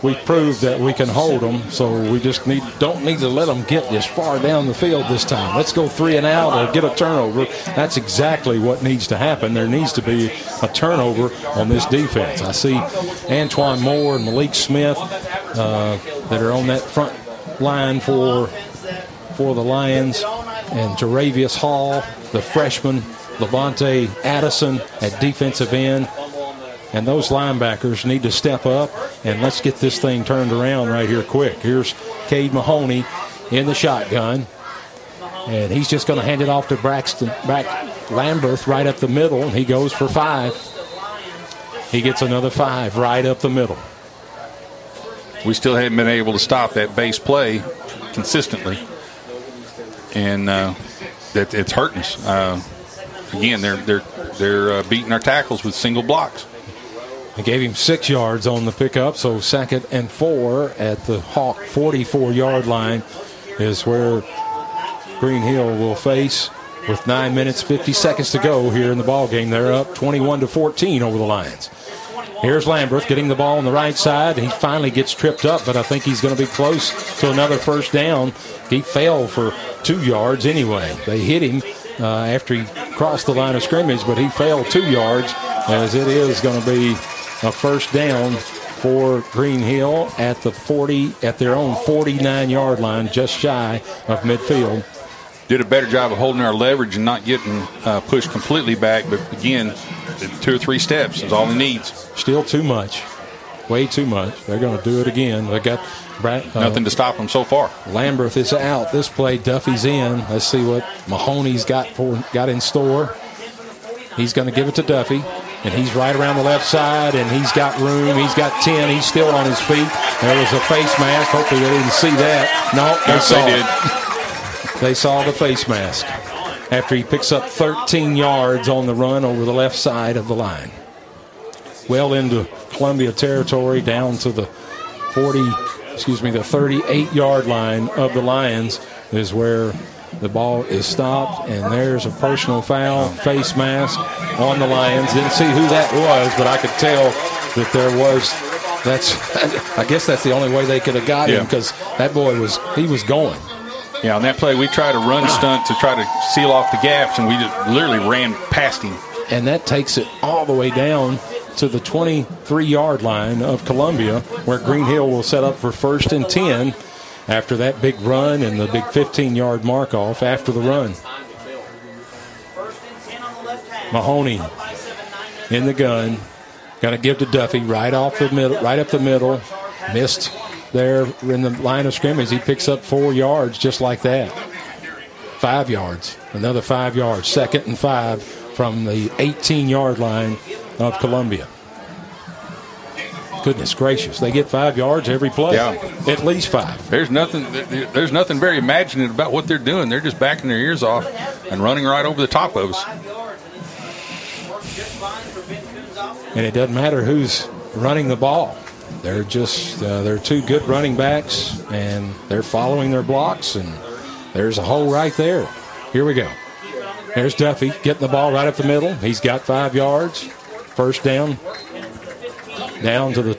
we proved that we can hold them. So we just don't need to let them get this far down the field this time. Let's go 3 and out or get a turnover. That's exactly what needs to happen. There needs to be a turnover on this defense. I see Antoine Moore and Malik Smith that are on that front line for the Lions, and Jaravius Hall, the freshman, Levante Addison at defensive end. And those linebackers need to step up, and let's get this thing turned around right here quick. Here's Cade Mahoney in the shotgun, and he's just going to hand it off to Brax Lamberth right up the middle, and he goes for 5. He gets another 5 right up the middle. We still haven't been able to stop that base play consistently, and it's hurting us. Again, they're beating our tackles with single blocks. They gave him 6 yards on the pickup, so 2nd and 4 at the Hawk 44-yard line is where Green Hill will face with 9 minutes, 50 seconds to go here in the ball game. They're up 21-14 over the Lions. Here's Lamberth getting the ball on the right side. He finally gets tripped up, but I think he's going to be close to another 1st down. He fell for 2 yards anyway. They hit him after he crossed the line of scrimmage, but he fell 2 yards, as it is going to be a 1st down for Green Hill at the 40, at their own 49-yard line, just shy of midfield. Did a better job of holding our leverage and not getting pushed completely back, but again, Two or three steps is all he needs. Still too much. Way too much. They're going to do it again. They got nothing to stop them so far. Lamberth is out. This play, Duffy's in. Let's see what Mahoney's got in store. He's going to give it to Duffy, and he's right around the left side, and he's got room. He's got 10. He's still on his feet. There was a face mask. Hopefully they didn't see that. No, they saw it. They saw the face mask after he picks up 13 yards on the run over the left side of the line. Well into Columbia territory, down to the 38-yard line of the Lions is where the ball is stopped, and there's a personal foul, face mask on the Lions. Didn't see who that was, but I could tell that there was. I guess that's the only way they could have got him, because that boy was going. Yeah, on that play, we tried a run stunt to try to seal off the gaps, and we just literally ran past him. And that takes it all the way down to the 23-yard line of Columbia, where Green Hill will set up for first and 10 after that big run and the big 15-yard mark off after the run. Mahoney in the gun, going to give to Duffy right off the middle, right up the middle, missed there in the line of scrimmage. He picks up 4 yards just like that. 5 yards, another 5 yards, second and 5 from the 18-yard line of Columbia. Goodness gracious, they get 5 yards every play. Yeah. At least 5. There's nothing very imaginative about what they're doing. They're just backing their ears off and running right over the top of us. And it doesn't matter who's running the ball. They're just they're two good running backs, and they're following their blocks, and there's a hole right there. Here we go. There's Duffy getting the ball right up the middle. He's got 5 yards. First down, down to the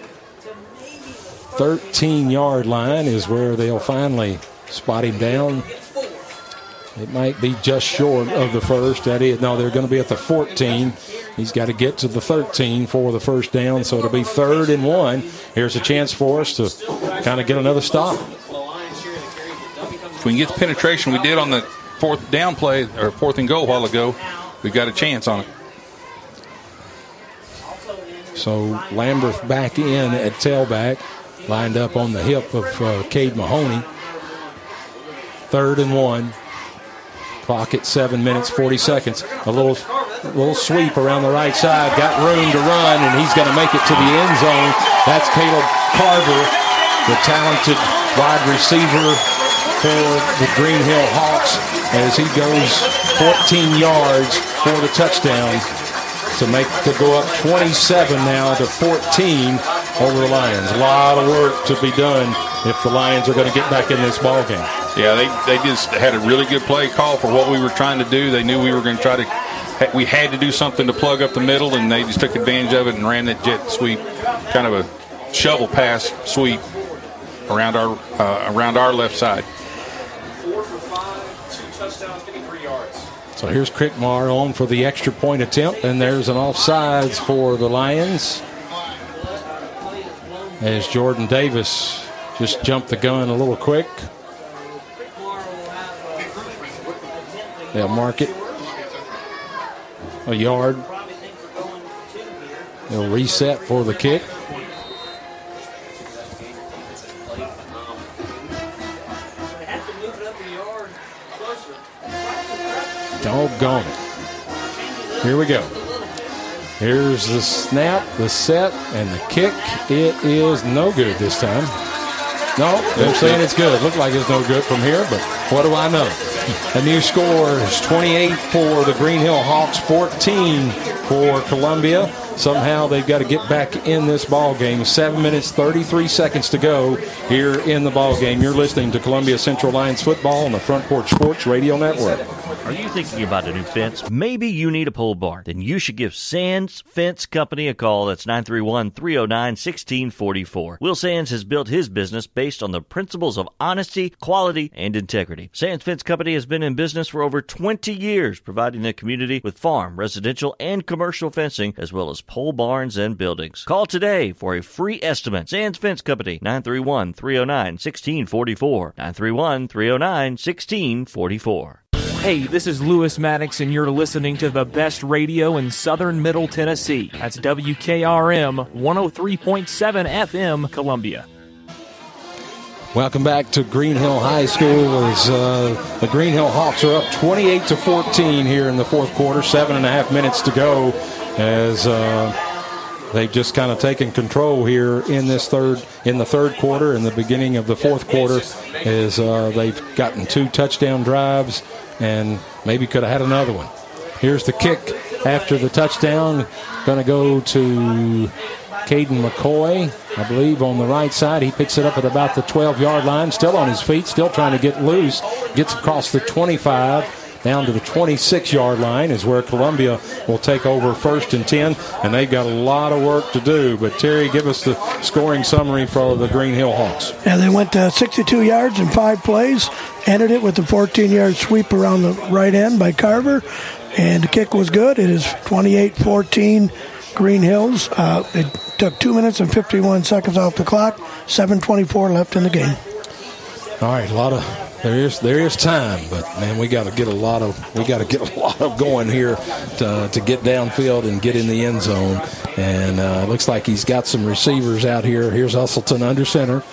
13-yard line is where they'll finally spot him down. It might be just short of the first. That is, no, they're going to be at the 14. He's got to get to the 13 for the first down, so it'll be 3rd and 1. Here's a chance for us to kind of get another stop. If we can get the penetration we did on the 4th down play, or 4th and goal a while ago, we've got a chance on it. So Lamberth back in at tailback, lined up on the hip of Cade Mahoney. 3rd and 1. Clock at 7 minutes, 40 seconds. A little sweep around the right side. Got room to run, and he's going to make it to the end zone. That's Caleb Carver, the talented wide receiver for the Green Hill Hawks, as he goes 14 yards for the touchdown to make to go up 27 now to 14 over the Lions. A lot of work to be done if the Lions are going to get back in this ball game. Yeah, they just had a really good play call for what we were trying to do. They knew we were going to we had to do something to plug up the middle, and they just took advantage of it and ran that jet sweep, kind of a shovel pass sweep around our left side. 4 for 5, 2 touchdowns, 53 yards. So here's Crickmar on for the extra point attempt, and there's an offsides for the Lions as Jordan Davis just jumped the gun a little quick. They'll mark it a yard. They'll reset for the kick. Doggone it. Here we go. Here's the snap, the set, and the kick. It is no good this time. No, they're saying it's good. Looked like it's no good from here, but what do I know? The new score is 28 for the Green Hill Hawks, 14 for Columbia. Somehow they've got to get back in this ball game. 7 minutes, 33 seconds to go here in the ball game. You're listening to Columbia Central Lions football on the Front Porch Sports Radio Network. Are you thinking about a new fence? Maybe you need a pole barn. Then you should give Sands Fence Company a call. That's 931-309-1644. Will Sands has built his business based on the principles of honesty, quality, and integrity. Sands Fence Company has been in business for over 20 years, providing the community with farm, residential, and commercial fencing, as well as pole barns and buildings. Call today for a free estimate. Sands Fence Company, 931-309-1644. 931-309-1644. Hey, this is Lee Maddox, and you're listening to the best radio in southern Middle Tennessee. That's WKRM 103.7 FM, Columbia. Welcome back to Green Hill High School as the Green Hill Hawks are up 28-14 here in the fourth quarter. 7.5 minutes to go as they've just kind of taken control here in this third quarter and the beginning of the fourth quarter as they've gotten two touchdown drives and maybe could have had another one. Here's the kick after the touchdown. Going to go to Caden McCoy, I believe, on the right side. He picks it up at about the 12-yard line, still on his feet, still trying to get loose. Gets across the 25, down to the 26-yard line is where Columbia will take over first and 10, and they've got a lot of work to do. But, Terry, give us the scoring summary for the Green Hill Hawks. Yeah, they went 62 yards in 5 plays, ended it with a 14-yard sweep around the right end by Carver, and the kick was good. It is 28-14 Green Hills. It took 2 minutes and 51 seconds off the clock, 7:24 left in the game. All right, a lot of... There is time, but man, we got to get a lot of going here to get downfield and get in the end zone. And looks like he's got some receivers out here. Here's Usselton under center.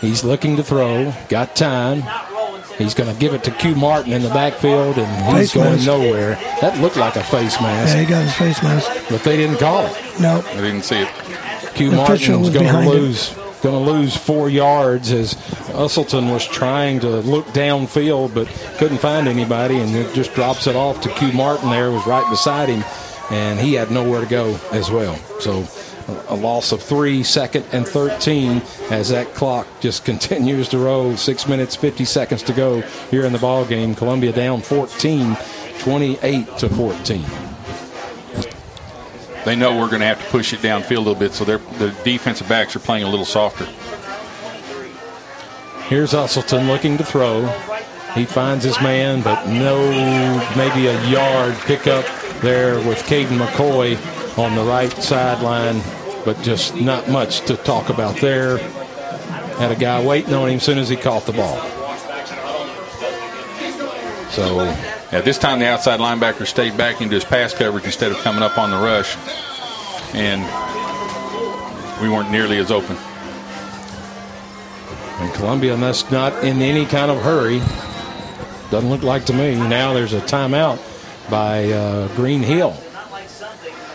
He's looking to throw. Got time. He's going to give it to Q Martin in the backfield, and he's going nowhere. That looked like a face mask. Yeah, he got his face mask, but they didn't call it. No, they didn't see it. Q Martin's going to lose. Going to lose 4 yards as Usselton was trying to look downfield but couldn't find anybody, and it just drops it off to Q Martin. There was right beside him, and he had nowhere to go as well. So a loss of 3, second and 13 as that clock just continues to roll. 6 minutes, 50 seconds to go here in the ball game. Columbia down 14, 28-14. They know we're going to have to push it downfield a little bit, so their defensive backs are playing a little softer. Here's Usselton looking to throw. He finds his man, but maybe a yard pickup there with Caden McCoy on the right sideline, but just not much to talk about there. Had a guy waiting on him as soon as he caught the ball. So... At this time, the outside linebacker stayed back into his pass coverage instead of coming up on the rush, and we weren't nearly as open. And Columbia must not in any kind of hurry. Doesn't look like to me. Now there's a timeout by Green Hill.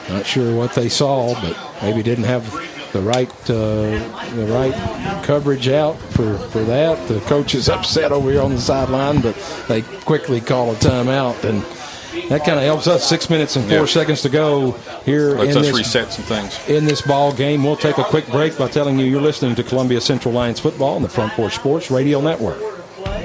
Not sure what they saw, but maybe didn't have the right coverage out for that. The coach is upset over here on the sideline, but they quickly call a timeout, and that kind of helps us. 6 minutes and 4 seconds to go here. Let's reset some things in this ball game. We'll take a quick break by telling you're listening to Columbia Central Lions football on the Front Porch Sports Radio Network.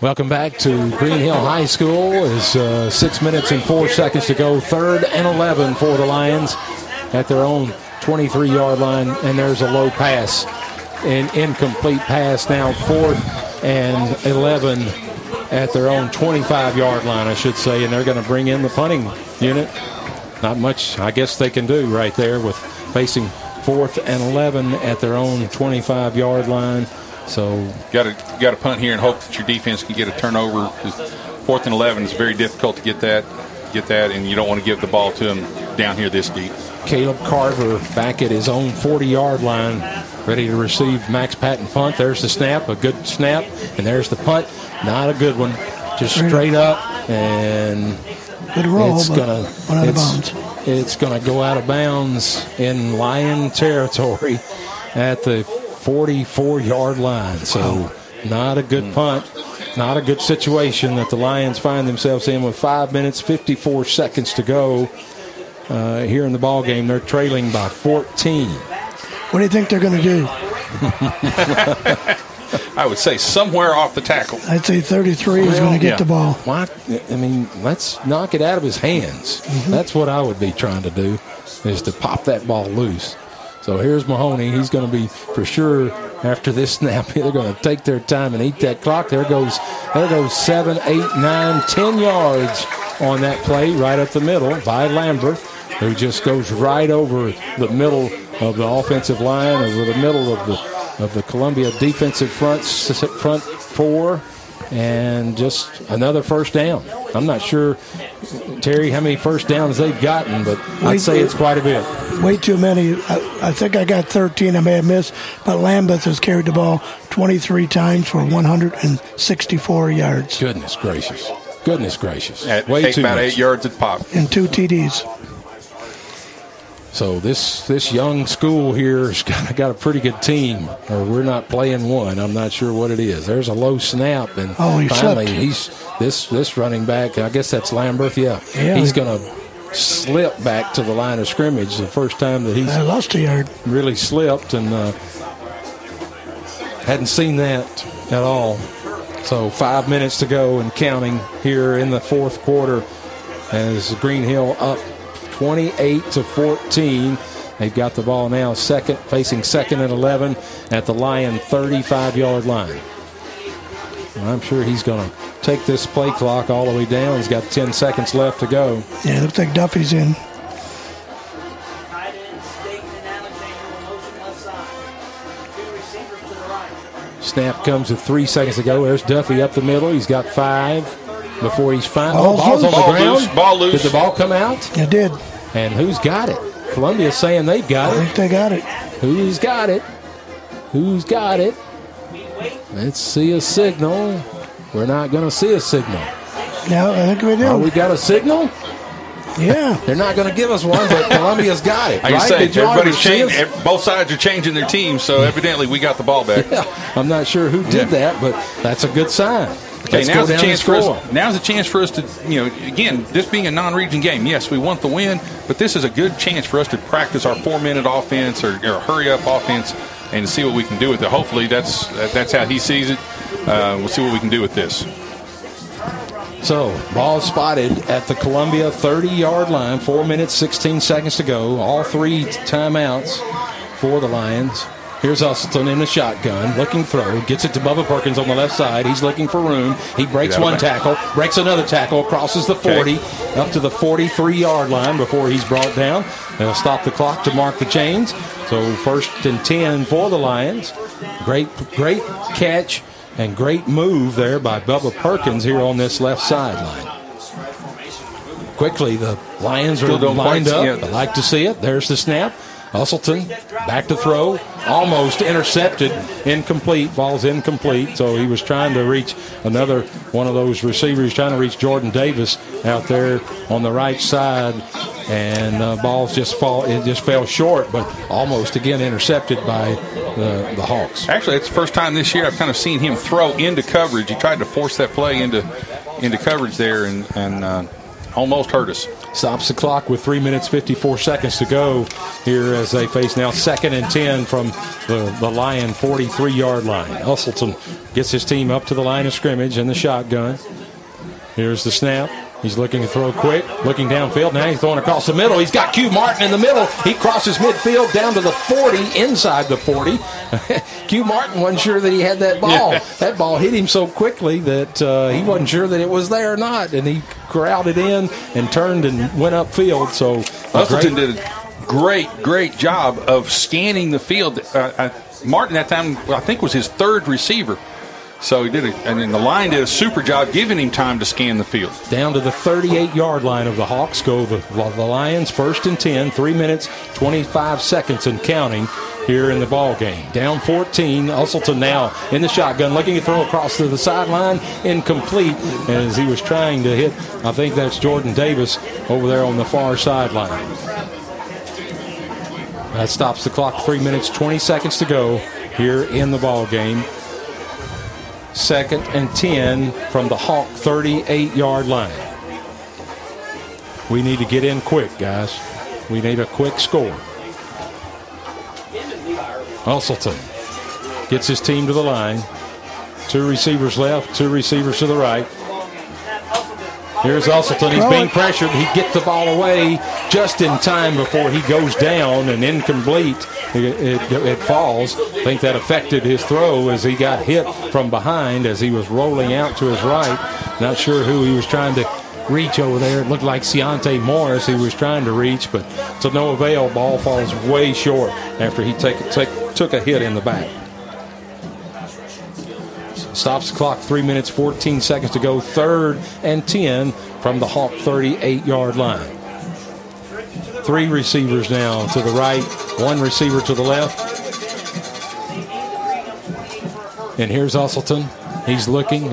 Welcome back to Green Hill High School. It's 6 minutes and 4 seconds to go. Third and 11 for the Lions at their own 23-yard line, and there's a low pass, an incomplete pass. Now fourth and 11 at their own 25-yard line, I should say, and they're going to bring in the punting unit. Not much, I guess, they can do right there with facing fourth and 11 at their own 25-yard line. So got to punt here and hope that your defense can get a turnover. Fourth and 11 is very difficult to get that, and you don't want to give the ball to him down here this deep. Caleb Carver back at his own 40-yard line, ready to receive Max Patton punt. There's the snap, a good snap, and there's the punt. Not a good one, just straight up, and good roll, it's going to go out of bounds in Lion territory at the 44-yard line. So not a good punt, not a good situation that the Lions find themselves in with 5 minutes, 54 seconds to go here in the ball game. They're trailing by 14. What do you think they're going to do? I would say somewhere off the tackle. I'd say 33 is going to get the ball. Why? I mean, let's knock it out of his hands. Mm-hmm. That's what I would be trying to do, is to pop that ball loose. So here's Mahoney. He's going to be, for sure, after this snap, they're going to take their time and eat that clock. There goes 7, 8, 9, 10 yards on that play right up the middle by Lamberth, who just goes right over the middle of the offensive line, over the middle of the Columbia defensive front four, and just another first down. I'm not sure, Terry, how many first downs they've gotten, but I'd say it's quite a bit. Way too many. I think I got 13 I may have missed, but Lamberth has carried the ball 23 times for 164 yards. Goodness gracious. Goodness gracious. Way too about much. 8 yards at pop. And 2 TDs. So this young school here has got a pretty good team, or we're not playing one. I'm not sure what it is. There's a low snap, and this running back, I guess that's Lamberth, he's going to slip back to the line of scrimmage, the first time that he's lost a yard. Really slipped, and hadn't seen that at all. So 5 minutes to go and counting here in the fourth quarter as Green Hill up 28-14. They've got the ball now, facing second and 11 at the Lion 35-yard line. And I'm sure he's going to take this play clock all the way down. He's got 10 seconds left to go. Yeah, it looks like Duffy's in. Snap comes with 3 seconds to go. There's Duffy up the middle. He's got 5. Before he's fine. Ball's on the ground. Ball loose. Did the ball come out? It did. And who's got it? Columbia's saying they've got it. I think they got it. Who's got it? Who's got it? Let's see a signal. We're not going to see a signal. No, I think we do. Oh, we got a signal? Yeah. They're not going to give us one, but Columbia's got it. I say, everybody's changing. Both sides are changing their teams, so evidently we got the ball back. Yeah, I'm not sure who did that, but that's a good sign. Okay, now's a chance for us to, again, this being a non-region game, yes, we want the win, but this is a good chance for us to practice our 4-minute offense or hurry-up offense and see what we can do with it. Hopefully that's how he sees it. We'll see what we can do with this. So, ball spotted at the Columbia 30-yard line, 4 minutes, 16 seconds to go. All 3 timeouts for the Lions. Here's Usselton in the shotgun, looking throw, gets it to Bubba Perkins on the left side. He's looking for room. He breaks one tackle, breaks another tackle, crosses the 40, up to the 43-yard line before he's brought down. They'll stop the clock to mark the chains. So first and 10 for the Lions. Great catch and great move there by Bubba Perkins here on this left sideline. Quickly, the Lions are lined up. I like to see it. There's the snap. Usselton back to throw, almost intercepted, incomplete, ball's incomplete. So he was trying to reach another one of those receivers, trying to reach Jordan Davis out there on the right side, and balls just fell short, but almost again intercepted by the Hawks. Actually, it's the first time this year I've kind of seen him throw into coverage. He tried to force that play into coverage there, and almost hurt us. Stops the clock with 3 minutes, 54 seconds to go here as they face now second and 10 from the Lion 43-yard line. Usselton gets his team up to the line of scrimmage in the shotgun. Here's the snap. He's looking to throw quick, looking downfield. Now he's throwing across the middle. He's got Q Martin in the middle. He crosses midfield down to the 40, inside the 40. Q Martin wasn't sure that he had that ball. Yeah. That ball hit him so quickly that he wasn't sure that it was there or not, and he crowded in and turned and went upfield. So Usselton did a great job of scanning the field. Martin that time, I think, was his 3rd receiver. So he did it, and then the line did a super job giving him time to scan the field. Down to the 38-yard line of the Hawks go the Lions, first and 10, 3 minutes, 25 seconds and counting here in the ball game. Down 14, Usselton now in the shotgun, looking to throw across to the sideline, incomplete, as he was trying to hit, I think that's Jordan Davis over there on the far sideline. That stops the clock, 3 minutes, 20 seconds to go here in the ball game. Second and 10 from the Hawk 38-yard line. We need to get in quick, guys. We need a quick score. Usselton gets his team to the line. Two receivers left, two receivers to the right. Here's Usselton. He's being pressured. He gets the ball away just in time before he goes down and incomplete. It falls. I think that affected his throw as he got hit from behind as he was rolling out to his right. Not sure who he was trying to reach over there. It looked like Keontae Morris he was trying to reach, but to no avail. Ball falls way short after he took a hit in the back. Stops the clock, 3 minutes, 14 seconds to go. 3rd and 10 from the Hawk 38-yard line. Three receivers now to the right, one receiver to the left. And here's Usselton. He's looking,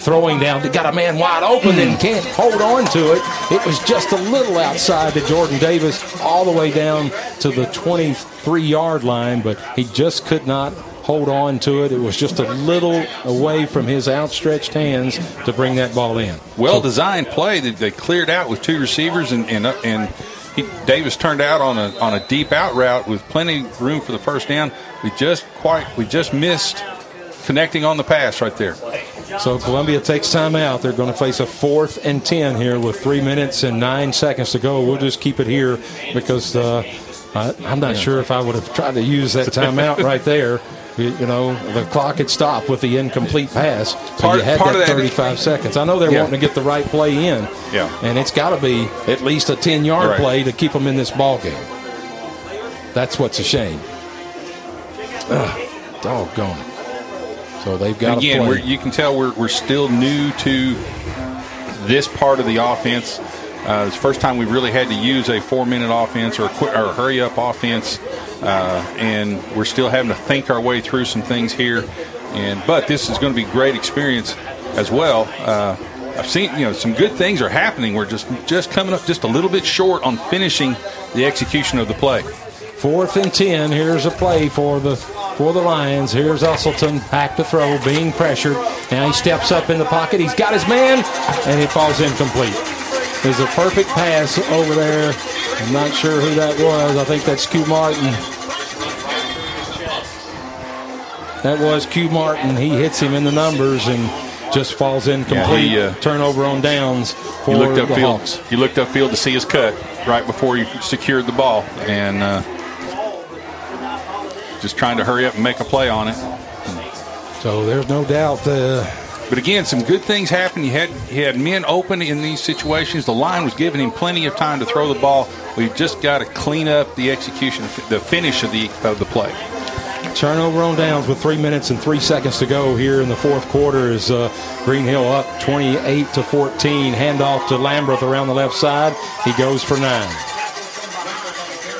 throwing down. They got a man wide open and can't hold on to it. It was just a little outside to Jordan Davis, all the way down to the 23-yard line, but he just could not hold on to it. It was just a little away from his outstretched hands to bring that ball in. Well-designed play that they cleared out with two receivers, and Davis turned out on a deep out route with plenty of room for the first down. We just missed connecting on the pass right there. So Columbia takes time out. They're going to face a 4th and 10 here with 3 minutes and 9 seconds to go. We'll just keep it here because I'm not sure if I would have tried to use that timeout right there. You know, the clock had stopped with the incomplete pass. So you had that 35 seconds. I know they're wanting to get the right play in. Yeah. And it's got to be at least a 10-yard play to keep them in this ball game. That's what's a shame. Doggone it. So they've got again. You can tell we're still new to this part of the offense. It's the first time we really had to use a 4-minute offense or a hurry-up offense, and we're still having to think our way through some things here. But this is going to be great experience as well. I've seen some good things are happening. We're just coming up just a little bit short on finishing the execution of the play. 4th and 10. Here's a play for the Lions. Here's Usselton, back to throw, being pressured. Now he steps up in the pocket. He's got his man, and it falls incomplete. There's a perfect pass over there. I'm not sure who that was. I think that's Q Martin. That was Q Martin. He hits him in the numbers and just falls incomplete. Turnover on downs for the Hawks. He looked upfield to see his cut right before he secured the ball, and just trying to hurry up and make a play on it. So there's no doubt. But again, some good things happened. He had men open in these situations. The line was giving him plenty of time to throw the ball. We've just got to clean up the execution, the finish of the play. Turnover on downs with 3 minutes and 3 seconds to go here in the fourth quarter is Green Hill up 28-14. Handoff to Lamberth around the left side. He goes for 9.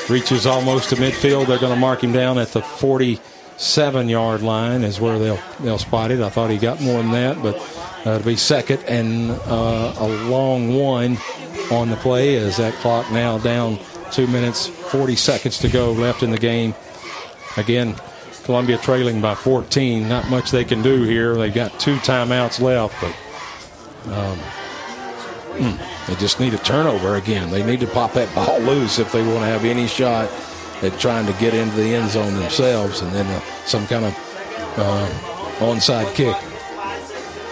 Reaches almost to midfield. They're going to mark him down at the 47-yard line is where they'll spot it. I thought he got more than that, but it'll be second and a long one on the play as that clock now down 2 minutes, 40 seconds to go left in the game. Again, Columbia trailing by 14. Not much they can do here. They've got 2 timeouts left, but they just need a turnover again. They need to pop that ball loose if they want to have any shot at trying to get into the end zone themselves, and then some kind of onside kick.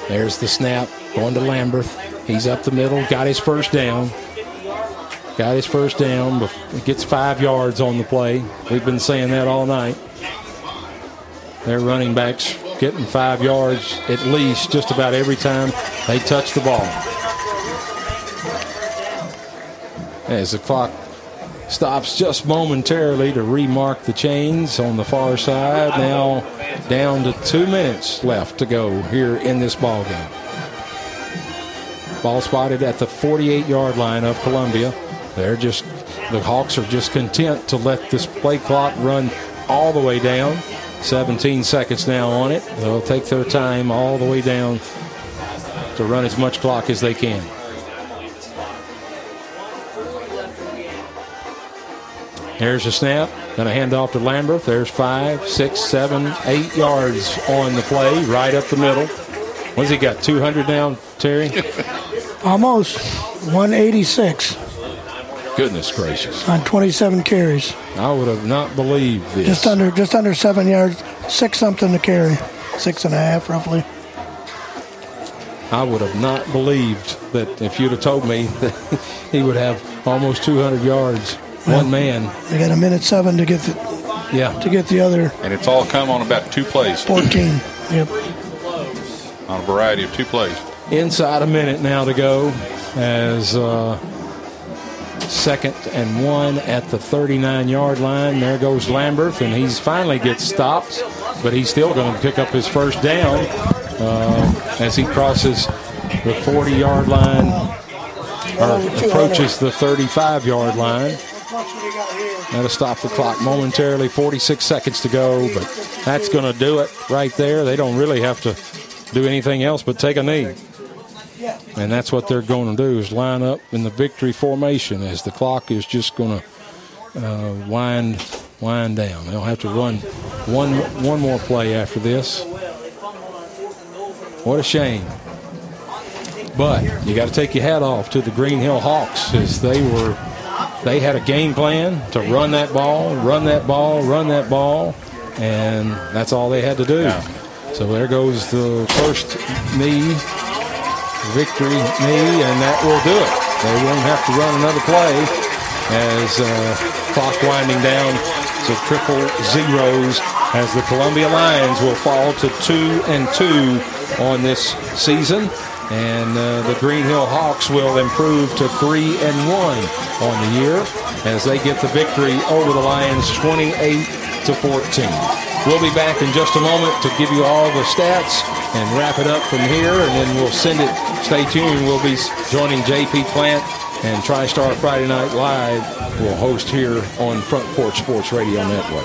There's the snap going to Lamberth. He's up the middle, got his first down. But gets 5 yards on the play. We've been saying that all night. Their running backs getting 5 yards at least just about every time they touch the ball. As the clock stops just momentarily to remark the chains on the far side. Now down to 2 minutes left to go here in this ball game. Ball spotted at the 48-yard line of Columbia. The Hawks are just content to let this play clock run all the way down. 17 seconds now on it. They'll take their time all the way down to run as much clock as they can. There's a snap, then a handoff to Lamberth. There's 5, 6, 7, 8 yards on the play, right up the middle. What's he got, 200 now, Terry? Almost, 186. Goodness gracious. On 27 carries. I would have not believed this. Just under 7 yards, 6 something to carry. 6.5 roughly. I would have not believed that if you'd have told me that he would have almost 200 yards, well, one man. They got 1:07 to get the other. And it's all come on about two plays. 14. Yep. On a variety of two plays. Inside a minute now to go as second and one at the 39-yard line. There goes Lamberth, and he finally gets stopped, but he's still going to pick up his first down as he crosses the 40-yard line or approaches the 35-yard line. That'll stop the clock momentarily. 46 seconds to go, but that's going to do it right there. They don't really have to do anything else but take a knee. And that's what they're going to do, is line up in the victory formation as the clock is just going to wind down. They'll have to run one more play after this. What a shame. But you got to take your hat off to the Green Hill Hawks, as they had a game plan to run that ball, and that's all they had to do. So there goes the first knee. Victory knee, and that will do it. They won't have to run another play as clock winding down to 00:00 as the Columbia Lions will fall to 2-2 on this season, and the Green Hill Hawks will improve to 3-1 on the year as they get the victory over the Lions 28-14. We'll be back in just a moment to give you all the stats and wrap it up from here, and then we'll send it. Stay tuned. We'll be joining J.P. Plant, and TriStar Friday Night Live will host here on Front Porch Sports Radio Network.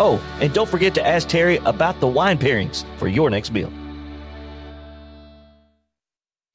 Oh, and don't forget to ask Terry about the wine pairings for your next meal.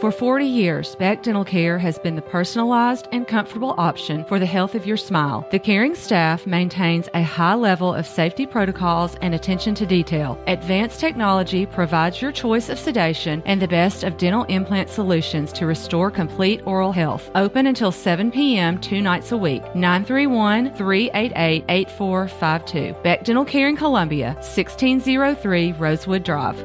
For 40 years, Beck Dental Care has been the personalized and comfortable option for the health of your smile. The caring staff maintains a high level of safety protocols and attention to detail. Advanced technology provides your choice of sedation and the best of dental implant solutions to restore complete oral health. Open until 7 p.m. 2 nights a week. 931-388-8452. Beck Dental Care in Columbia, 1603 Rosewood Drive.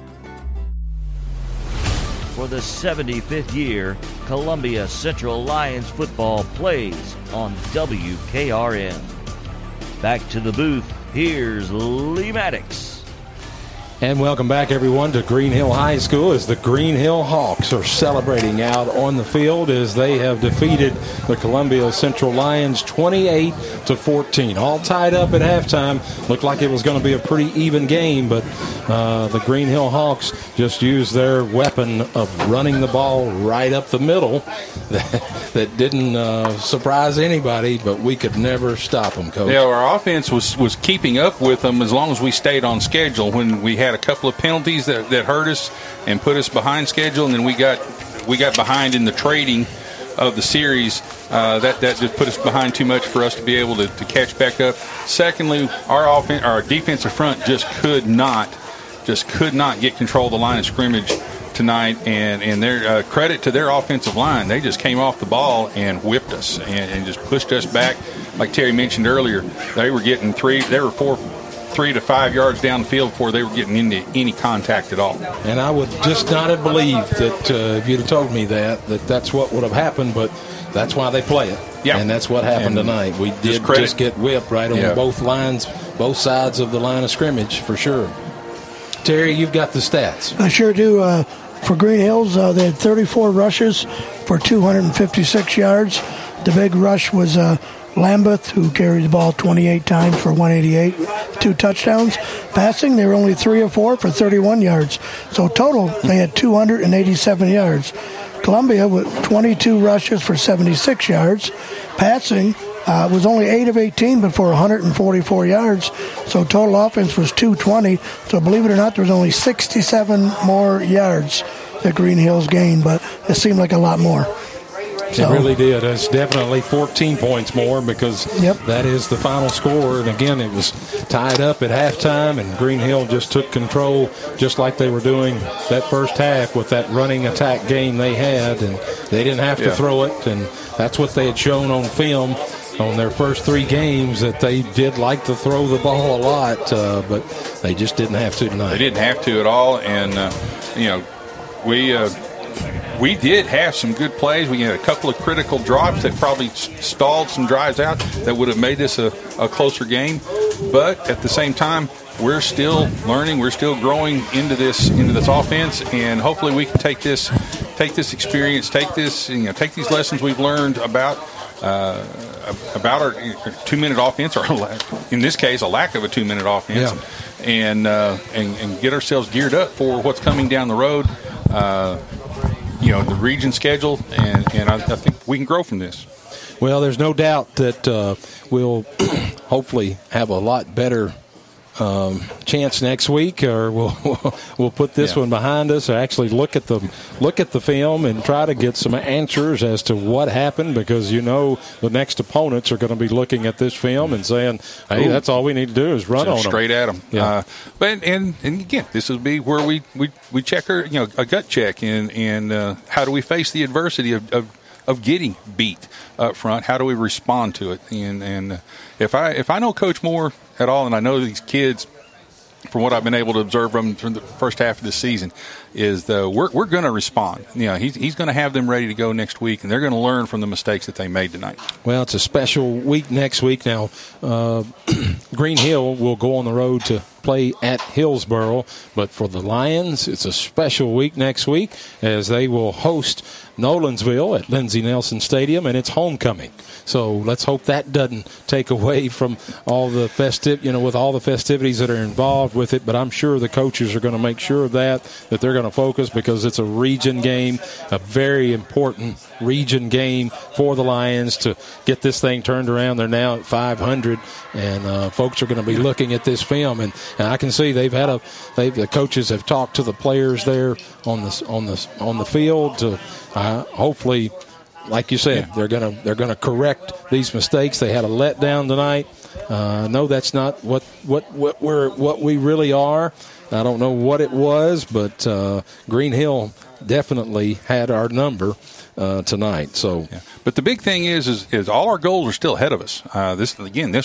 For the 75th year, Columbia Central Lions football plays on WKRM. Back to the booth, here's Lee Maddox. And welcome back, everyone, to Green Hill High School as the Green Hill Hawks are celebrating out on the field as they have defeated the Columbia Central Lions 28-14. All tied up at halftime. Looked like it was going to be a pretty even game, but the Green Hill Hawks just used their weapon of running the ball right up the middle. That didn't surprise anybody, but we could never stop them, Coach. Yeah, our offense was keeping up with them as long as we stayed on schedule. When we had a couple of penalties that hurt us and put us behind schedule, and then we got behind in the trading of the series That just put us behind too much for us to be able to catch back up. Secondly, our defensive front just could not get control of the line of scrimmage tonight, and their credit to their offensive line. They just came off the ball and whipped us and just pushed us back. Like Terry mentioned earlier, they were getting three to 5 yards down the field before they were getting into any contact at all. And I would just not have believed that if you'd have told me that that's what would have happened, but that's why they play it. Yeah. And that's what happened tonight. We did just get whipped right on both lines, both sides of the line of scrimmage for sure. Terry, you've got the stats. I sure do. For Green Hills, they had 34 rushes for 256 yards. The big rush was Lamberth, who carried the ball 28 times for 188, 2 touchdowns. Passing, they were only 3 or 4 for 31 yards. So total, they had 287 yards. Columbia with 22 rushes for 76 yards. Passing was only 8 of 18, but for 144 yards. So total offense was 220. So believe it or not, there was only 67 more yards that Green Hills gained, but it seemed like a lot more. So. It really did. It's definitely 14 points more because that is the final score. And, again, it was tied up at halftime, and Green Hill just took control just like they were doing that first half with that running attack game they had, and they didn't have to throw it. And that's what they had shown on film on their first 3 games, that they did like to throw the ball a lot, but they just didn't have to tonight. They didn't have to at all. And, we did have some good plays. We had a couple of critical drops that probably stalled some drives out that would have made this a closer game. But at the same time, we're still learning. We're still growing into this offense, and hopefully we can take this experience, take these lessons we've learned about our 2-minute offense, or in this case, a lack of a 2-minute offense, and get ourselves geared up for what's coming down the road. The region schedule, and I think we can grow from this. Well, there's no doubt that we'll hopefully have a lot better chance next week, or we'll put this one behind us, or actually look at the film and try to get some answers as to what happened, because the next opponents are going to be looking at this film and saying, hey, that's all we need to do is run on them. Straight at them. Yeah. But again, this will be where we check our, a gut check, and how do we face the adversity of getting beat up front? How do we respond to it? And if I know Coach Moore at all, and I know these kids from what I've been able to observe from the first half of this season, is we're going to respond. He's going to have them ready to go next week, and they're going to learn from the mistakes that they made tonight. Well, it's a special week next week. Now, Green Hill will go on the road to play at Hillsboro, but for the Lions, it's a special week next week as they will host Nolansville at Lindsey Nelson Stadium, and it's homecoming. So let's hope that doesn't take away from all the with all the festivities that are involved with it. But I'm sure the coaches are going to make sure of that they're going to focus, because it's a region game, a very important region game for the Lions to get this thing turned around. They're now at 500, and folks are going to be looking at this film, and I can see the coaches have talked to the players there on the field to hopefully, like you said, they're gonna correct these mistakes. They had a letdown tonight. No, that's not what we really are. I don't know what it was, but Green Hill definitely had our number tonight. So, but the big thing is all our goals are still ahead of us. This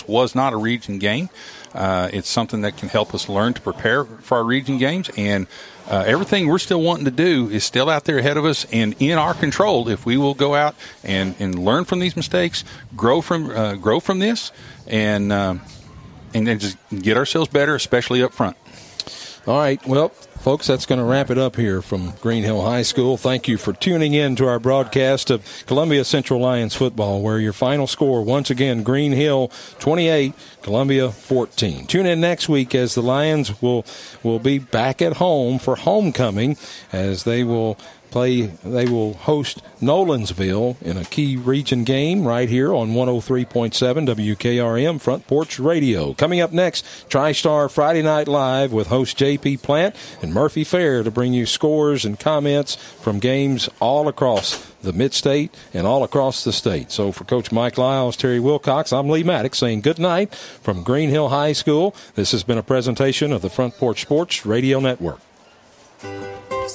was not a region game. It's something that can help us learn to prepare for our region games, and everything we're still wanting to do is still out there ahead of us and in our control if we will go out and learn from these mistakes, grow from this, and then just get ourselves better, especially up front. All right, well, folks, that's going to wrap it up here from Green Hill High School. Thank you for tuning in to our broadcast of Columbia Central Lions football, where your final score, once again, Green Hill 28, Columbia 14. Tune in next week as the Lions will be back at home for homecoming, as they will They will host Nolensville in a key region game right here on 103.7 WKRM Front Porch Radio. Coming up next, TriStar Friday Night Live with host J.P. Plant and Murphy Fair to bring you scores and comments from games all across the Mid-State and all across the state. So for Coach Mike Lyles, Terry Wilcox, I'm Lee Maddox saying good night from Green Hill High School. This has been a presentation of the Front Porch Sports Radio Network.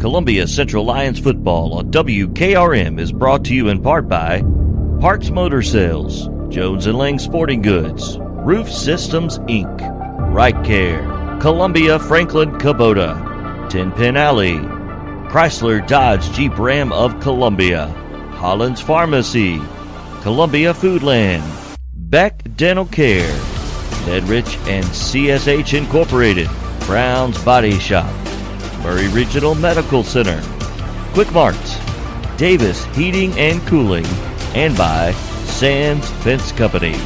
Columbia Central Lions football on WKRM is brought to you in part by Parks Motor Sales, Jones & Lang Sporting Goods, Roof Systems, Inc., Right Care, Columbia Franklin Kubota, Ten Pin Alley, Chrysler Dodge Jeep Ram of Columbia, Hollands Pharmacy, Columbia Foodland, Beck Dental Care, Nedrich and CSH Incorporated, Brown's Body Shop, Murray Regional Medical Center, Quick Marts, Davis Heating and Cooling, and by Sands Fence Company.